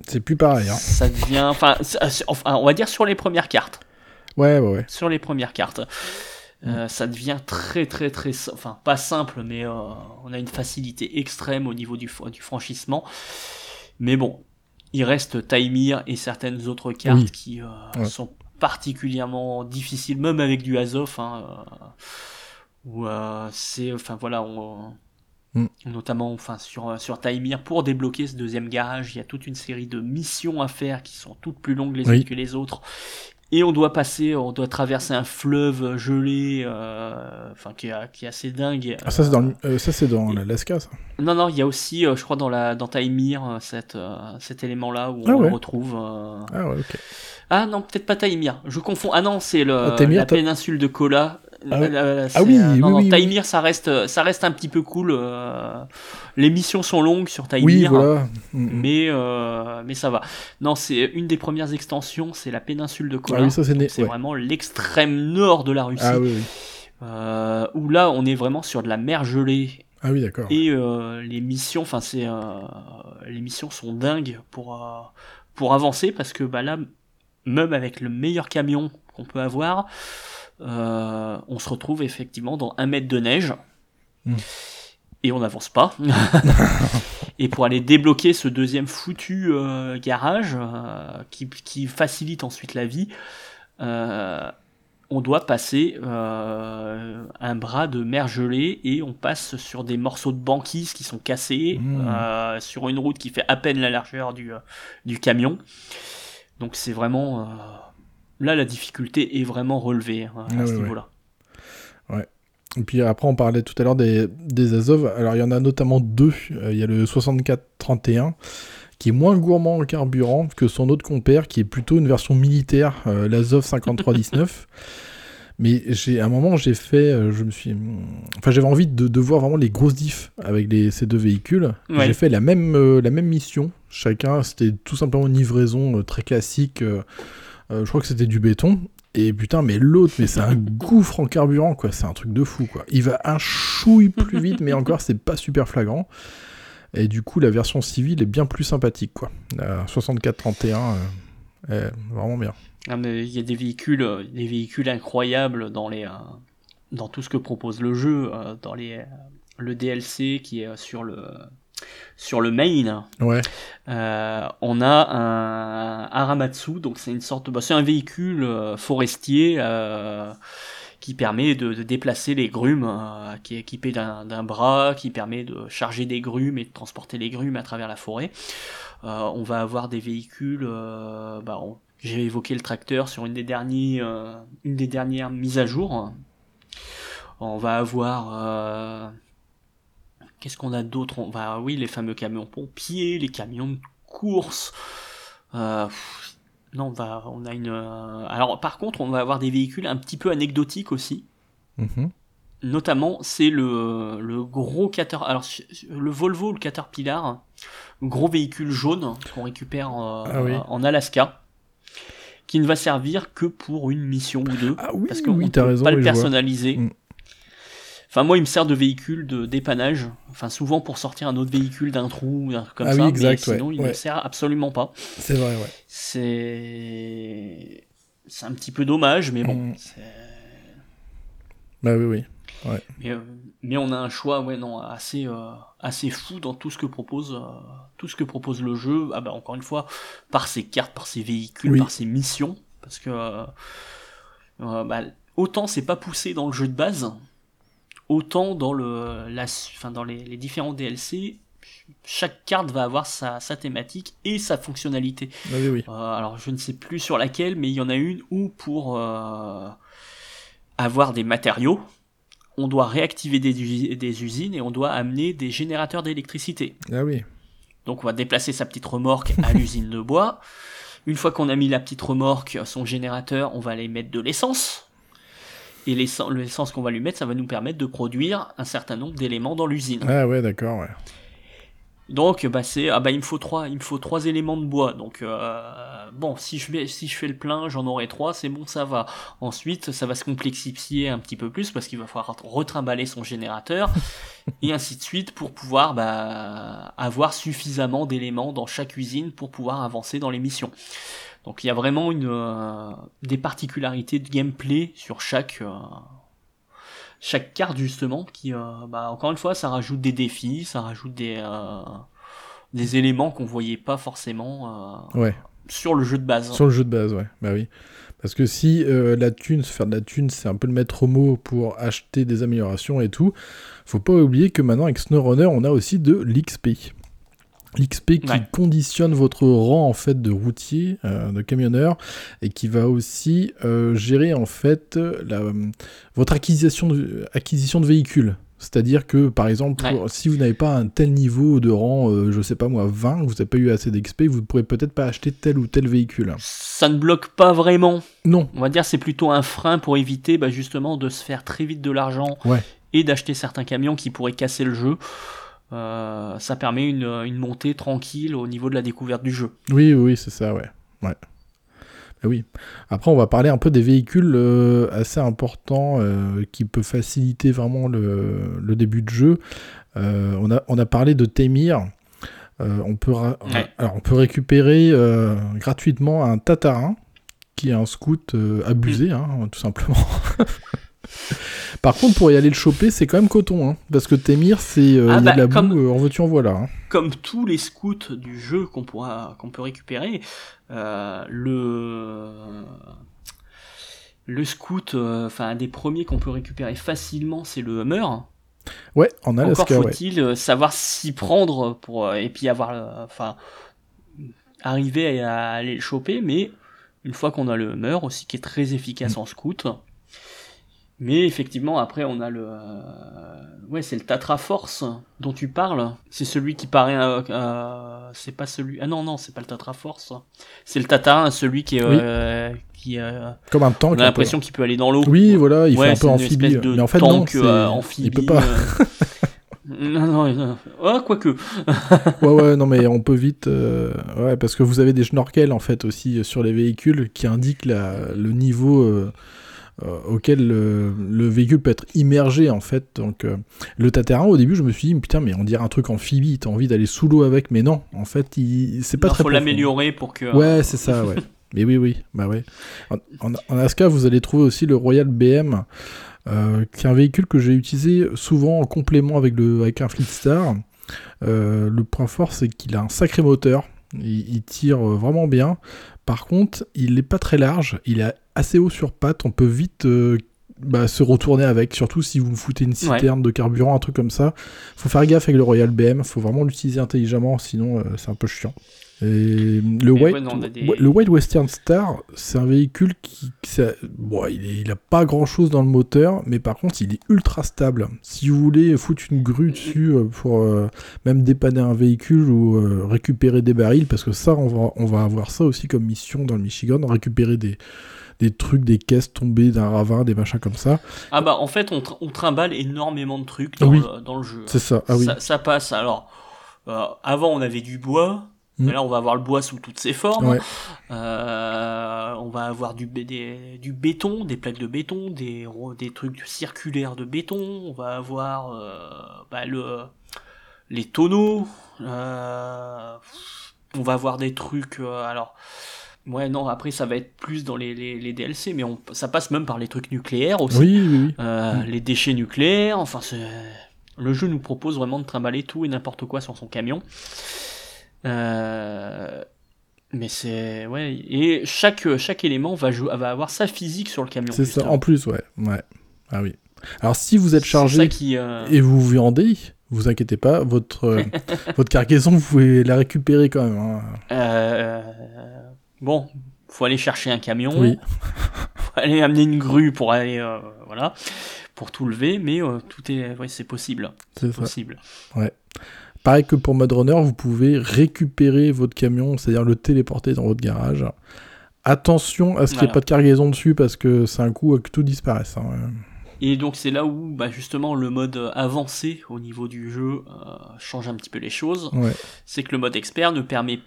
C'est plus pareil. Ça devient... on va dire sur les premières cartes. Ouais. Sur les premières cartes. Ça devient très, très, très... pas simple, mais on a une facilité extrême au niveau du franchissement. Mais bon, il reste Temir et certaines autres cartes qui sont particulièrement difficiles, même avec du Azov, où notamment sur Temir, pour débloquer ce deuxième garage, il y a toute une série de missions à faire qui sont toutes plus longues les unes que les autres, et on doit traverser un fleuve gelé qui est assez dingue. Ça c'est dans l'Alaska, ça. Non, il y a aussi je crois dans Temir cet élément là où on le retrouve. Ah non, peut-être pas Temir, je confonds. Ah non, c'est la péninsule de Kola. Temir, ça reste un petit peu cool. Les missions sont longues sur Temir, mais ça va. Non, c'est une des premières extensions, c'est la péninsule de Kola. C'est vraiment l'extrême nord de la Russie. Où là, on est vraiment sur de la mer gelée. Ah oui, d'accord. Et les missions, les missions sont dingues pour avancer, parce que là, même avec le meilleur camion qu'on peut avoir. On se retrouve effectivement dans 1 mètre de neige et on n'avance pas. Et pour aller débloquer ce deuxième foutu garage qui facilite ensuite la vie, on doit passer un bras de mer gelée et on passe sur des morceaux de banquise qui sont cassés sur une route qui fait à peine la largeur du camion. Donc c'est vraiment... Là, la difficulté est vraiment relevée à ce niveau-là. Ouais. Et puis après, on parlait tout à l'heure des Azov. Alors, il y en a notamment deux. Il y a le 6431 qui est moins gourmand en carburant que son autre compère, qui est plutôt une version militaire, l'Azov 5319. Mais à un moment, j'avais envie de voir vraiment les grosses diffs avec ces deux véhicules. Ouais. J'ai fait la même mission. Chacun, c'était tout simplement une livraison très classique. Je crois que c'était du béton. Et putain, mais l'autre, mais c'est un gouffre en carburant, quoi. C'est un truc de fou, quoi. Il va un chouille plus vite, mais encore, c'est pas super flagrant. Et du coup, la version civile est bien plus sympathique, quoi. La 6431, vraiment bien. Ah, mais il y a des véhicules incroyables dans tout ce que propose le jeu, dans le DLC qui est sur le main. Ouais. On a un Aramatsu, donc c'est une sorte, c'est un véhicule forestier qui permet de déplacer les grumes, qui est équipé d'un bras, qui permet de charger des grumes et de transporter les grumes à travers la forêt. On va avoir des véhicules, j'ai évoqué le tracteur sur une des dernières mises à jour. On va avoir qu'est-ce qu'on a d'autre ? Les fameux camions pompiers, les camions de course. Alors, par contre, on va avoir des véhicules un petit peu anecdotiques aussi. Mmh. Notamment, c'est le gros Caterpillar. Alors, le Volvo, le Caterpillar, gros véhicule jaune qu'on récupère en Alaska, qui ne va servir que pour une mission ou deux. Ah oui, parce qu'on ne peut pas le personnaliser. Mmh. Enfin, moi, il me sert de véhicule de dépannage. Enfin, souvent pour sortir un autre véhicule d'un trou, comme ça. Oui, exact, mais sinon, il ne me sert absolument pas. C'est vrai, ouais. C'est un petit peu dommage, mais bon. Bah oui. Ouais. Mais on a un choix, assez fou dans tout ce que propose le jeu. Ah bah encore une fois, par ses cartes, par ses véhicules, par ses missions, parce que autant c'est pas poussé dans le jeu de base. Autant dans les différents DLC, chaque carte va avoir sa thématique et sa fonctionnalité. Oui. Alors je ne sais plus sur laquelle, mais il y en a une où pour avoir des matériaux, on doit réactiver des usines et on doit amener des générateurs d'électricité. Ah oui. Donc on va déplacer sa petite remorque à l'usine de bois. Une fois qu'on a mis la petite remorque, son générateur, on va aller mettre de l'essence. Et l'essence qu'on va lui mettre, ça va nous permettre de produire un certain nombre d'éléments dans l'usine. Ah ouais, d'accord, ouais. Donc, il me faut trois éléments de bois. Donc, si je fais le plein, j'en aurai 3, c'est bon, ça va. Ensuite, ça va se complexifier un petit peu plus parce qu'il va falloir retrimballer son générateur et ainsi de suite pour pouvoir avoir suffisamment d'éléments dans chaque usine pour pouvoir avancer dans les missions. Donc il y a vraiment des particularités de gameplay sur chaque carte justement qui encore une fois ça rajoute des défis, ça rajoute des éléments qu'on voyait pas forcément sur le jeu de base. Sur le jeu de base, ouais. Bah oui. Parce que si se faire de la thune, c'est un peu le maître mot pour acheter des améliorations et tout, faut pas oublier que maintenant avec SnowRunner, on a aussi de l'XP. L'XP qui conditionne votre rang en fait de routier, de camionneur, et qui va aussi gérer en fait votre acquisition de véhicules. C'est-à-dire que par exemple, si vous n'avez pas un tel niveau de rang, je sais pas moi, 20, vous n'avez pas eu assez d'XP, vous ne pourrez peut-être pas acheter tel ou tel véhicule. Ça ne bloque pas vraiment. Non. On va dire c'est plutôt un frein pour éviter justement de se faire très vite de l'argent et d'acheter certains camions qui pourraient casser le jeu. Ça permet une montée tranquille au niveau de la découverte du jeu. Oui, c'est ça, ouais. Ben oui. Après, on va parler un peu des véhicules assez importants qui peuvent faciliter vraiment le début de jeu. On a parlé de Temir. On peut récupérer gratuitement un Tatra, qui est un scout abusé, tout simplement. Par contre, pour y aller le choper, c'est quand même coton, parce que Temir, c'est y a de la boue, en veux-tu, en voilà. Comme tous les scouts du jeu qu'on peut récupérer, le scout, un des premiers qu'on peut récupérer facilement, c'est le Hummer. Ouais, en Alaska. Encore faut-il savoir s'y prendre et puis arriver à aller le choper, mais une fois qu'on a le Hummer aussi, qui est très efficace en scout. Mais effectivement, après, on a le... ouais, c'est le Tatra Force dont tu parles. C'est celui qui paraît... c'est pas celui... Ah non, non, c'est pas le Tatra Force. C'est le Tatarin, celui qui est... Oui. Comme un tank. On a l'impression qu'il peut aller dans l'eau. Oui, voilà, il fait un peu amphibie. Mais en fait, tank, non, amphibie, il peut pas. Non. Oh, quoique. ouais, non, mais on peut vite. Ouais, parce que vous avez des schnorkels, en fait, aussi sur les véhicules qui indiquent le niveau auquel le véhicule peut être immergé, en fait. Donc, le Tatarin, au début, je me suis dit, putain, mais on dirait un truc amphibie, t'as envie d'aller sous l'eau avec. Mais non, en fait, c'est pas très profond. Il faut l'améliorer pour que. Ouais, c'est ça, ouais. Mais oui, bah ouais. En Alaska, vous allez trouver aussi le Royal BM, qui est un véhicule que j'ai utilisé souvent en complément avec un Fleetstar. Le point fort, c'est qu'il a un sacré moteur. Il tire vraiment bien. Par contre, il n'est pas très large. Il est assez haut sur pattes. On peut vite se retourner avec. Surtout si vous foutez une citerne de carburant, un truc comme ça. Faut faire gaffe avec le Royal BM. Faut vraiment l'utiliser intelligemment, sinon c'est un peu chiant. Et le White Western Star, c'est un véhicule il a pas grand chose dans le moteur, mais par contre il est ultra stable. Si vous voulez foutre une grue dessus pour même dépanner un véhicule ou récupérer des barils, parce que ça on va avoir ça aussi comme mission dans le Michigan, récupérer des trucs, des caisses tombées d'un ravin, des machins comme ça. Ah bah en fait on trimballe énormément de trucs dans le jeu. C'est ça. Ah oui. Ça passe. Alors avant on avait du bois. Mais là, on va avoir le bois sous toutes ses formes. Ouais. On va avoir du béton, des plaques de béton, des trucs circulaires de béton. On va avoir les tonneaux. On va avoir des trucs. Après, ça va être plus dans les DLC, mais ça passe même par les trucs nucléaires aussi. Oui. Les déchets nucléaires. Enfin, le jeu nous propose vraiment de trimballer tout et n'importe quoi sur son camion. Mais c'est et chaque élément va avoir sa physique sur le camion. C'est ça, en plus ouais. Ah oui. Alors si vous êtes chargé et vous viandez, vous inquiétez pas, votre cargaison vous pouvez la récupérer quand même. Hein. Bon, faut aller chercher un camion. Oui. Faut aller amener une grue pour aller pour tout lever, mais tout est c'est possible. C'est possible. Ouais. Pareil que pour Mudrunner, vous pouvez récupérer votre camion, c'est-à-dire le téléporter dans votre garage. Attention à ce qu'il n'y ait pas de cargaison dessus, parce que c'est un coup que tout disparaisse. Hein. Et donc c'est là où justement le mode avancé au niveau du jeu change un petit peu les choses. Ouais. C'est que le mode expert ne permet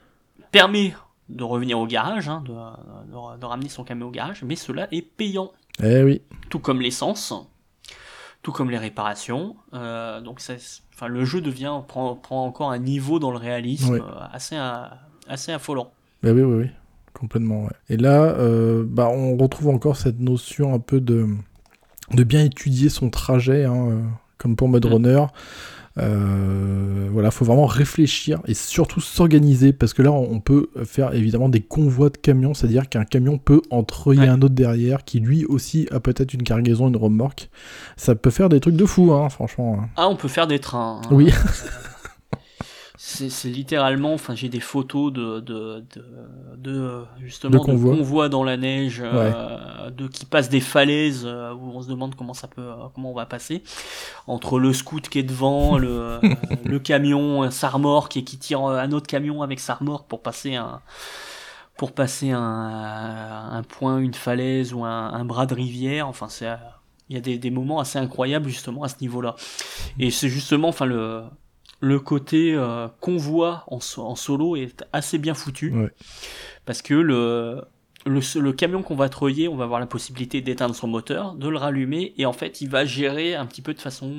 de revenir au garage, hein, de ramener son camion au garage, mais cela est payant. Eh oui. Tout comme l'essence, tout comme les réparations. Donc ça... le jeu prend encore un niveau dans le réalisme assez affolant. Ben oui, complètement. Ouais. Et là, on retrouve encore cette notion un peu de bien étudier son trajet, hein, comme pour Mudrunner. Faut vraiment réfléchir et surtout s'organiser, parce que là on peut faire évidemment des convois de camions, c'est-à-dire qu'un camion peut entreiller un autre derrière qui lui aussi a peut-être une cargaison, une remorque. Ça peut faire des trucs de fou, hein, franchement. Ah, on peut faire des trains. Hein. Oui. C'est littéralement, j'ai des photos de convois dans la neige, qui passent des falaises où on se demande comment on va passer entre le scout qui est devant, le camion, sa remorque, et qui tire un autre camion avec sa remorque pour passer un point, une falaise ou un bras de rivière. Enfin, il y a des moments assez incroyables justement à ce niveau-là. Et c'est justement, le côté convoi en solo est assez bien foutu, parce que le camion qu'on va treuiller, on va avoir la possibilité d'éteindre son moteur, de le rallumer, et en fait il va gérer un petit peu de façon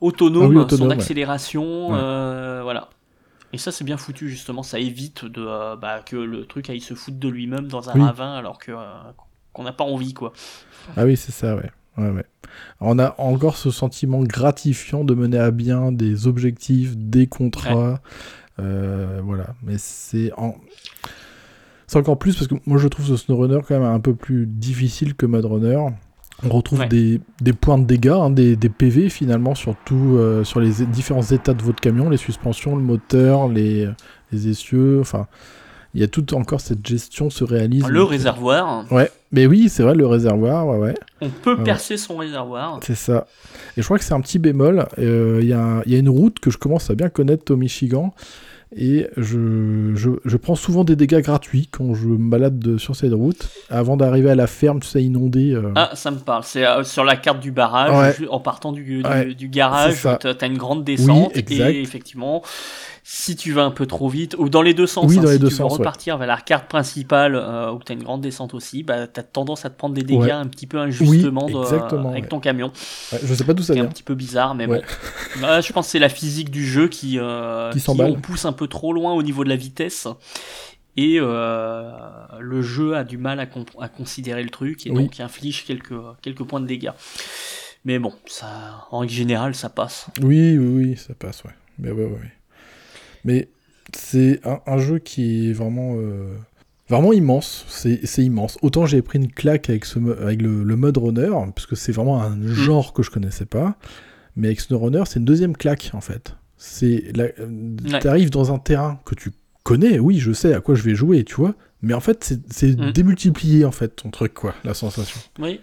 autonome son accélération. Et ça c'est bien foutu, justement ça évite que le truc aille se foutre de lui-même dans un ravin alors qu'on n'a pas envie, quoi. Ah oui, c'est ça, ouais. Ouais. On a encore ce sentiment gratifiant de mener à bien des objectifs, des contrats. Mais c'est encore plus, parce que moi je trouve ce SnowRunner quand même un peu plus difficile que Mudrunner. On retrouve des points de dégâts, hein, des PV finalement, surtout sur les différents états de votre camion, les suspensions, le moteur, les essieux. Enfin, il y a tout encore cette gestion, ce réalisme. Le réservoir. Ouais. Mais oui, c'est vrai, le réservoir, ouais. On peut percer son réservoir. C'est ça. Et je crois que c'est un petit bémol. Il y a une route que je commence à bien connaître au Michigan. Et je prends souvent des dégâts gratuits quand je me balade sur cette route, avant d'arriver à la ferme, tout ça inondé. Ah, ça me parle. C'est sur la carte du barrage, en partant du garage, t'as une grande descente. Oui, et effectivement, si tu vas un peu trop vite, ou dans les deux sens, si tu veux repartir vers la carte principale, où t'as une grande descente aussi, bah, t'as tendance à te prendre des dégâts un petit peu injustement avec ton camion. Ouais, je sais pas d'où ça vient. C'est un petit peu bizarre, mais bon. Bah, je pense que c'est la physique du jeu qui s'emballe. Qui pousse un peu trop loin au niveau de la vitesse et le jeu a du mal à considérer le truc et donc inflige quelques points de dégâts, mais bon, ça, en règle générale, ça passe. Oui ça passe, ouais. Mais c'est un jeu qui est vraiment vraiment immense, c'est immense. Autant j'ai pris une claque avec le Mudrunner, parce que c'est vraiment un genre que je connaissais pas, mais avec Snowrunner c'est une deuxième claque en fait. T'arrives dans un terrain que tu connais, oui, je sais à quoi je vais jouer, tu vois, mais en fait, c'est démultiplié, en fait, ton truc, quoi, la sensation. Oui.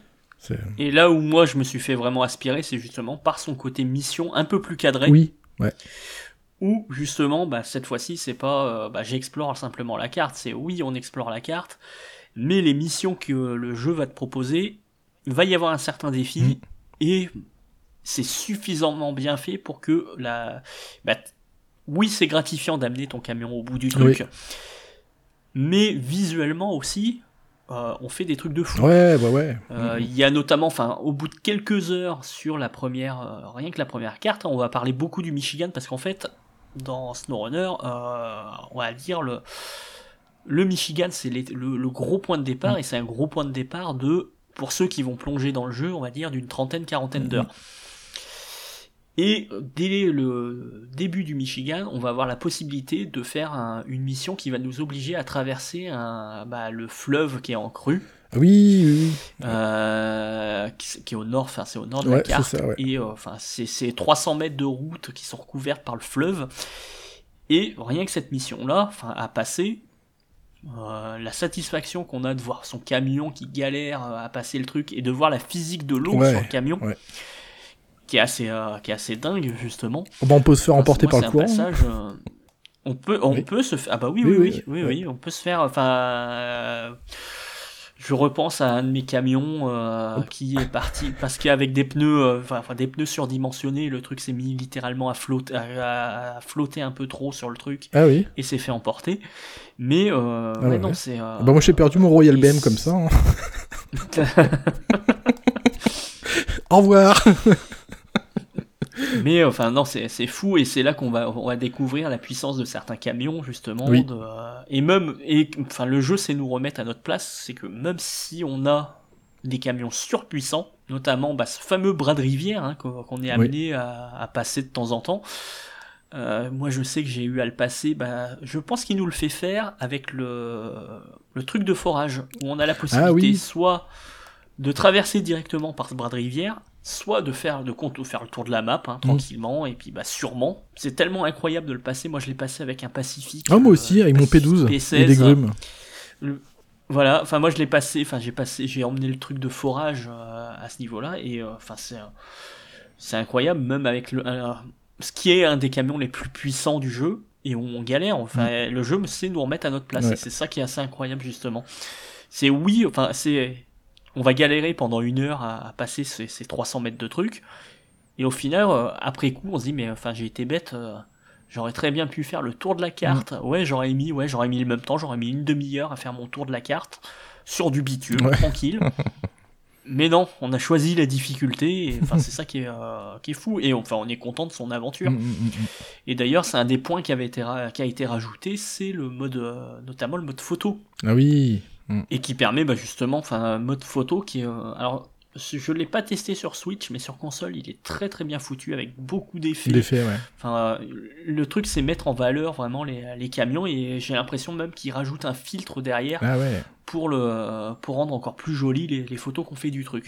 Et là où moi, je me suis fait vraiment aspirer, c'est justement par son côté mission un peu plus cadré. Oui, ouais. Où, justement, bah, cette fois-ci, c'est pas j'explore simplement la carte, c'est oui, on explore la carte, mais les missions que le jeu va te proposer, il va y avoir un certain défi, et... c'est suffisamment bien fait pour que c'est gratifiant d'amener ton camion au bout du truc, mais visuellement aussi on fait des trucs de fou. Y a notamment, au bout de quelques heures sur la première, rien que la première carte, on va parler beaucoup du Michigan parce qu'en fait dans SnowRunner on va dire le Michigan c'est le gros point de départ, et c'est un gros point de départ pour ceux qui vont plonger dans le jeu, on va dire d'une quarantaine d'heures. Et dès le début du Michigan, on va avoir la possibilité de faire une mission qui va nous obliger à traverser le fleuve qui est en crue. Oui. Qui est au nord, c'est au nord de la carte. C'est ça, Et c'est 300 mètres de route qui sont recouvertes par le fleuve. Et rien que cette mission-là, à passer... la satisfaction qu'on a de voir son camion qui galère à passer le truc et de voir la physique de l'eau sur le camion... Ouais. Qui est assez dingue, justement. On peut se faire emporter par le courant. On peut se faire... Ah bah oui, on peut se faire... je repense à un de mes camions qui est parti... Parce qu'avec des pneus des pneus surdimensionnés, le truc s'est mis littéralement à flotter un peu trop sur le truc. Ah oui. Et s'est fait emporter. Mais non, c'est... moi, j'ai perdu mon Royal BM comme ça. Hein. Au revoir. Mais non, c'est fou, et c'est là qu'on va découvrir la puissance de certains camions, justement. Oui. Le jeu, c'est nous remettre à notre place, c'est que même si on a des camions surpuissants, notamment ce fameux bras de rivière qu'on est amené à passer de temps en temps. Moi, je sais que j'ai eu à le passer. Je pense qu'il nous le fait faire avec le truc de forage, où on a la possibilité soit de traverser directement par ce bras de rivière, soit de faire le tour de la map tranquillement, et puis sûrement. C'est tellement incroyable de le passer. Moi, je l'ai passé avec un Pacifique. Ah, moi aussi, avec mon P12 P16, et des grumes. Voilà, moi je l'ai passé, j'ai emmené le truc de forage à ce niveau-là, et c'est incroyable, même avec ce qui est un des camions les plus puissants du jeu, et on galère. Le jeu sait nous remettre à notre place, et c'est ça qui est assez incroyable, justement. On va galérer pendant une heure à passer ces 300 mètres de trucs. Et au final, après coup, on se dit, mais j'ai été bête, j'aurais très bien pu faire le tour de la carte. J'aurais mis le même temps, j'aurais mis une demi-heure à faire mon tour de la carte sur du bitume, tranquille. Mais non, on a choisi la difficulté, et c'est ça qui est fou. Et on est content de son aventure. Et d'ailleurs, c'est un des points qui qui a été rajouté, c'est le mode, notamment le mode photo. Ah oui. Et qui permet justement un mode photo qui est... alors, je ne l'ai pas testé sur Switch, mais sur console, il est très très bien foutu, avec beaucoup d'effets. Le truc, c'est mettre en valeur vraiment les camions, et j'ai l'impression même qu'ils rajoutent un filtre derrière pour rendre encore plus jolies les photos qu'on fait du truc.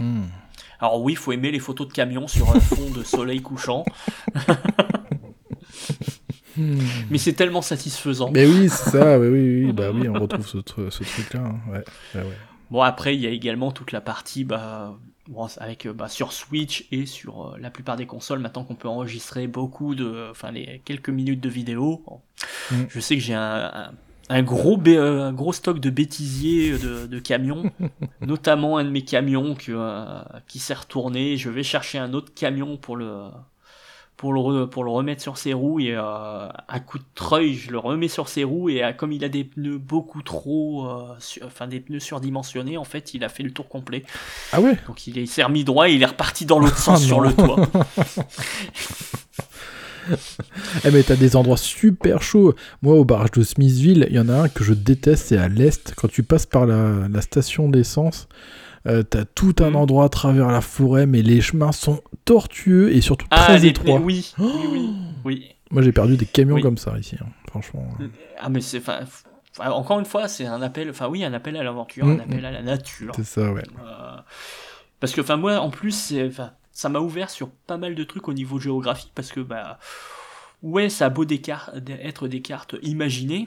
Alors oui, il faut aimer les photos de camions sur un fond de soleil couchant. Mais c'est tellement satisfaisant. Mais oui, c'est ça, on retrouve ce truc-là. Bon, après, il y a également toute la partie avec sur Switch et sur la plupart des consoles, maintenant qu'on peut enregistrer quelques minutes de vidéo. Je sais que j'ai un gros stock de bêtisiers de camions, notamment un de mes camions qui s'est retourné. Je vais chercher un autre camion pour le remettre sur ses roues, et à coup de treuil je le remets sur ses roues, et comme il a des pneus beaucoup trop des pneus surdimensionnés, en fait il a fait le tour complet. Ah ouais. Donc il s'est remis droit et il est reparti dans l'autre sens sur le toit. Eh mais t'as des endroits super chauds. Moi, au barrage de Smithville, il y en a un que je déteste, c'est à l'est, quand tu passes par la station d'essence. T'as tout un endroit à travers la forêt, mais les chemins sont tortueux et surtout très étroits. Oui, oh oui, oui. Moi, j'ai perdu des camions comme ça ici, hein, franchement. Ah, mais c'est encore une fois, c'est un appel à l'aventure, un appel à la nature. C'est ça, ouais. Parce que moi, en plus, ça m'a ouvert sur pas mal de trucs au niveau géographique, parce que ça a beau être des cartes imaginées,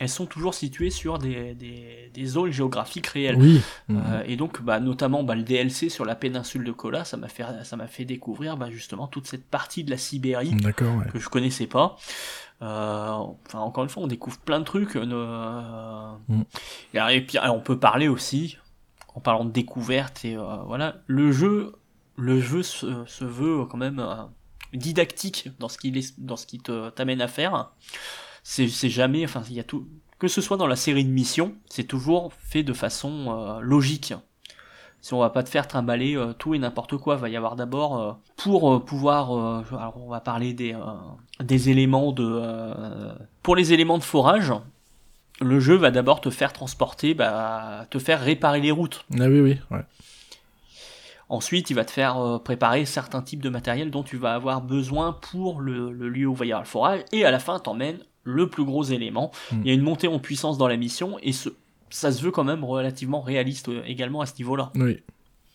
elles sont toujours situées sur des zones géographiques réelles. Oui. Et donc, notamment le DLC sur la péninsule de Kola, ça m'a fait découvrir justement toute cette partie de la Sibérie que je connaissais pas. Encore une fois, on découvre plein de trucs. Et puis, on peut parler aussi, en parlant de découverte, et le jeu se veut quand même didactique dans ce qui t'amène à faire. C'est jamais, il y a tout, que ce soit dans la série de missions, c'est toujours fait de façon logique. Si on va pas te faire trimballer tout et n'importe quoi, va y avoir d'abord alors on va parler des éléments pour les éléments de forage, le jeu va d'abord te faire transporter, te faire réparer les routes. Ah oui, ouais. Ensuite, il va te faire préparer certains types de matériel dont tu vas avoir besoin pour le lieu où va y avoir le forage, et à la fin, t'emmènes le plus gros élément. Il y a une montée en puissance dans la mission, et ça se veut quand même relativement réaliste également à ce niveau-là. Oui.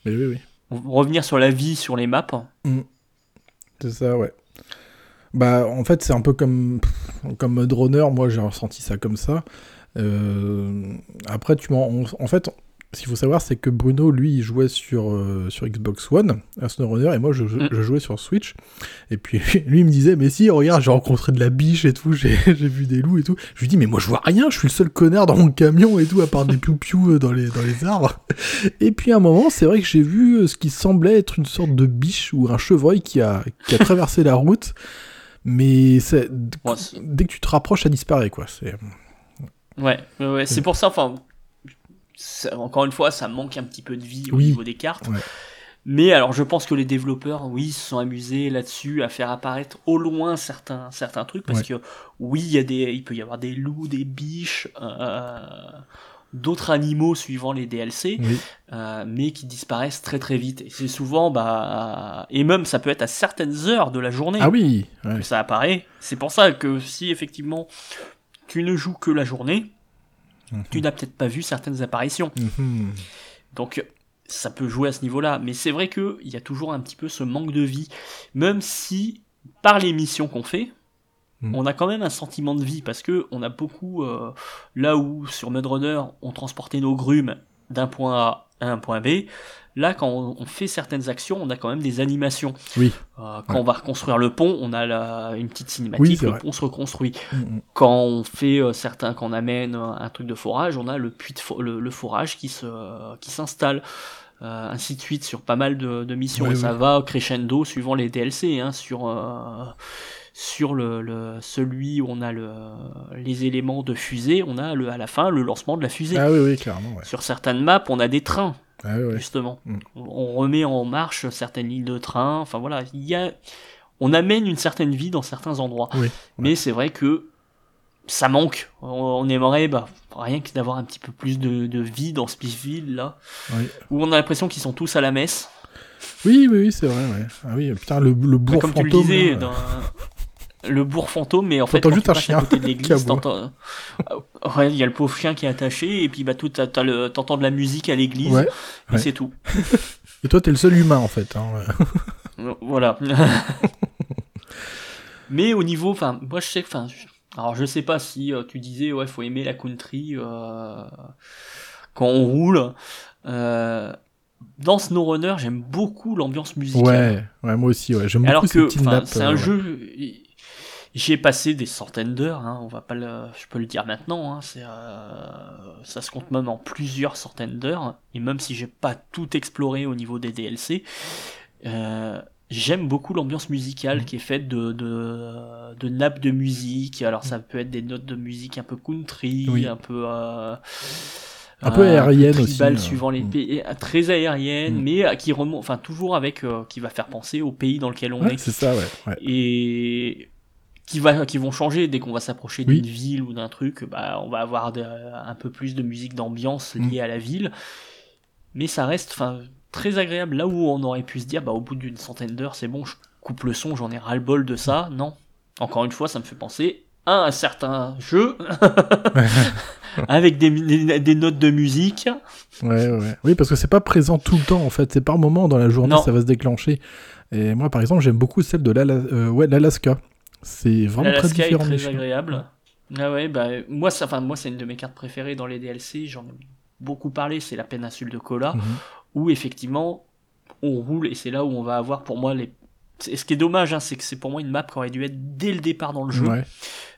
Mais oui. Revenir sur la vie, sur les maps. C'est ça, ouais. En fait, c'est un peu comme Mudrunner. Moi, j'ai ressenti ça comme ça. Après, en fait, ce qu'il faut savoir, c'est que Bruno, lui, il jouait sur Xbox One, à Snowrunner, et moi, je jouais sur Switch. Et puis, lui, il me disait, mais si, regarde, j'ai rencontré de la biche et tout, j'ai vu des loups et tout. Je lui dis, mais moi, je vois rien, je suis le seul connard dans mon camion et tout, à part des piou-piou dans les arbres. Et puis, à un moment, c'est vrai que j'ai vu ce qui semblait être une sorte de biche ou un chevreuil qui a traversé la route, mais dès que tu te rapproches, ça disparaît, quoi. Ouais, c'est pour ça, ça, encore une fois, ça manque un petit peu de vie au niveau des cartes. Ouais. Mais alors, je pense que les développeurs, se sont amusés là-dessus à faire apparaître au loin certains trucs, parce que il peut y avoir des loups, des biches, d'autres animaux suivant les DLC, mais qui disparaissent très très vite. Et c'est souvent, et même ça peut être à certaines heures de la journée que ça apparaît. C'est pour ça que si effectivement tu ne joues que la journée, tu n'as peut-être pas vu certaines apparitions. Donc ça peut jouer à ce niveau-là, mais c'est vrai qu'il y a toujours un petit peu ce manque de vie, même si par les missions qu'on fait, on a quand même un sentiment de vie, parce qu'on a beaucoup, là où sur Mudrunner on transportait nos grumes d'un point A à un point B, là quand on fait certaines actions, on a quand même des animations. Quand on va reconstruire le pont, on a une petite cinématique, le pont se reconstruit. Quand on fait quand on amène un truc de forage, on a le puits le forage qui s'installe, ainsi de suite sur pas mal de missions, et ça va crescendo suivant les DLC, hein, sur celui où on a les éléments de fusée, on a à la fin le lancement de la fusée. Clairement. Ouais. Sur certaines maps, on a des trains, justement. On remet en marche certaines lignes de train. Enfin voilà, on amène une certaine vie dans certains endroits. Mais c'est vrai que ça manque. On aimerait rien que d'avoir un petit peu plus de vie dans Splitsville, là, où on a l'impression qu'ils sont tous à la messe. Oui, c'est vrai. Ouais. Ah oui, putain, le bourg fantôme. Comme tu le disais, le bourg fantôme, mais en fait, quand tu passes à côté de l'église, t'entends... il y a le pauvre chien qui est attaché, et puis t'entends de la musique à l'église, et c'est tout. Et toi, t'es le seul humain, en fait. Hein. Voilà. Mais au niveau, moi, je sais que... Alors, je sais pas si tu disais, faut aimer la country... quand on roule. Dans Snowrunner, j'aime beaucoup l'ambiance musicale. Ouais, moi aussi, ouais. J'aime alors beaucoup cette nap. C'est un jeu... J'y ai passé des centaines d'heures, hein, on va pas le, je peux le dire maintenant, hein, c'est, ça se compte même en plusieurs centaines d'heures, et même si j'ai pas tout exploré au niveau des DLC, j'aime beaucoup l'ambiance musicale qui est faite de nappes de musique. Alors ça peut être des notes de musique un peu country, oui. Un peu aérienne tribal aussi. Tribal suivant les pays, très aérienne, mais qui remonte, enfin toujours avec, qui va faire penser au pays dans lequel on est. C'est ça, ouais. Et qui vont changer dès qu'on va s'approcher d'une ville ou d'un truc, bah on va avoir un peu plus de musique d'ambiance liée à la ville, mais ça reste très agréable. Là où on aurait pu se dire bah au bout d'une centaine d'heures c'est bon, je coupe le son, j'en ai ras le bol de ça. Non, encore une fois, ça me fait penser à un certain jeu avec des notes de musique. Ouais. Oui, parce que c'est pas présent tout le temps en fait, c'est par moment dans la journée ça va se déclencher. Et moi par exemple j'aime beaucoup celle de l'Alaska. C'est vraiment très différent. L'Alaska est très agréable. Ah ouais, bah, moi, c'est une de mes cartes préférées dans les DLC. J'en ai beaucoup parlé. C'est la péninsule de Kola, où effectivement, on roule et c'est là où on va avoir pour moi les. Et ce qui est dommage, hein, c'est que c'est pour moi une map qui aurait dû être dès le départ dans le jeu,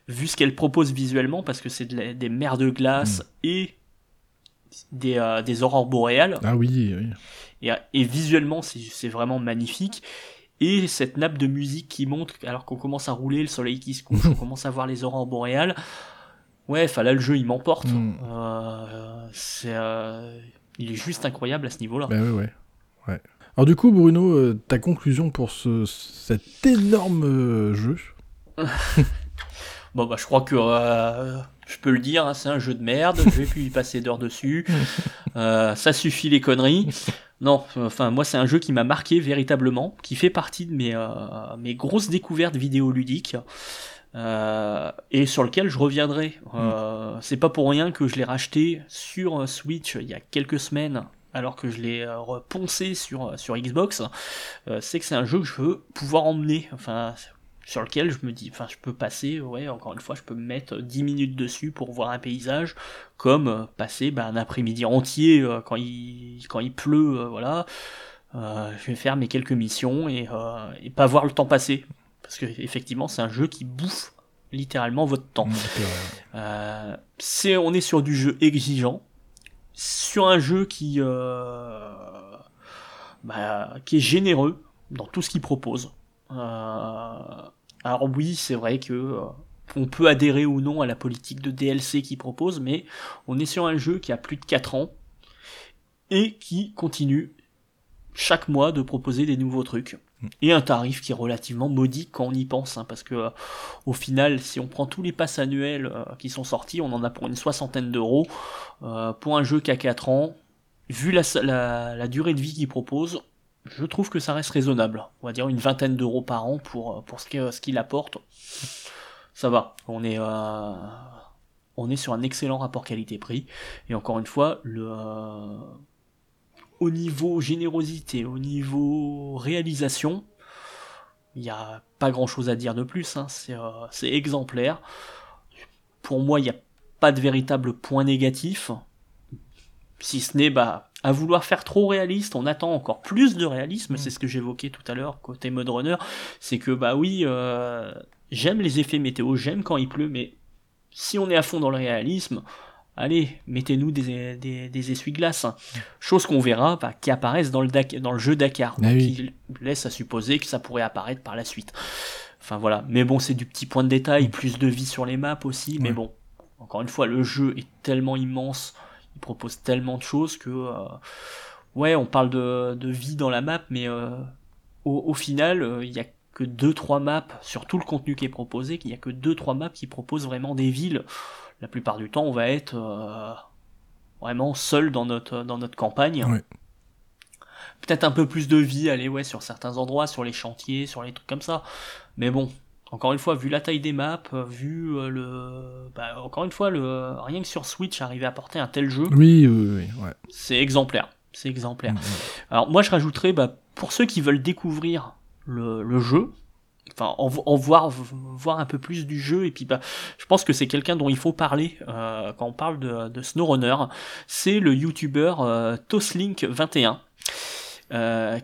vu ce qu'elle propose visuellement, parce que c'est des mers de glace et des aurores boréales. Ah oui. Et visuellement, c'est vraiment magnifique. Et cette nappe de musique qui monte alors qu'on commence à rouler, le soleil qui se couche, on commence à voir les aurores boréales. Ouais, là le jeu il m'emporte. Il est juste incroyable à ce niveau-là. Ben ouais. Alors du coup Bruno, ta conclusion pour cet énorme jeu? Bon bah je crois que je peux le dire, hein, c'est un jeu de merde. Je vais plus y passer d'heures dessus. Ça suffit les conneries. Non, moi c'est un jeu qui m'a marqué véritablement, qui fait partie de mes grosses découvertes vidéoludiques, et sur lequel je reviendrai. C'est pas pour rien que je l'ai racheté sur Switch il y a quelques semaines, alors que je l'ai reponcé sur Xbox. C'est que c'est un jeu que je veux pouvoir emmener, sur lequel je me dis, je peux passer, encore une fois, je peux me mettre 10 minutes dessus pour voir un paysage, comme passer un après-midi entier quand il pleut, je vais faire mes quelques missions et pas voir le temps passer, parce que effectivement c'est un jeu qui bouffe littéralement votre temps. On est sur du jeu exigeant, sur un jeu qui est généreux dans tout ce qu'il propose. Alors oui, c'est vrai que on peut adhérer ou non à la politique de DLC qu'il propose, mais on est sur un jeu qui a plus de 4 ans et qui continue chaque mois de proposer des nouveaux trucs, et un tarif qui est relativement modique quand on y pense, hein, parce que au final, si on prend tous les passes annuels qui sont sortis, on en a pour une soixantaine d'euros pour un jeu qui a 4 ans, vu la durée de vie qu'il propose. Je trouve que ça reste raisonnable. On va dire une vingtaine d'euros par an pour ce qu'il apporte. Ça va. On est sur un excellent rapport qualité-prix. Et encore une fois, au niveau générosité, au niveau réalisation, il n'y a pas grand-chose à dire de plus. Hein. C'est exemplaire. Pour moi, il n'y a pas de véritable point négatif. Si ce n'est... à vouloir faire trop réaliste, on attend encore plus de réalisme, c'est ce que j'évoquais tout à l'heure côté Mudrunner, c'est que j'aime les effets météo, j'aime quand il pleut, mais si on est à fond dans le réalisme, allez, mettez-nous des essuie-glaces, chose qu'on verra qui apparaissent dans le jeu Dakar, qui laisse à supposer que ça pourrait apparaître par la suite. Mais bon, c'est du petit point de détail, plus de vie sur les maps aussi, mais bon, encore une fois, le jeu est tellement immense, propose tellement de choses que on parle de vie dans la map, mais au final il n'y a que 2-3 maps sur tout le contenu qui est proposé, qu'il n'y a que 2-3 maps qui proposent vraiment des villes. La plupart du temps on va être vraiment seul dans notre campagne. Peut-être un peu plus de vie sur certains endroits, sur les chantiers, sur les trucs comme ça, mais bon, encore une fois, vu la taille des maps, vu rien que sur Switch, arriver à porter un tel jeu, oui. C'est exemplaire. Alors moi je rajouterais, pour ceux qui veulent découvrir le jeu, enfin, en voir un peu plus du jeu. Et puis bah, je pense que c'est quelqu'un dont il faut parler quand on parle de SnowRunner. C'est le YouTuber Toslink21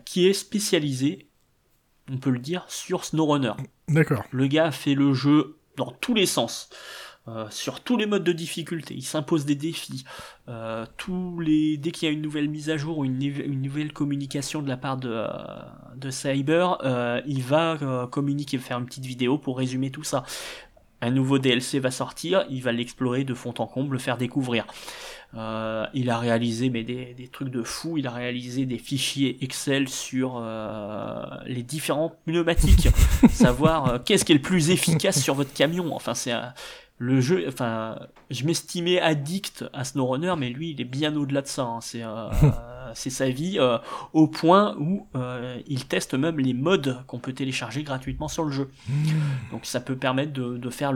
qui est spécialisé, on peut le dire, sur SnowRunner. D'accord. Le gars fait le jeu dans tous les sens. Sur tous les modes de difficulté, il s'impose des défis. Dès qu'il y a une nouvelle mise à jour ou une nouvelle communication de la part de Cyber, il va communiquer, faire une petite vidéo pour résumer tout ça. Un nouveau DLC va sortir, il va l'explorer de fond en comble, le faire découvrir. Il a réalisé des trucs de fou, il a réalisé des fichiers Excel sur les différents pneumatiques, savoir qu'est-ce qui est le plus efficace sur votre camion. Enfin, c'est le jeu, enfin, je m'estimais addict à SnowRunner, mais lui, il est bien au-delà de ça. Hein. C'est sa vie, au point où il teste même les mods qu'on peut télécharger gratuitement sur le jeu. Donc, ça peut permettre de faire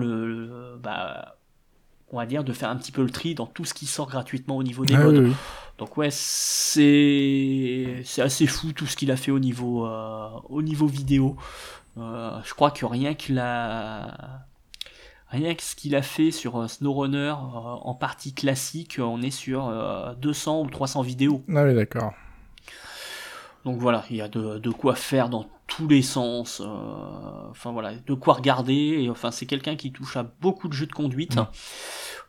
on va dire de faire un petit peu le tri dans tout ce qui sort gratuitement au niveau des mods. Oui. Donc ouais, c'est assez fou tout ce qu'il a fait au niveau vidéo. Je crois que rien que ce qu'il a fait sur SnowRunner en partie classique, on est sur 200 ou 300 vidéos. Ah oui, d'accord. Donc voilà, il y a de quoi faire dans tous les sens. Enfin voilà, de quoi regarder. Et, enfin, c'est quelqu'un qui touche à beaucoup de jeux de conduite. Mmh.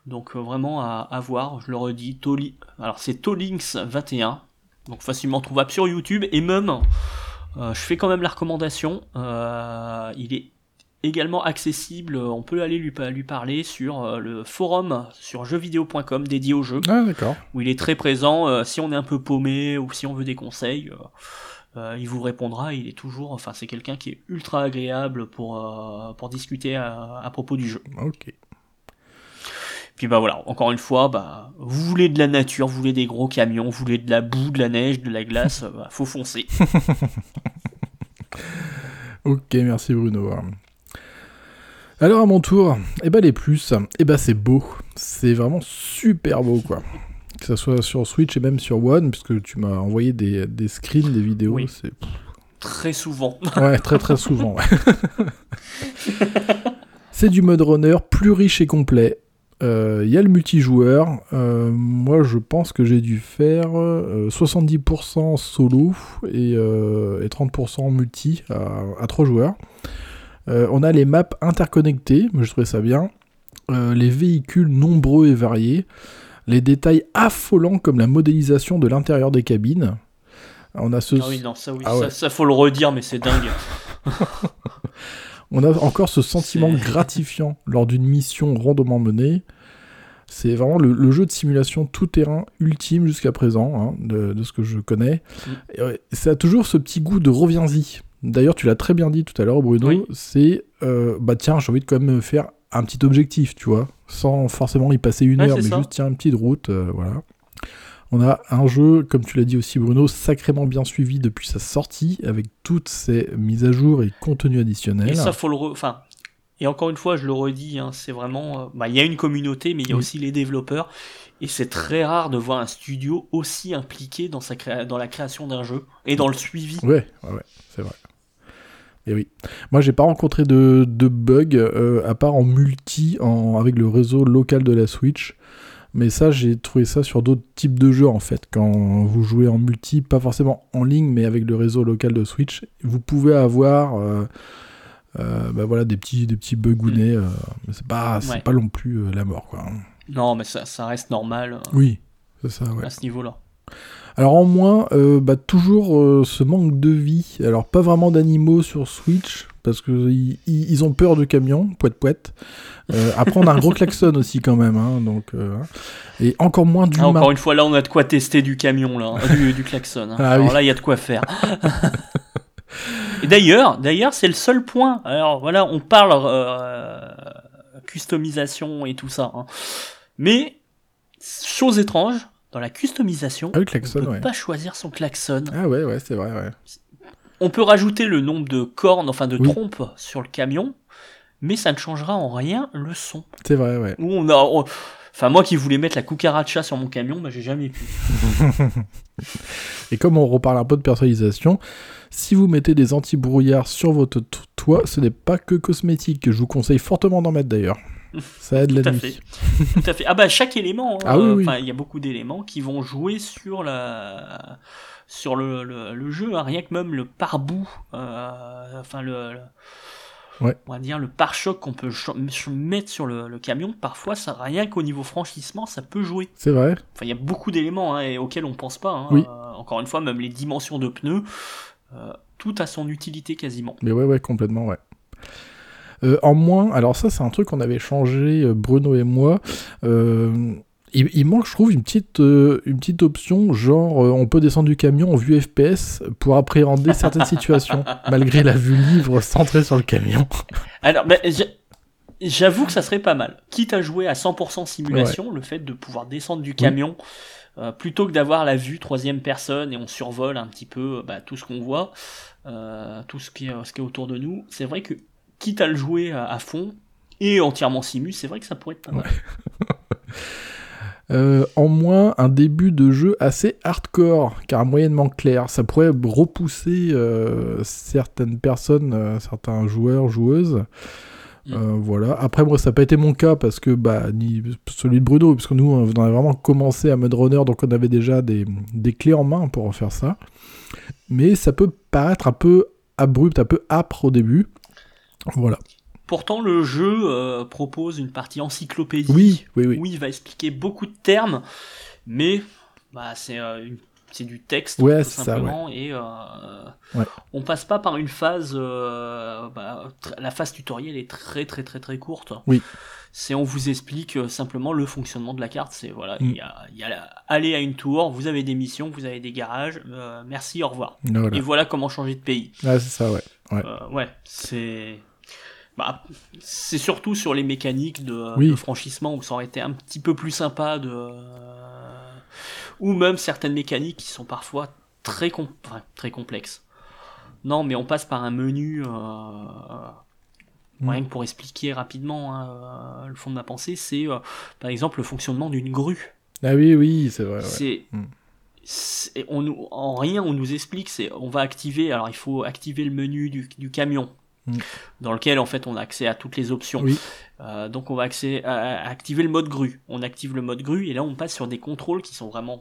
Donc vraiment à voir. Je le redis, alors c'est Tolinks21. Donc facilement trouvable sur YouTube. Et même, je fais quand même la recommandation. Il est également accessible, on peut aller lui parler sur le forum sur jeuxvideo.com dédié au jeu. Ah, d'accord. Où il est très présent, si on est un peu paumé ou si on veut des conseils, il vous répondra. Il est toujours, enfin, c'est quelqu'un qui est ultra agréable pour discuter à propos du jeu. Ok. Puis bah voilà, encore une fois, bah, vous voulez de la nature, vous voulez des gros camions, vous voulez de la boue, de la neige, de la glace, bah, faut foncer. Ok, merci Bruno. Alors à mon tour, les plus, c'est beau, c'est vraiment super beau quoi, que ça soit sur Switch et même sur One, puisque tu m'as envoyé des screens, des vidéos, oui. C'est... Très souvent. Ouais, très très souvent. Ouais. C'est du Mudrunner plus riche et complet, y a le multijoueur, moi je pense que j'ai dû faire 70% solo et 30% multi à 3 joueurs. On a les maps interconnectées, je trouvais ça bien, les véhicules nombreux et variés, les détails affolants comme la modélisation de l'intérieur des cabines. On a ça faut le redire, mais c'est dingue. On a encore ce sentiment gratifiant lors d'une mission rondement menée. C'est vraiment le jeu de simulation tout terrain ultime jusqu'à présent, hein, de ce que je connais. Et, ça a toujours ce petit goût de reviens-y. D'ailleurs, tu l'as très bien dit tout à l'heure, Bruno, oui. C'est tiens, j'ai envie de quand même faire un petit objectif, tu vois, sans forcément y passer une heure, mais ça. Juste tiens, une petite route, voilà. On a un jeu, comme tu l'as dit aussi, Bruno, sacrément bien suivi depuis sa sortie, avec toutes ses mises à jour et contenus additionnels. Et ça, faut et encore une fois, je le redis, hein, c'est vraiment... il y a une communauté, mais il y a aussi les développeurs. Et c'est très rare de voir un studio aussi impliqué dans, dans la création d'un jeu et dans le suivi. Ouais, c'est vrai. Et oui. Moi, j'ai pas rencontré de bugs, à part en multi, avec le réseau local de la Switch. Mais ça, j'ai trouvé ça sur d'autres types de jeux, en fait. Quand vous jouez en multi, pas forcément en ligne, mais avec le réseau local de Switch, vous pouvez avoir... des petits bugounets, mais c'est pas non plus la mort quoi. Non mais ça reste normal. Oui, c'est ça ouais. À ce niveau-là. Alors en moins toujours ce manque de vie. Alors pas vraiment d'animaux sur Switch parce que ils ont peur du camion, poète. Après on a un gros klaxon aussi quand même hein, donc et encore moins d'humains. Encore une fois là on a de quoi tester du camion là, du klaxon. Hein. Ah, alors oui. Là il y a de quoi faire. Et d'ailleurs, c'est le seul point. Alors voilà, on parle customisation et tout ça. Hein. Mais, chose étrange, dans la customisation, klaxon, on peut pas choisir son klaxon. Ah ouais, c'est vrai. Ouais. On peut rajouter le nombre de cornes, enfin de trompes sur le camion, mais ça ne changera en rien le son. C'est vrai, ouais. Enfin, moi qui voulais mettre la cucaracha sur mon camion, j'ai jamais pu. Et comme on reparle un peu de personnalisation, si vous mettez des anti-brouillards sur votre toi, ce n'est pas que cosmétique. Je vous conseille fortement d'en mettre d'ailleurs. Ça aide la nuit. Tout à fait. Ah bah chaque élément, hein, il y a beaucoup d'éléments qui vont jouer sur la... sur le jeu. Hein. Rien que même le pare-boue, ouais. On va dire le pare-choc qu'on peut mettre sur le camion, parfois ça, rien qu'au niveau franchissement ça peut jouer. C'est vrai. Enfin il y a beaucoup d'éléments hein, auxquels on pense pas. Hein. Oui. Encore une fois, même les dimensions de pneus, tout a son utilité quasiment. Mais ouais complètement ouais. En moins, alors ça c'est un truc qu'on avait changé Bruno et moi. Il manque, je trouve, une petite option, genre on peut descendre du camion en vue FPS pour appréhender certaines situations, malgré la vue libre centrée sur le camion. Alors, bah, j'avoue que ça serait pas mal. Quitte à jouer à 100% simulation, ouais. Le fait de pouvoir descendre du camion, plutôt que d'avoir la vue troisième personne et on survole un petit peu bah, tout ce qu'on voit, tout ce qui est autour de nous, c'est vrai que quitte à le jouer à fond et entièrement simu, c'est vrai que ça pourrait être pas mal. Ouais. En moins, un début de jeu assez hardcore, car moyennement clair. Ça pourrait repousser certaines personnes, certains joueurs, joueuses. Voilà. Après, moi, ça n'a pas été mon cas, parce que ni celui de Bruno, parce que nous, on avait vraiment commencé à Mudrunner, donc on avait déjà des clés en main pour en faire ça. Mais ça peut paraître un peu abrupt, un peu âpre au début. Voilà. Pourtant, le jeu propose une partie encyclopédique où il va expliquer beaucoup de termes, mais c'est du texte tout simplement, et on passe pas par une phase. La phase tutoriel est très très très très courte. Oui. C'est on vous explique simplement le fonctionnement de la carte. C'est voilà, aller à une tour, vous avez des missions, vous avez des garages. Merci, au revoir. Voilà. Et voilà comment changer de pays. Ah, c'est ça, ouais. Ouais, c'est. C'est surtout sur les mécaniques de franchissement où ça aurait été un petit peu plus sympa ou même certaines mécaniques qui sont parfois très complexes. Non, mais on passe par un menu rien que pour expliquer rapidement hein, le fond de ma pensée, c'est par exemple le fonctionnement d'une grue. Ah oui, c'est vrai. Ouais. On nous explique, on va activer. Alors il faut activer le menu du camion. Dans lequel en fait on a accès à toutes les options. Donc on va activer le mode grue. On active le mode grue et là on passe sur des contrôles qui sont vraiment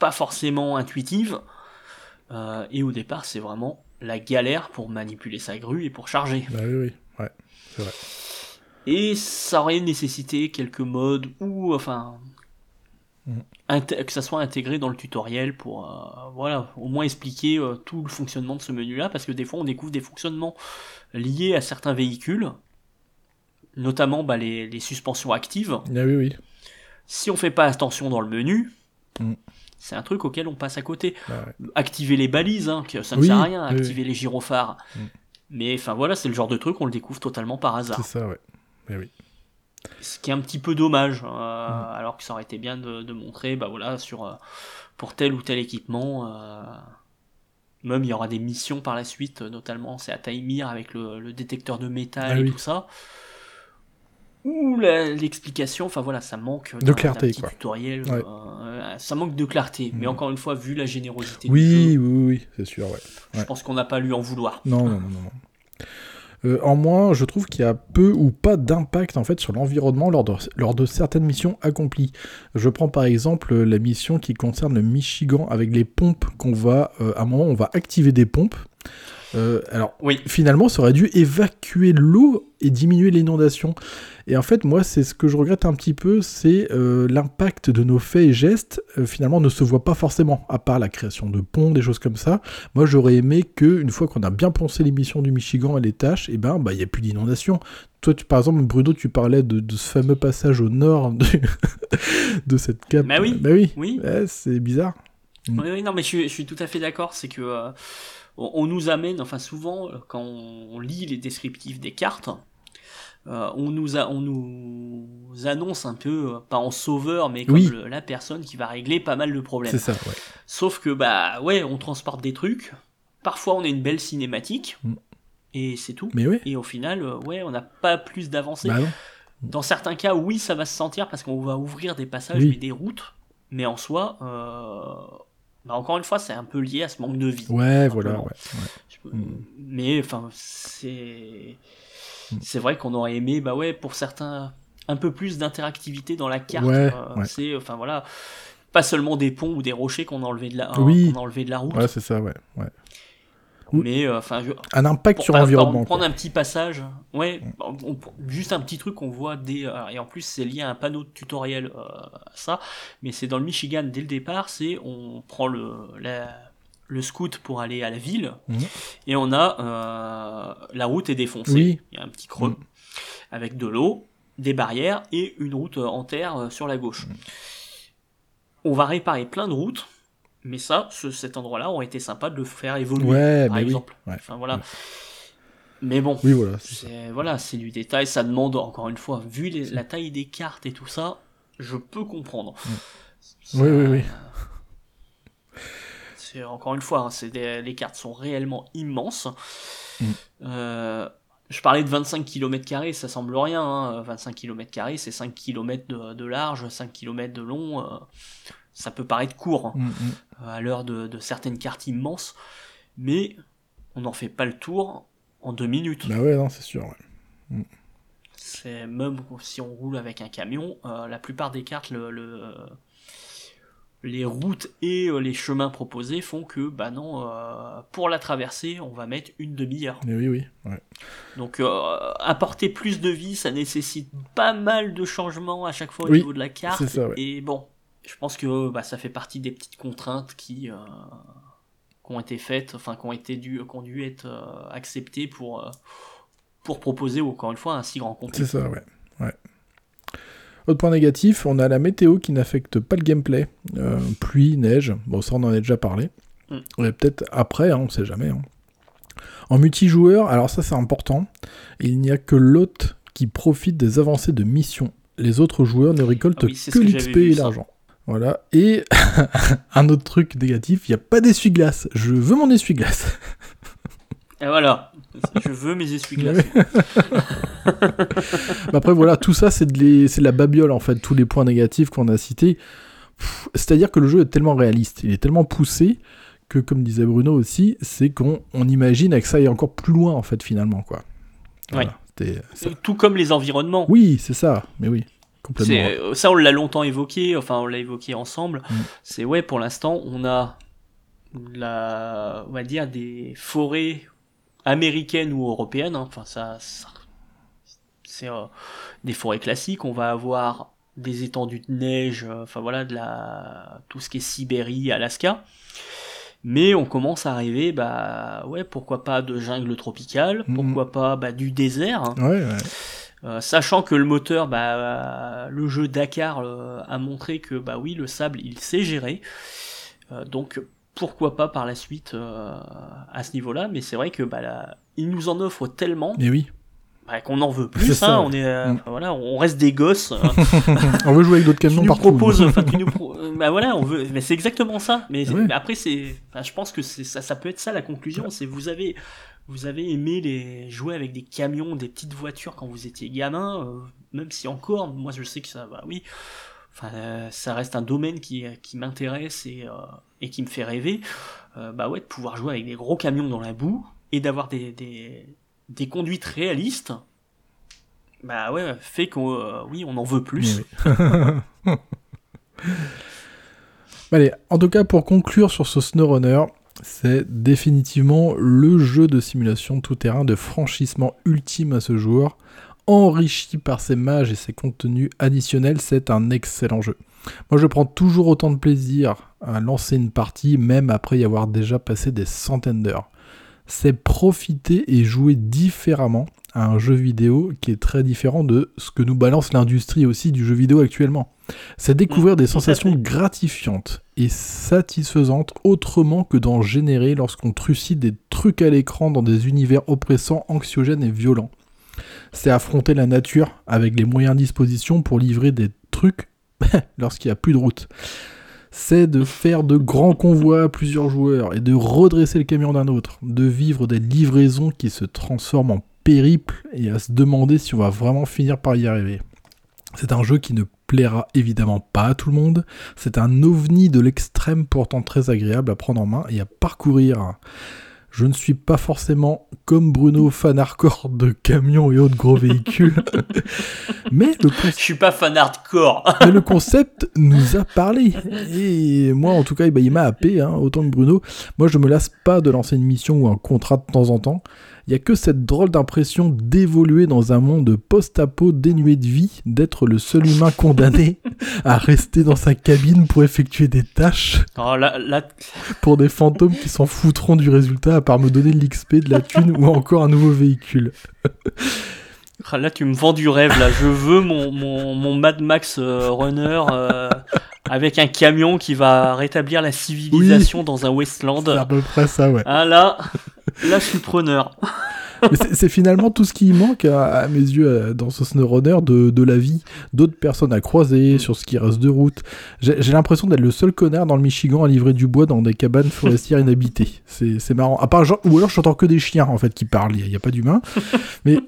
pas forcément intuitifs. Et au départ c'est vraiment la galère pour manipuler sa grue et pour charger. Bah oui, ouais, c'est vrai. Et ça aurait nécessité quelques modes ou que ça soit intégré dans le tutoriel pour au moins expliquer tout le fonctionnement de ce menu là, parce que des fois on découvre des fonctionnements liés à certains véhicules, notamment les suspensions actives. Ah oui. Si on fait pas attention dans le menu, c'est un truc auquel on passe à côté. Activer les balises, hein, ça ne sert à rien. Activer les gyrophares, mais enfin voilà, c'est le genre de truc on le découvre totalement par hasard. C'est ça, ouais. Mais oui. Ce qui est un petit peu dommage, alors que ça aurait été bien de montrer, pour tel ou tel équipement. Même il y aura des missions par la suite, notamment c'est à Temir avec le détecteur de métal tout ça. Ou l'explication, ça manque de clarté, quoi. Tutoriel, ça manque de clarté. Mais encore une fois, vu la générosité du jeu, oui, c'est sûr. Ouais. Je pense qu'on n'a pas lu en vouloir. Non. En moins, je trouve qu'il y a peu ou pas d'impact en fait sur l'environnement lors de certaines missions accomplies. Je prends par exemple la mission qui concerne le Michigan avec les pompes qu'on va à un moment on va activer des pompes. Finalement, ça aurait dû évacuer l'eau et diminuer l'inondation. Et en fait, moi, c'est ce que je regrette un petit peu, c'est l'impact de nos faits et gestes, finalement, ne se voit pas forcément, à part la création de ponts, des choses comme ça. Moi, j'aurais aimé qu'une fois qu'on a bien pensé les missions du Michigan et les tâches, il n'y a plus d'inondation. Toi, par exemple, Bruno, tu parlais de ce fameux passage au nord de cette cape. Bah oui. Ouais, c'est bizarre. Oui, non, mais je suis tout à fait d'accord, c'est que... on nous amène, souvent, quand on lit les descriptifs des cartes, on nous annonce un peu, pas en sauveur, mais comme la personne qui va régler pas mal de problèmes. C'est ça, ouais. Sauf que, on transporte des trucs, parfois on a une belle cinématique, et c'est tout. Mais oui. Et au final, on n'a pas plus d'avancée. Bah non. Dans certains cas, ça va se sentir, parce qu'on va ouvrir des passages et des routes, mais en soi... Mais encore une fois, c'est un peu lié à ce manque de vie. Ouais, voilà. Ouais. Mais enfin, c'est vrai qu'on aurait aimé, bah ouais, pour certains, un peu plus d'interactivité dans la carte. Ouais, ouais. C'est, enfin voilà, pas seulement des ponts ou des rochers qu'on a enlevés de la route. Ouais, c'est ça, ouais. Ouais. Mais enfin, un impact sur l'environnement. Prendre un petit passage, ouais, juste un petit truc qu'on voit et en plus c'est lié à un panneau de tutoriel, ça, mais c'est dans le Michigan dès le départ, c'est on prend le scoot pour aller à la ville et on a la route est défoncée, il y a un petit creux avec de l'eau, des barrières et une route en terre sur la gauche. On va réparer plein de routes. Mais ça, cet endroit-là aurait été sympa de le faire évoluer, par exemple. Oui. Ouais. Enfin, voilà. Ouais. Mais bon, oui, voilà, c'est du détail. Ça demande, encore une fois, vu la taille des cartes et tout ça, je peux comprendre. Ça, oui. C'est, encore une fois, les cartes sont réellement immenses. Je parlais de 25 km², ça semble rien. 25 km², c'est 5 km de large, 5 km de long... Ça peut paraître court à l'heure de certaines cartes immenses, mais on n'en fait pas le tour en 2 minutes. Bah ouais, non, c'est sûr. Ouais. C'est même si on roule avec un camion, la plupart des cartes, les routes et les chemins proposés font que, bah non, pour la traversée, on va mettre une demi-heure. Mais oui, ouais. Donc, apporter plus de vie, ça nécessite pas mal de changements à chaque fois au niveau de la carte. C'est ça, ouais. Et bon. Je pense que ça fait partie des petites contraintes qui ont été faites, enfin qui ont dû être acceptées pour proposer encore une fois un si grand contenu. C'est ça, ouais. Autre point négatif, on a la météo qui n'affecte pas le gameplay. Pluie, neige, bon ça on en a déjà parlé. Et peut-être après, on ne sait jamais. En multijoueur, alors ça c'est important, il n'y a que l'hôte qui profite des avancées de mission. Les autres joueurs ne récoltent que l'XP et l'argent. Voilà. Et un autre truc négatif, il n'y a pas d'essuie-glace. Je veux mon essuie-glace. Et voilà. Je veux mes essuie-glaces. Après, voilà, tout ça, c'est de la babiole, en fait. Tous les points négatifs qu'on a cités. C'est-à-dire que le jeu est tellement réaliste. Il est tellement poussé que, comme disait Bruno aussi, c'est qu'on imagine que ça aille encore plus loin, en fait, finalement. Quoi. Voilà. Ouais. Tout comme les environnements. Oui, c'est ça, mais oui, complètement. Ça, on l'a longtemps évoqué, enfin, on l'a évoqué ensemble. C'est, pour l'instant, on a, on va dire, des forêts américaines ou européennes. Enfin, ça c'est des forêts classiques. On va avoir des étendues de neige, enfin, voilà, tout ce qui est Sibérie, Alaska. Mais on commence à rêver, pourquoi pas de jungle tropicale, pourquoi pas du désert. Ouais. Sachant que le moteur, le jeu Dakar a montré que le sable il sait gérer. Donc pourquoi pas par la suite à ce niveau-là. Mais c'est vrai que il nous en offre tellement. Mais oui. Qu'on en veut plus, ça, on est, voilà, on reste des gosses. On veut jouer avec d'autres camions partout. On veut, mais c'est exactement ça. Mais après, je pense que ça peut être ça la conclusion. Ouais. C'est vous avez aimé jouer avec des camions, des petites voitures quand vous étiez gamin, même si encore, moi je sais que ça, ça reste un domaine qui m'intéresse et qui me fait rêver. De pouvoir jouer avec des gros camions dans la boue et d'avoir des conduites réalistes, fait qu'on on en veut plus. Oui. Allez, en tout cas, pour conclure sur ce SnowRunner, c'est définitivement le jeu de simulation tout-terrain de franchissement ultime à ce jour. Enrichi par ses mages et ses contenus additionnels, c'est un excellent jeu. Moi, je prends toujours autant de plaisir à lancer une partie, même après y avoir déjà passé des centaines d'heures. C'est profiter et jouer différemment à un jeu vidéo qui est très différent de ce que nous balance l'industrie aussi du jeu vidéo actuellement. C'est découvrir des sensations gratifiantes et satisfaisantes autrement que d'en générer lorsqu'on trucide des trucs à l'écran dans des univers oppressants, anxiogènes et violents. C'est affronter la nature avec les moyens à disposition pour livrer des trucs lorsqu'il n'y a plus de route. C'est de faire de grands convois à plusieurs joueurs et de redresser le camion d'un autre, de vivre des livraisons qui se transforment en périple et à se demander si on va vraiment finir par y arriver. C'est un jeu qui ne plaira évidemment pas à tout le monde. C'est un ovni de l'extrême pourtant très agréable à prendre en main et à parcourir. Je ne suis pas forcément, comme Bruno, fan hardcore de camions et autres gros véhicules. Je suis pas fan hardcore. Mais le concept nous a parlé. Et moi, en tout cas, il m'a happé, autant que Bruno. Moi, je me lasse pas de lancer une mission ou un contrat de temps en temps. Il n'y a que cette drôle d'impression d'évoluer dans un monde post-apo dénué de vie, d'être le seul humain condamné à rester dans sa cabine pour effectuer des tâches pour des fantômes qui s'en foutront du résultat à part me donner de l'XP, de la thune ou encore un nouveau véhicule. Là, tu me vends du rêve, là. Je veux mon Mad Max Runner avec un camion qui va rétablir la civilisation dans un Westland. C'est à peu près ça, ouais. Ah là, je suis preneur. Mais c'est finalement tout ce qui manque à mes yeux dans ce Snowrunner de la vie. D'autres personnes à croiser sur ce qui reste de route. J'ai l'impression d'être le seul connard dans le Michigan à livrer du bois dans des cabanes forestières inhabitées. C'est marrant. À part genre, ou alors j'entends que des chiens en fait qui parlent. Il n'y a pas d'humains. Mais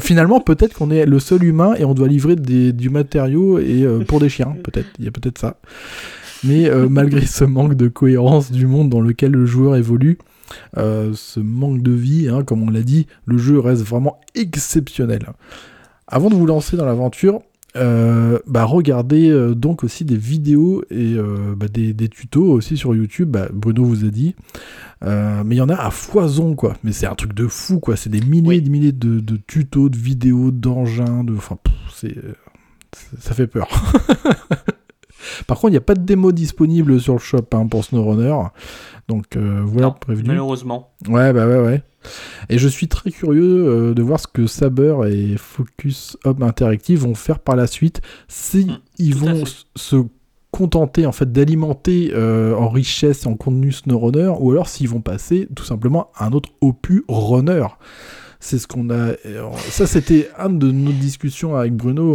finalement, peut-être qu'on est le seul humain et on doit livrer du matériau et, pour des chiens. Peut-être. Il y a peut-être ça. Mais malgré ce manque de cohérence du monde dans lequel le joueur évolue, ce manque de vie, comme on l'a dit, le jeu reste vraiment exceptionnel. Avant de vous lancer dans l'aventure, regardez donc aussi des vidéos et des tutos aussi sur YouTube. Bruno vous a dit, mais il y en a à foison quoi. Mais c'est un truc de fou quoi. C'est des milliers et des milliers de tutos, de vidéos, d'engins, ça fait peur. Par contre, il n'y a pas de démo disponible sur le shop pour SnowRunner. Donc voilà, prévenu. Malheureusement. Ouais. Et je suis très curieux de voir ce que Saber et Focus Home Interactive vont faire par la suite. Si ils vont se contenter en fait d'alimenter en richesse et en contenu SnowRunner, ou alors s'ils vont passer tout simplement à un autre opus runner. C'est ce qu'on a. Ça, c'était une de nos discussions avec Bruno.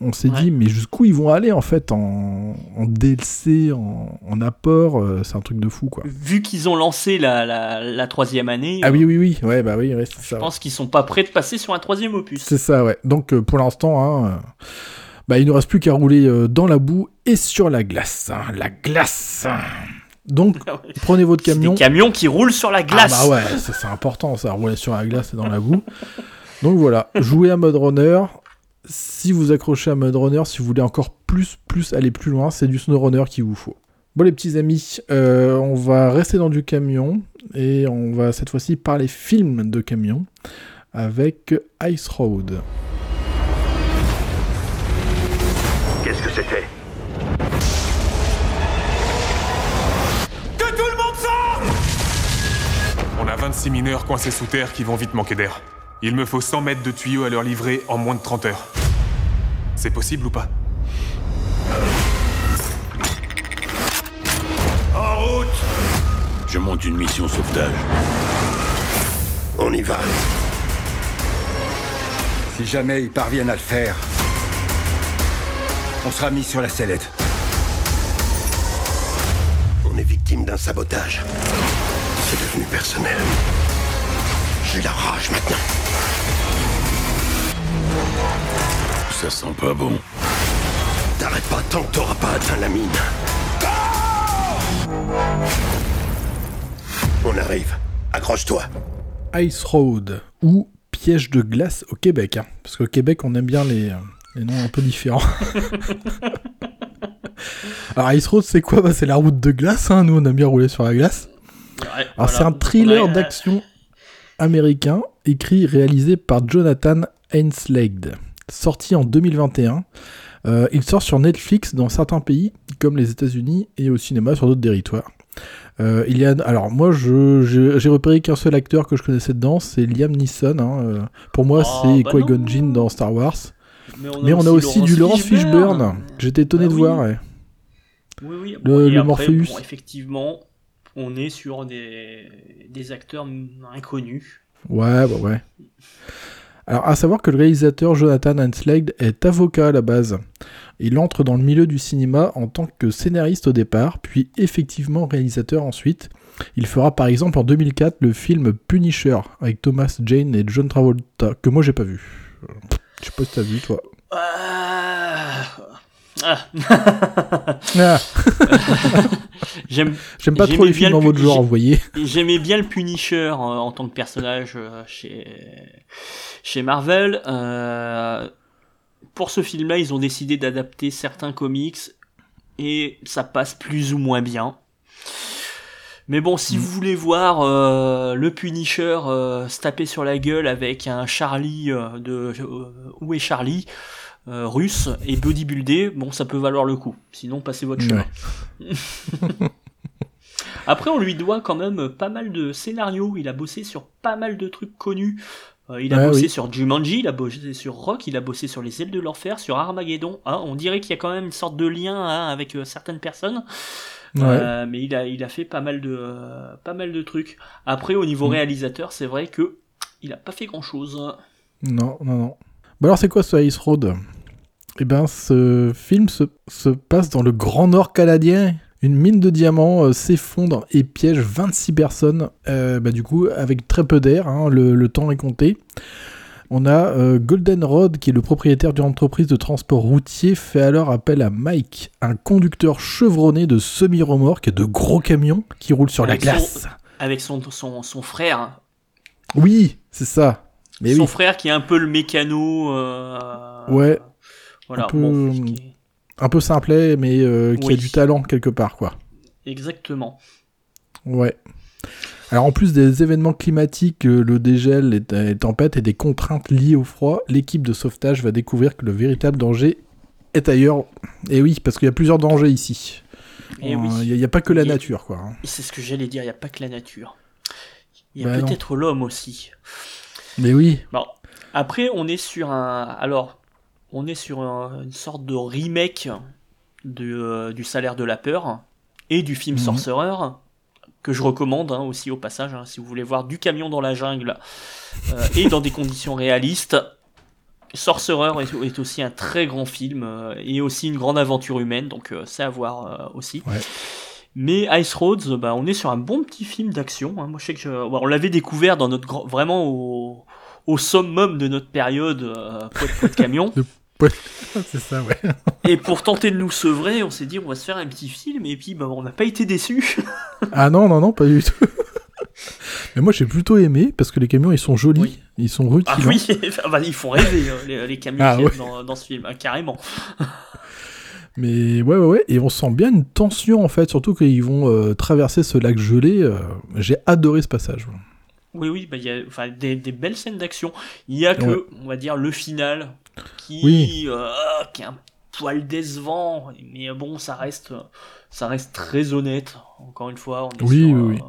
On s'est dit, mais jusqu'où ils vont aller en fait en DLC, en apport. C'est un truc de fou, quoi. Vu qu'ils ont lancé la troisième année. Ah oui. Ouais, c'est ça. Je pense qu'ils sont pas prêts de passer sur un troisième opus. C'est ça, ouais. Donc pour l'instant, il ne reste plus qu'à rouler dans la boue et sur la glace. La glace. Donc, prenez votre camion. C'est des camions qui roulent sur la glace. Ah ouais, c'est important ça, rouler sur la glace et dans la boue. Donc voilà, jouez à Mudrunner. Si vous accrochez à Mudrunner, si vous voulez encore plus aller plus loin, c'est du SnowRunner qu'il vous faut. Bon les petits amis, on va rester dans du camion et on va cette fois-ci parler films de camion avec Ice Road. Qu'est-ce que c'était ? On a 26 mineurs coincés sous terre qui vont vite manquer d'air. Il me faut 100 mètres de tuyaux à leur livrer en moins de 30 heures. C'est possible ou pas ? En route ! Je monte une mission sauvetage. On y va. Si jamais ils parviennent à le faire, on sera mis sur la sellette. On est victime d'un sabotage. C'est devenu personnel. J'ai la rage maintenant. Ça sent pas bon. T'arrêtes pas tant que t'auras pas atteint la mine. Oh on arrive. Accroche-toi. Ice Road, ou piège de glace au Québec. Parce qu'au Québec, on aime bien les noms un peu différents. Alors Ice Road, c'est quoi ? C'est la route de glace. Nous, on aime bien rouler sur la glace. Ouais, alors c'est un thriller d'action américain écrit et réalisé par Jonathan Einsleid, sorti en 2021. Il sort sur Netflix dans certains pays comme les États-Unis et au cinéma sur d'autres territoires. Alors moi j'ai repéré qu'un seul acteur que je connaissais dedans, c'est Liam Neeson. Pour moi c'est Qui-Gon Jinn dans Star Wars. Mais on a aussi du Laurence Fishburne. J'étais étonné de voir. Ouais. Oui. Le Morpheus. Effectivement. On est sur des acteurs inconnus. Ouais. Alors, à savoir que le réalisateur Jonathan Einsleid est avocat à la base. Il entre dans le milieu du cinéma en tant que scénariste au départ, puis effectivement réalisateur ensuite. Il fera par exemple en 2004 le film Punisher avec Thomas Jane et John Travolta, que moi j'ai pas vu. Je sais pas si t'as vu, toi. J'aime pas trop les films dans votre genre, vous voyez. J'aimais bien le Punisher en tant que personnage chez Marvel. Pour ce film-là, ils ont décidé d'adapter certains comics et ça passe plus ou moins bien. Mais bon, si vous voulez voir le Punisher se taper sur la gueule avec un Charlie où est Charlie russe et bodybuildé, bon, ça peut valoir le coup. Sinon, passez votre chemin. Ouais. Après, on lui doit quand même pas mal de scénarios. Il a bossé sur pas mal de trucs connus. Il a bossé sur Jumanji, il a bossé sur Rock, il a bossé sur Les Ailes de l'Enfer, sur Armageddon. Hein, on dirait qu'il y a quand même une sorte de lien avec certaines personnes. Ouais. Mais il a fait pas mal de trucs. Après, au niveau réalisateur, c'est vrai que il a pas fait grand-chose. Non. Bah alors, c'est quoi ce Ice Road ? Eh ben, ce film se passe dans le Grand Nord canadien. Une mine de diamants s'effondre et piège 26 personnes, du coup, avec très peu d'air, hein, le temps est compté. On a Golden Road, qui est le propriétaire d'une entreprise de transport routier, fait alors appel à Mike, un conducteur chevronné de semi-remorques et de gros camions qui roulent sur la glace. Avec son frère. Oui, c'est ça. Mais son frère qui est un peu le mécano. Ouais. Voilà. Un peu simplet, mais qui a du talent quelque part, quoi. Exactement. Ouais. Alors, en plus des événements climatiques, le dégel, les tempêtes et des contraintes liées au froid, l'équipe de sauvetage va découvrir que le véritable danger est ailleurs. Et oui, parce qu'il y a plusieurs dangers ici. Il n'y a pas que la nature, quoi. C'est ce que j'allais dire, il n'y a pas que la nature. Il y a peut-être l'homme aussi. Mais oui. Bon. Après, on est sur une sorte de remake du Salaire de la Peur et du film Sorcerer, que je recommande aussi au passage, si vous voulez voir du camion dans la jungle et dans des conditions réalistes. Sorcerer est aussi un très grand film et aussi une grande aventure humaine, donc c'est à voir aussi. Ouais. Mais Ice Roads, on est sur un bon petit film d'action. Hein. Moi, je sais que on l'avait découvert dans notre vraiment au summum de notre période poids de camion. C'est ça, ouais. Et pour tenter de nous sevrer, on s'est dit on va se faire un petit film. Et puis, on n'a pas été déçus. Ah non, pas du tout. Mais moi, j'ai plutôt aimé parce que les camions, ils sont jolis, ils sont rutilants. Ah oui, ils font rêver les camions dans ce film, carrément. Mais ouais, et on sent bien une tension en fait, surtout qu'ils vont traverser ce lac gelé. J'ai adoré ce passage. Oui, il y a des belles scènes d'action. Il y a que, on va dire, le final qui est un poil décevant, mais bon, ça reste très honnête. Encore une fois, on est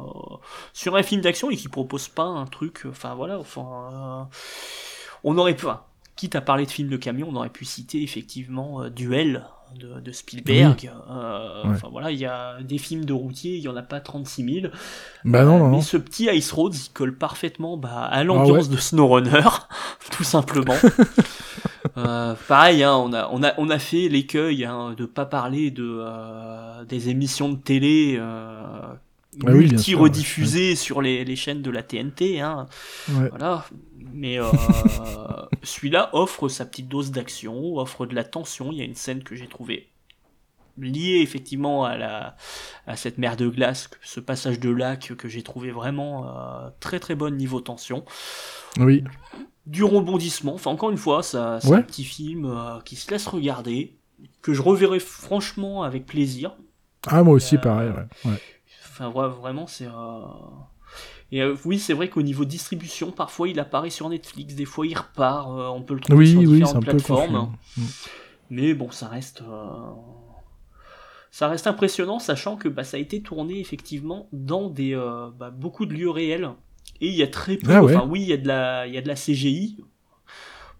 sur un film d'action et qui propose pas un truc. On aurait pu, quitte à parler de films de camion, on aurait pu citer effectivement Duel. De Spielberg, il y a des films de routiers, il n'y en a pas 36 000. Mais ce petit Ice Roads, il colle parfaitement à l'ambiance de Snowrunner, tout simplement. Pareil, on a fait l'écueil de ne pas parler des émissions de télé multi-rediffusées sur les chaînes de la TNT. Hein. Ouais. Voilà. Mais celui-là offre sa petite dose d'action, offre de la tension. Il y a une scène que j'ai trouvée liée effectivement à cette mer de glace, ce passage de lac que j'ai trouvé vraiment très très bonne niveau tension. Oui. Du rebondissement. Enfin, encore une fois, c'est un petit film qui se laisse regarder, que je reverrai franchement avec plaisir. Ah, moi aussi, pareil. Ouais. Enfin, vraiment, c'est... Et oui, c'est vrai qu'au niveau distribution, parfois il apparaît sur Netflix, des fois il repart, on peut le trouver sur différentes plateformes. Mais bon, ça reste impressionnant, sachant que ça a été tourné effectivement dans des beaucoup de lieux réels. Et il y a très peu, il y a de la CGI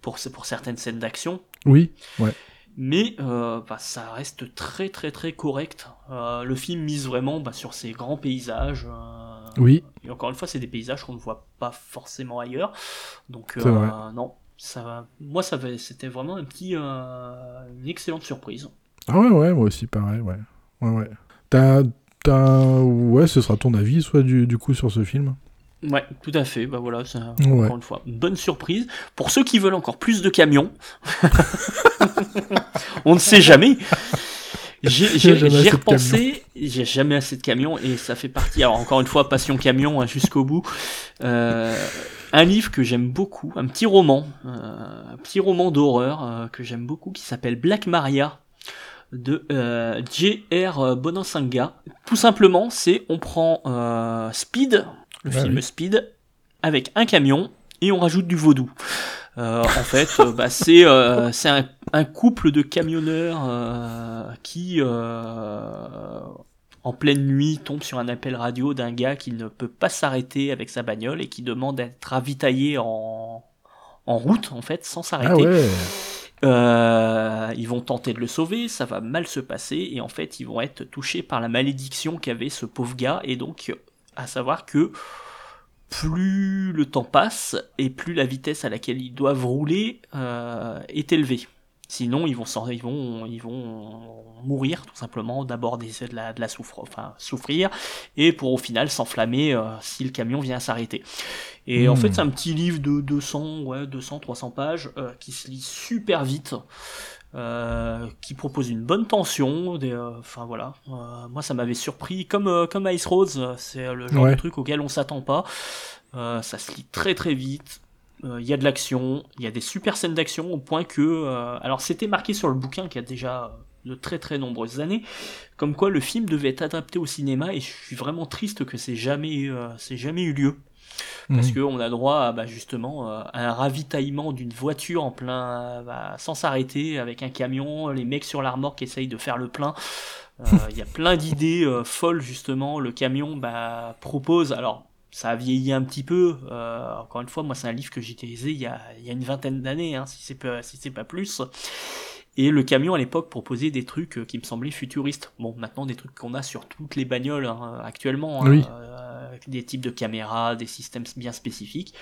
pour certaines scènes d'action. Oui, ouais. Mais ça reste très très très correct. Le film mise vraiment sur ces grands paysages. Et encore une fois, c'est des paysages qu'on ne voit pas forcément ailleurs. Donc c'était vraiment une excellente surprise. Ah ouais, moi aussi pareil, ouais. T'as ce sera ton avis, soit du coup sur ce film. Ouais, tout à fait. Bah voilà, c'est encore une fois une bonne surprise. Pour ceux qui veulent encore plus de camions, on ne sait jamais. J'ai repensé, j'ai jamais assez de camions et ça fait partie. Alors encore une fois, passion camion jusqu'au bout. Un livre que j'aime beaucoup, un petit roman d'horreur que j'aime beaucoup, qui s'appelle Black Maria de J.R. Bonansanga. Tout simplement, c'est on prend Speed. Le film Speed, avec un camion, et on rajoute du vaudou. En fait, c'est un couple de camionneurs qui, en pleine nuit, tombe sur un appel radio d'un gars qui ne peut pas s'arrêter avec sa bagnole et qui demande d'être ravitaillé en route, en fait, sans s'arrêter. Ah ouais. Ils vont tenter de le sauver, ça va mal se passer, et en fait, ils vont être touchés par la malédiction qu'avait ce pauvre gars, et donc... à savoir que plus le temps passe et plus la vitesse à laquelle ils doivent rouler est élevée. Sinon, ils vont mourir tout simplement, d'abord souffrir, et pour au final s'enflammer si le camion vient à s'arrêter. Et en fait, c'est un petit livre de 200-300 pages qui se lit super vite. Qui propose une bonne tension, moi ça m'avait surpris comme Ice Road, c'est le genre de truc auquel on s'attend pas, ça se lit très très vite, il y a de l'action, il y a des super scènes d'action au point que alors c'était marqué sur le bouquin qui a déjà de très très nombreuses années, comme quoi le film devait être adapté au cinéma et je suis vraiment triste que c'est jamais eu lieu. Parce qu'on a droit à à un ravitaillement d'une voiture en plein, sans s'arrêter, avec un camion, les mecs sur la remorque essayent de faire le plein. Il y a plein d'idées folles, justement. Le camion propose... Alors, ça a vieilli un petit peu. Encore une fois, moi, c'est un livre que j'ai utilisé il y a une vingtaine d'années, hein, si c'est pas plus. Et le camion, à l'époque, proposait des trucs qui me semblaient futuristes. Bon, maintenant, des trucs qu'on a sur toutes les bagnoles hein, actuellement. Oui. Des types de caméras, des systèmes bien spécifiques.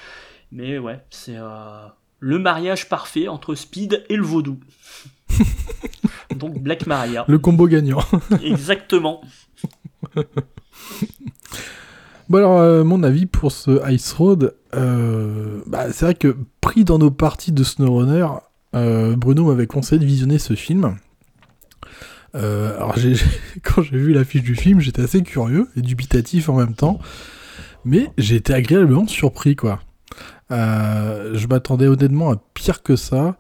Mais ouais, c'est le mariage parfait entre Speed et le vaudou. Donc Black Maria. Le combo gagnant. Exactement. Bon alors, mon avis pour ce Ice Road, c'est vrai que pris dans nos parties de SnowRunner, Bruno m'avait conseillé de visionner ce film. Alors quand j'ai vu l'affiche du film, j'étais assez curieux et dubitatif en même temps, mais j'ai été agréablement surpris quoi. Je m'attendais honnêtement à pire que ça.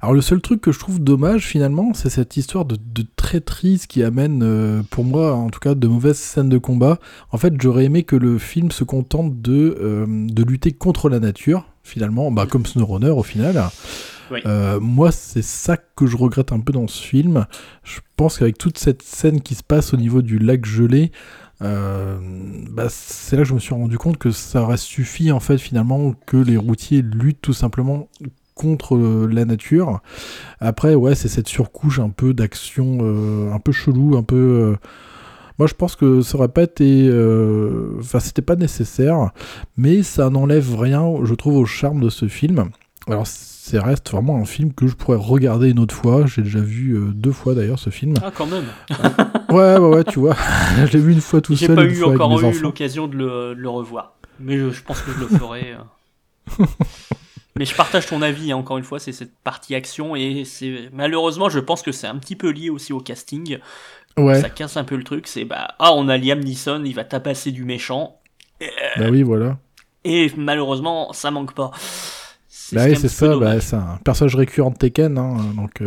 Alors le seul truc que je trouve dommage finalement, c'est cette histoire de traîtrise qui amène pour moi en tout cas de mauvaises scènes de combat. En fait j'aurais aimé que le film se contente de lutter contre la nature finalement, comme SnowRunner au final. Oui. Moi, c'est ça que je regrette un peu dans ce film. Je pense qu'avec toute cette scène qui se passe au niveau du lac gelé, c'est là que je me suis rendu compte que ça aurait suffi en fait finalement que les routiers luttent tout simplement contre la nature. Après, c'est cette surcouche un peu d'action, un peu chelou, un peu. Moi, je pense que ça aurait pas été. C'était pas nécessaire, mais ça n'enlève rien, je trouve, au charme de ce film. Alors, ça reste vraiment un film que je pourrais regarder une autre fois. J'ai déjà vu 2 fois d'ailleurs ce film. Ah, quand même. Ouais, tu vois. Je l'ai vu une fois tout seul. J'ai pas encore eu l'occasion de le revoir. Mais je pense que je le ferai. Mais je partage ton avis, hein, encore une fois, c'est cette partie action. Et c'est malheureusement, je pense que c'est un petit peu lié aussi au casting. Ouais. Ça casse un peu le truc. C'est on a Liam Neeson, il va tabasser du méchant. Oui, voilà. Et malheureusement, ça manque pas. C'est un personnage récurrent de Tekken. Hein, donc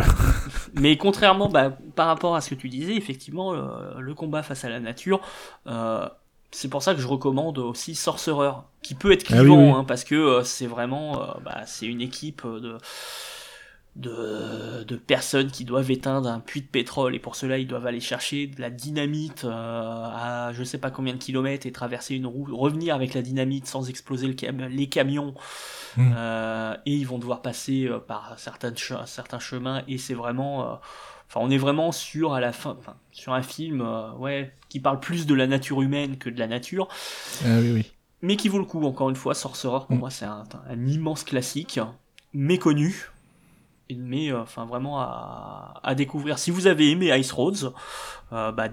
Mais contrairement, par rapport à ce que tu disais, effectivement, le combat face à la nature, c'est pour ça que je recommande aussi Sorcerer, qui peut être clivant, oui. Parce que c'est vraiment c'est une équipe de personnes qui doivent éteindre un puits de pétrole, et pour cela, ils doivent aller chercher de la dynamite à je sais pas combien de kilomètres et traverser une route, revenir avec la dynamite sans exploser les camions. Et ils vont devoir passer par certains chemins et c'est vraiment on est vraiment sur à la fin sur un film qui parle plus de la nature humaine que de la nature mais qui vaut le coup. Encore une fois, Sorcerer pour moi c'est un immense classique méconnu mais vraiment à découvrir. Si vous avez aimé Ice Roads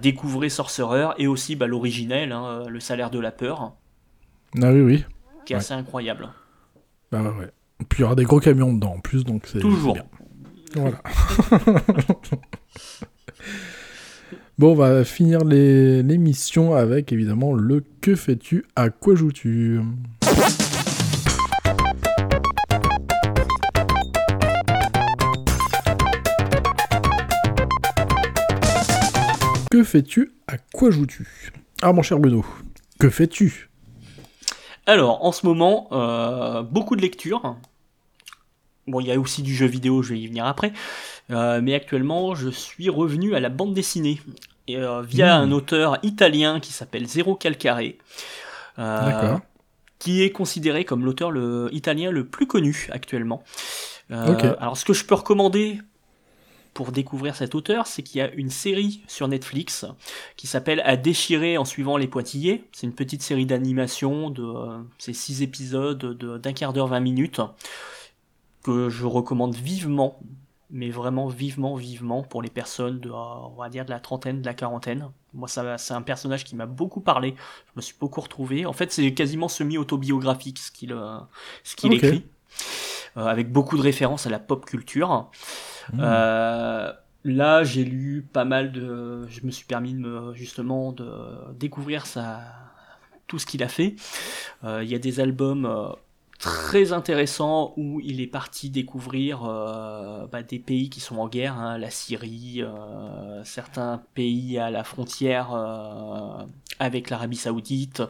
découvrez Sorcerer et aussi l'originel, le Salaire de la Peur. Ah oui, oui. Qui est assez incroyable. Bah ouais, ouais. Et puis il y aura des gros camions dedans en plus, donc c'est. Toujours. C'est bien. Voilà. Bon, on va finir l'émission avec évidemment le que fais-tu, à quoi joues-tu ? Que fais-tu, à quoi joues-tu ? Ah, mon cher Bruno, que fais-tu ? Alors, en ce moment, beaucoup de lectures. Bon, il y a aussi du jeu vidéo, je vais y venir après. Mais actuellement, je suis revenu à la bande dessinée via un auteur italien qui s'appelle Zerocalcare, qui est considéré comme l'auteur italien le plus connu actuellement. Alors, ce que je peux recommander pour découvrir cet auteur, c'est qu'il y a une série sur Netflix qui s'appelle « À déchirer en suivant les pointillés ». C'est une petite série d'animation, c'est 6 épisodes d'un quart d'heure, 20 minutes, que je recommande vivement, mais vraiment vivement pour les personnes on va dire de la trentaine, de la quarantaine. Moi, c'est un personnage qui m'a beaucoup parlé, je me suis beaucoup retrouvé. En fait, c'est quasiment semi-autobiographique ce qu'il écrit. Avec beaucoup de références à la pop culture. Là, j'ai lu pas mal de... Je me suis permis de découvrir tout ce qu'il a fait. Il y a des albums très intéressants où il est parti découvrir des pays qui sont en guerre, hein, la Syrie, certains pays à la frontière avec l'Arabie Saoudite,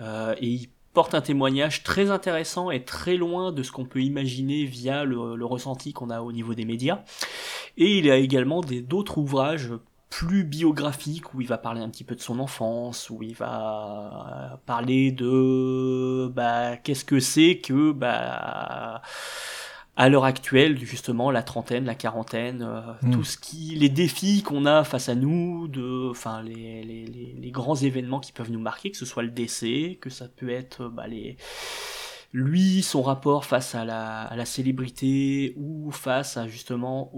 et il porte un témoignage très intéressant et très loin de ce qu'on peut imaginer via le ressenti qu'on a au niveau des médias. Et il a également d'autres ouvrages plus biographiques où il va parler un petit peu de son enfance, où il va parler de qu'est-ce que c'est que à l'heure actuelle, justement, la trentaine, la quarantaine, les défis qu'on a face à nous, les grands événements qui peuvent nous marquer, que ce soit le décès, que ça peut être lui, son rapport face à la célébrité, ou face à justement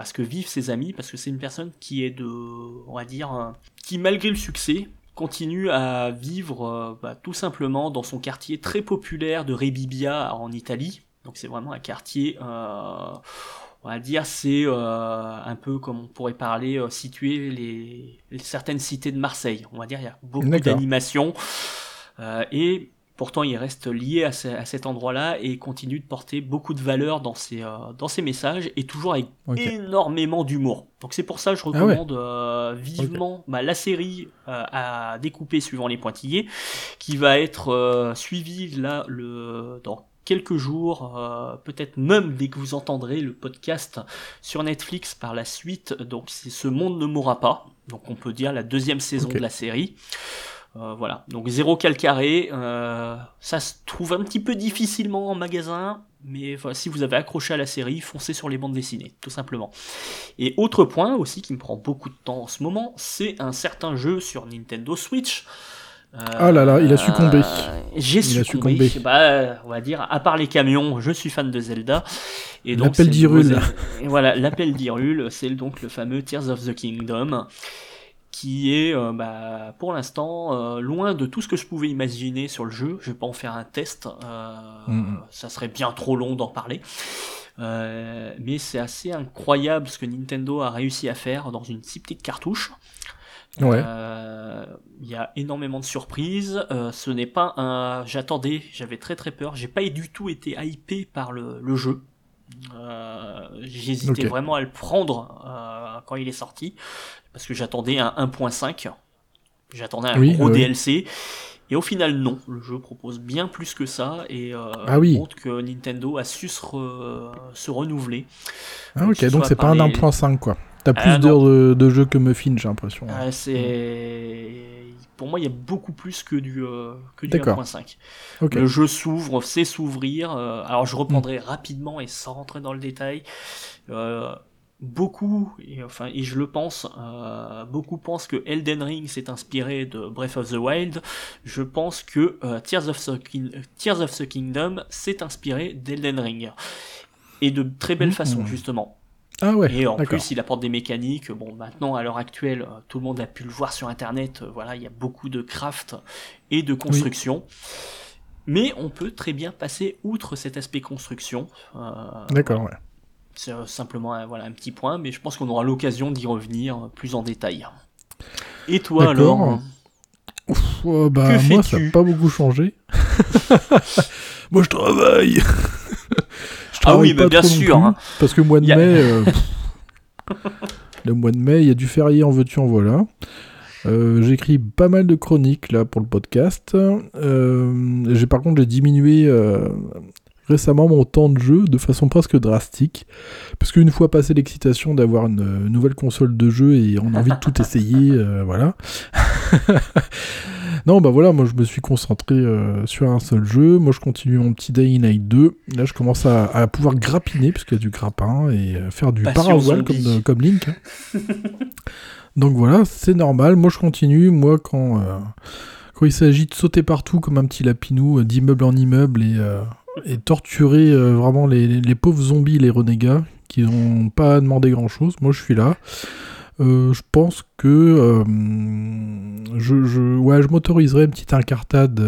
à ce que vivent ses amis, parce que c'est une personne qui est on va dire, qui malgré le succès, continue à vivre tout simplement dans son quartier très populaire de Rebibbia en Italie. Donc c'est vraiment un quartier, on va dire, c'est un peu comme on pourrait parler, situer certaines cités de Marseille. On va dire, il y a beaucoup d'animation. Et pourtant, il reste lié à cet endroit-là et continue de porter beaucoup de valeur dans ses messages et toujours avec énormément d'humour. Donc c'est pour ça que je recommande vivement la série à découper suivant les pointillés, qui va être suivie là dans quelques jours, peut-être même dès que vous entendrez le podcast sur Netflix par la suite. Donc c'est Ce Monde ne mourra pas, donc on peut dire la deuxième saison de la série. Voilà, donc Zerocalcare, ça se trouve un petit peu difficilement en magasin, mais si vous avez accroché à la série, foncez sur les bandes dessinées, tout simplement. Et autre point aussi qui me prend beaucoup de temps en ce moment, c'est un certain jeu sur Nintendo Switch. Oh là là, il a succombé. J'ai succombé. On va dire, à part les camions, je suis fan de Zelda. Et donc, l'appel d'Hyrule. Voilà, l'appel d'Hyrule, c'est donc le fameux Tears of the Kingdom, qui est, pour l'instant, loin de tout ce que je pouvais imaginer sur le jeu. Je vais pas en faire un test, ça serait bien trop long d'en parler. Mais c'est assez incroyable ce que Nintendo a réussi à faire dans une si petite cartouche. Il y a énormément de surprises. Ce n'est pas un... J'avais très très peur. J'ai pas du tout été hypé par le jeu. J'hésitais vraiment à le prendre quand il est sorti, parce que j'attendais un 1.5. J'attendais un gros DLC. Et au final, non. Le jeu propose bien plus que ça et montre que Nintendo a su se renouveler. Donc c'est pas un 1.5 quoi. T'as plus d'heures de jeu que Muffin, j'ai l'impression. Pour moi, il y a beaucoup plus que du 1.5. Okay. Le jeu s'ouvre, sait s'ouvrir. Alors, je reprendrai rapidement et sans rentrer dans le détail. Et je le pense, beaucoup pensent que Elden Ring s'est inspiré de Breath of the Wild. Je pense que Tears of the Kingdom s'est inspiré d'Elden Ring. Et de très belle façon, justement. Ah ouais, et en plus, il apporte des mécaniques. Bon, maintenant, à l'heure actuelle, tout le monde a pu le voir sur Internet. Voilà, il y a beaucoup de craft et de construction. Oui. Mais on peut très bien passer outre cet aspect construction. D'accord, ouais. C'est simplement un petit point, mais je pense qu'on aura l'occasion d'y revenir plus en détail. Et toi, alors bah, moi, ça n'a pas beaucoup changé. Moi, je travaille. Ah oui, bah bien sûr. Plus, hein. Parce que mois de mai, le mois de mai, il y a du férié en veux-tu en voilà. J'écris pas mal de chroniques là pour le podcast. Par contre, j'ai diminué récemment mon temps de jeu de façon presque drastique, parce qu'une fois passé l'excitation d'avoir une nouvelle console de jeu et on a envie de tout essayer, voilà. Non, bah voilà, moi je me suis concentré sur un seul jeu. Moi je continue mon petit Day Night 2. Là je commence à pouvoir grappiner, puisqu'il y a du grappin, et faire du paraval comme Link. Hein. Donc voilà, c'est normal. Moi je continue. Moi quand il s'agit de sauter partout comme un petit lapinou, d'immeuble en immeuble, et torturer vraiment les pauvres zombies, les renégats, qui n'ont pas demandé grand chose, moi je suis là. Je pense que je m'autoriserais une petite incartade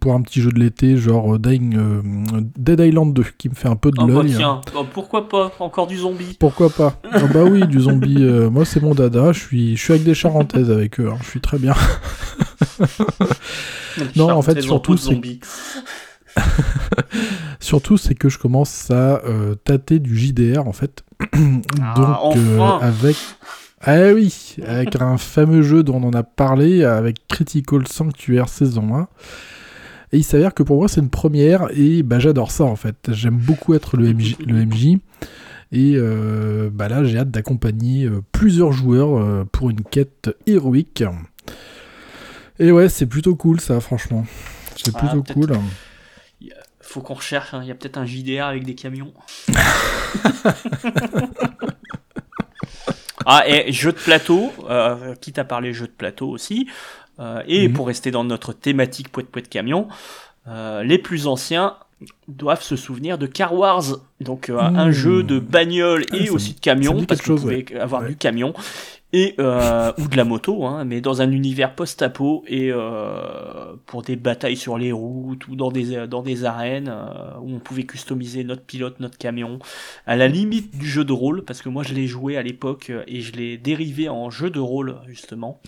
pour un petit jeu de l'été, genre Dead Island 2, qui me fait un peu de l'œil. Bah tiens, hein. Pourquoi pas, encore du zombie. Pourquoi pas. Ah bah oui, du zombie, moi c'est mon dada, je suis avec des charentaises avec eux, hein, je suis très bien. Non, en fait, surtout c'est... Surtout, c'est que je commence à tâter du JDR en fait. Donc, avec un fameux jeu dont on en a parlé, avec Critical Sanctuaire saison 1. Et il s'avère que pour moi c'est une première, et bah, j'adore ça en fait. J'aime beaucoup être le MJ. Et bah, là j'ai hâte d'accompagner plusieurs joueurs pour une quête héroïque. Et ouais, c'est plutôt cool ça, franchement. C'est plutôt cool. Faut qu'on recherche, hein. Il y a peut-être un JDR avec des camions. Ah, et jeu de plateau, quitte à parler jeu de plateau aussi, et pour rester dans notre thématique poète camion, les plus anciens doivent se souvenir de Car Wars, donc un jeu de bagnole et aussi de camion, parce que vous pouvez avoir du camion, et, ou de la moto, hein, mais dans un univers post-apo, et pour des batailles sur les routes, ou dans des arènes, où on pouvait customiser notre pilote, notre camion, à la limite du jeu de rôle, parce que moi je l'ai joué à l'époque, et je l'ai dérivé en jeu de rôle, justement,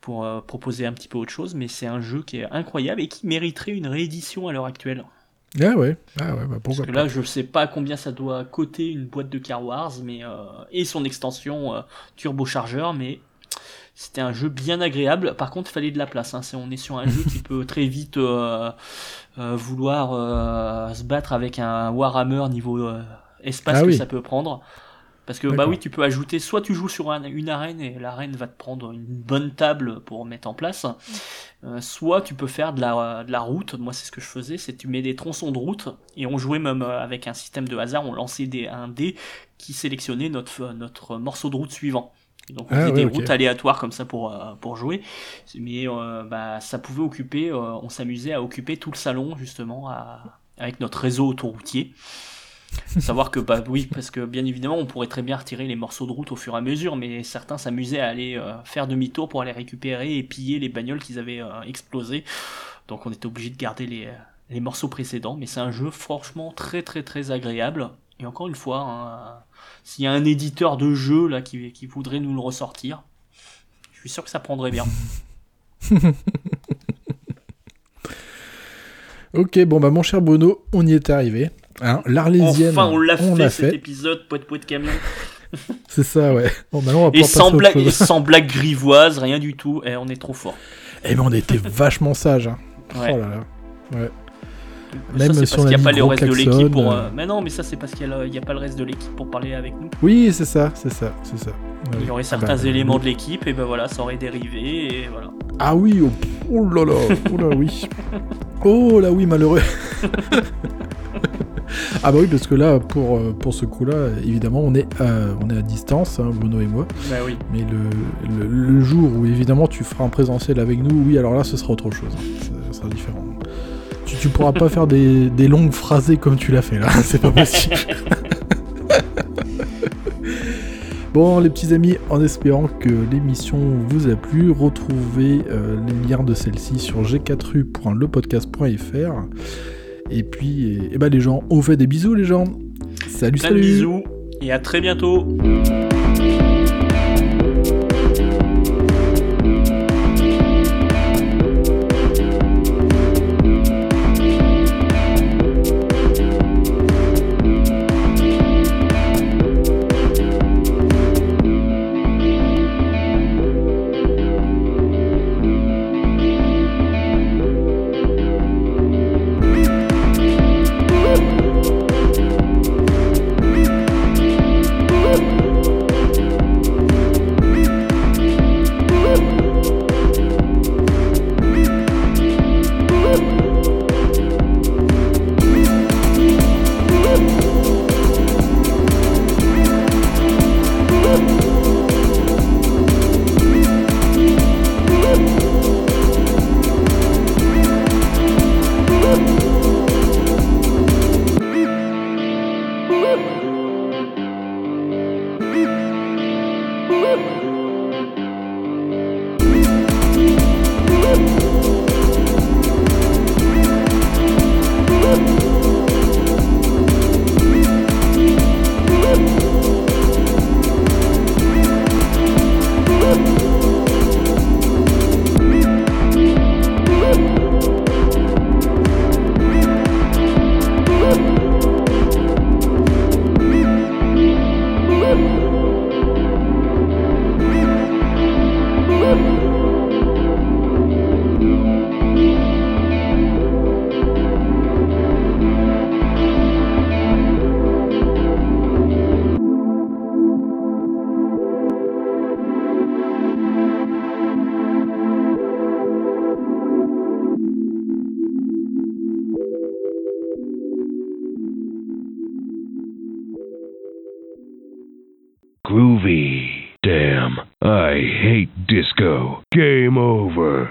pour proposer un petit peu autre chose, mais c'est un jeu qui est incroyable, et qui mériterait une réédition à l'heure actuelle. Ah ouais, bah pourquoi pas. Parce que là, je sais pas combien ça doit coûter une boîte de Car Wars, mais et son extension turbochargeur, mais c'était un jeu bien agréable. Par contre, il fallait de la place. Hein. On est sur un jeu qui peut très vite vouloir se battre avec un Warhammer niveau espace ça peut prendre. Parce que bah oui, tu peux ajouter, soit tu joues sur une arène et l'arène va te prendre une bonne table pour mettre en place, soit tu peux faire de la route. Moi c'est ce que je faisais, c'est tu mets des tronçons de route, et on jouait même avec un système de hasard, on lançait un dé qui sélectionnait notre morceau de route suivant. Donc on faisait des routes aléatoires comme ça pour jouer, mais ça pouvait occuper, on s'amusait à occuper tout le salon justement avec notre réseau autoroutier. Savoir que bah oui, parce que bien évidemment on pourrait très bien retirer les morceaux de route au fur et à mesure, mais certains s'amusaient à aller faire demi-tour pour aller récupérer et piller les bagnoles qu'ils avaient explosées, donc on était obligé de garder les morceaux précédents. Mais c'est un jeu franchement très très très agréable, et encore une fois, hein, s'il y a un éditeur de jeu là qui voudrait nous le ressortir, je suis sûr que ça prendrait bien. Ok, bon bah mon cher Bruno, on y est arrivé. Hein, l'Arlésienne, enfin, on l'a fait cet épisode poète camion. C'est ça, ouais. Bon, bah non, on va sans blague grivoise, rien du tout. Eh, on est trop fort. Eh ben, on était vachement sage. Hein. Ouais. Oh là là. Ouais. Mais même ça, c'est parce qu'il n'y a pas le reste de l'équipe pour. Mais non, mais ça c'est parce qu'il n'y a pas le reste de l'équipe pour parler avec nous. Oui, c'est ça. Ouais. Il y aurait certains éléments de l'équipe, et ben voilà, ça aurait dérivé, et voilà. Ah oui, oh là oui. Oh là oui, malheureux. Ah bah oui, parce que là, pour ce coup-là, évidemment, on est à distance, hein, Bruno et moi. Bah oui. Mais le jour où, évidemment, tu feras un présentiel avec nous, oui, alors là, ce sera autre chose. Ce sera différent. Tu pourras pas faire des longues phrasées comme tu l'as fait, là. C'est pas possible. Bon les petits amis, en espérant que l'émission vous a plu, retrouvez les liens de celle-ci sur g4u.lepodcast.fr. Et puis et les gens, on vous fait des bisous les gens. Salut, salut. Bisous et à très bientôt. Groovy. Damn, I hate disco. Game over.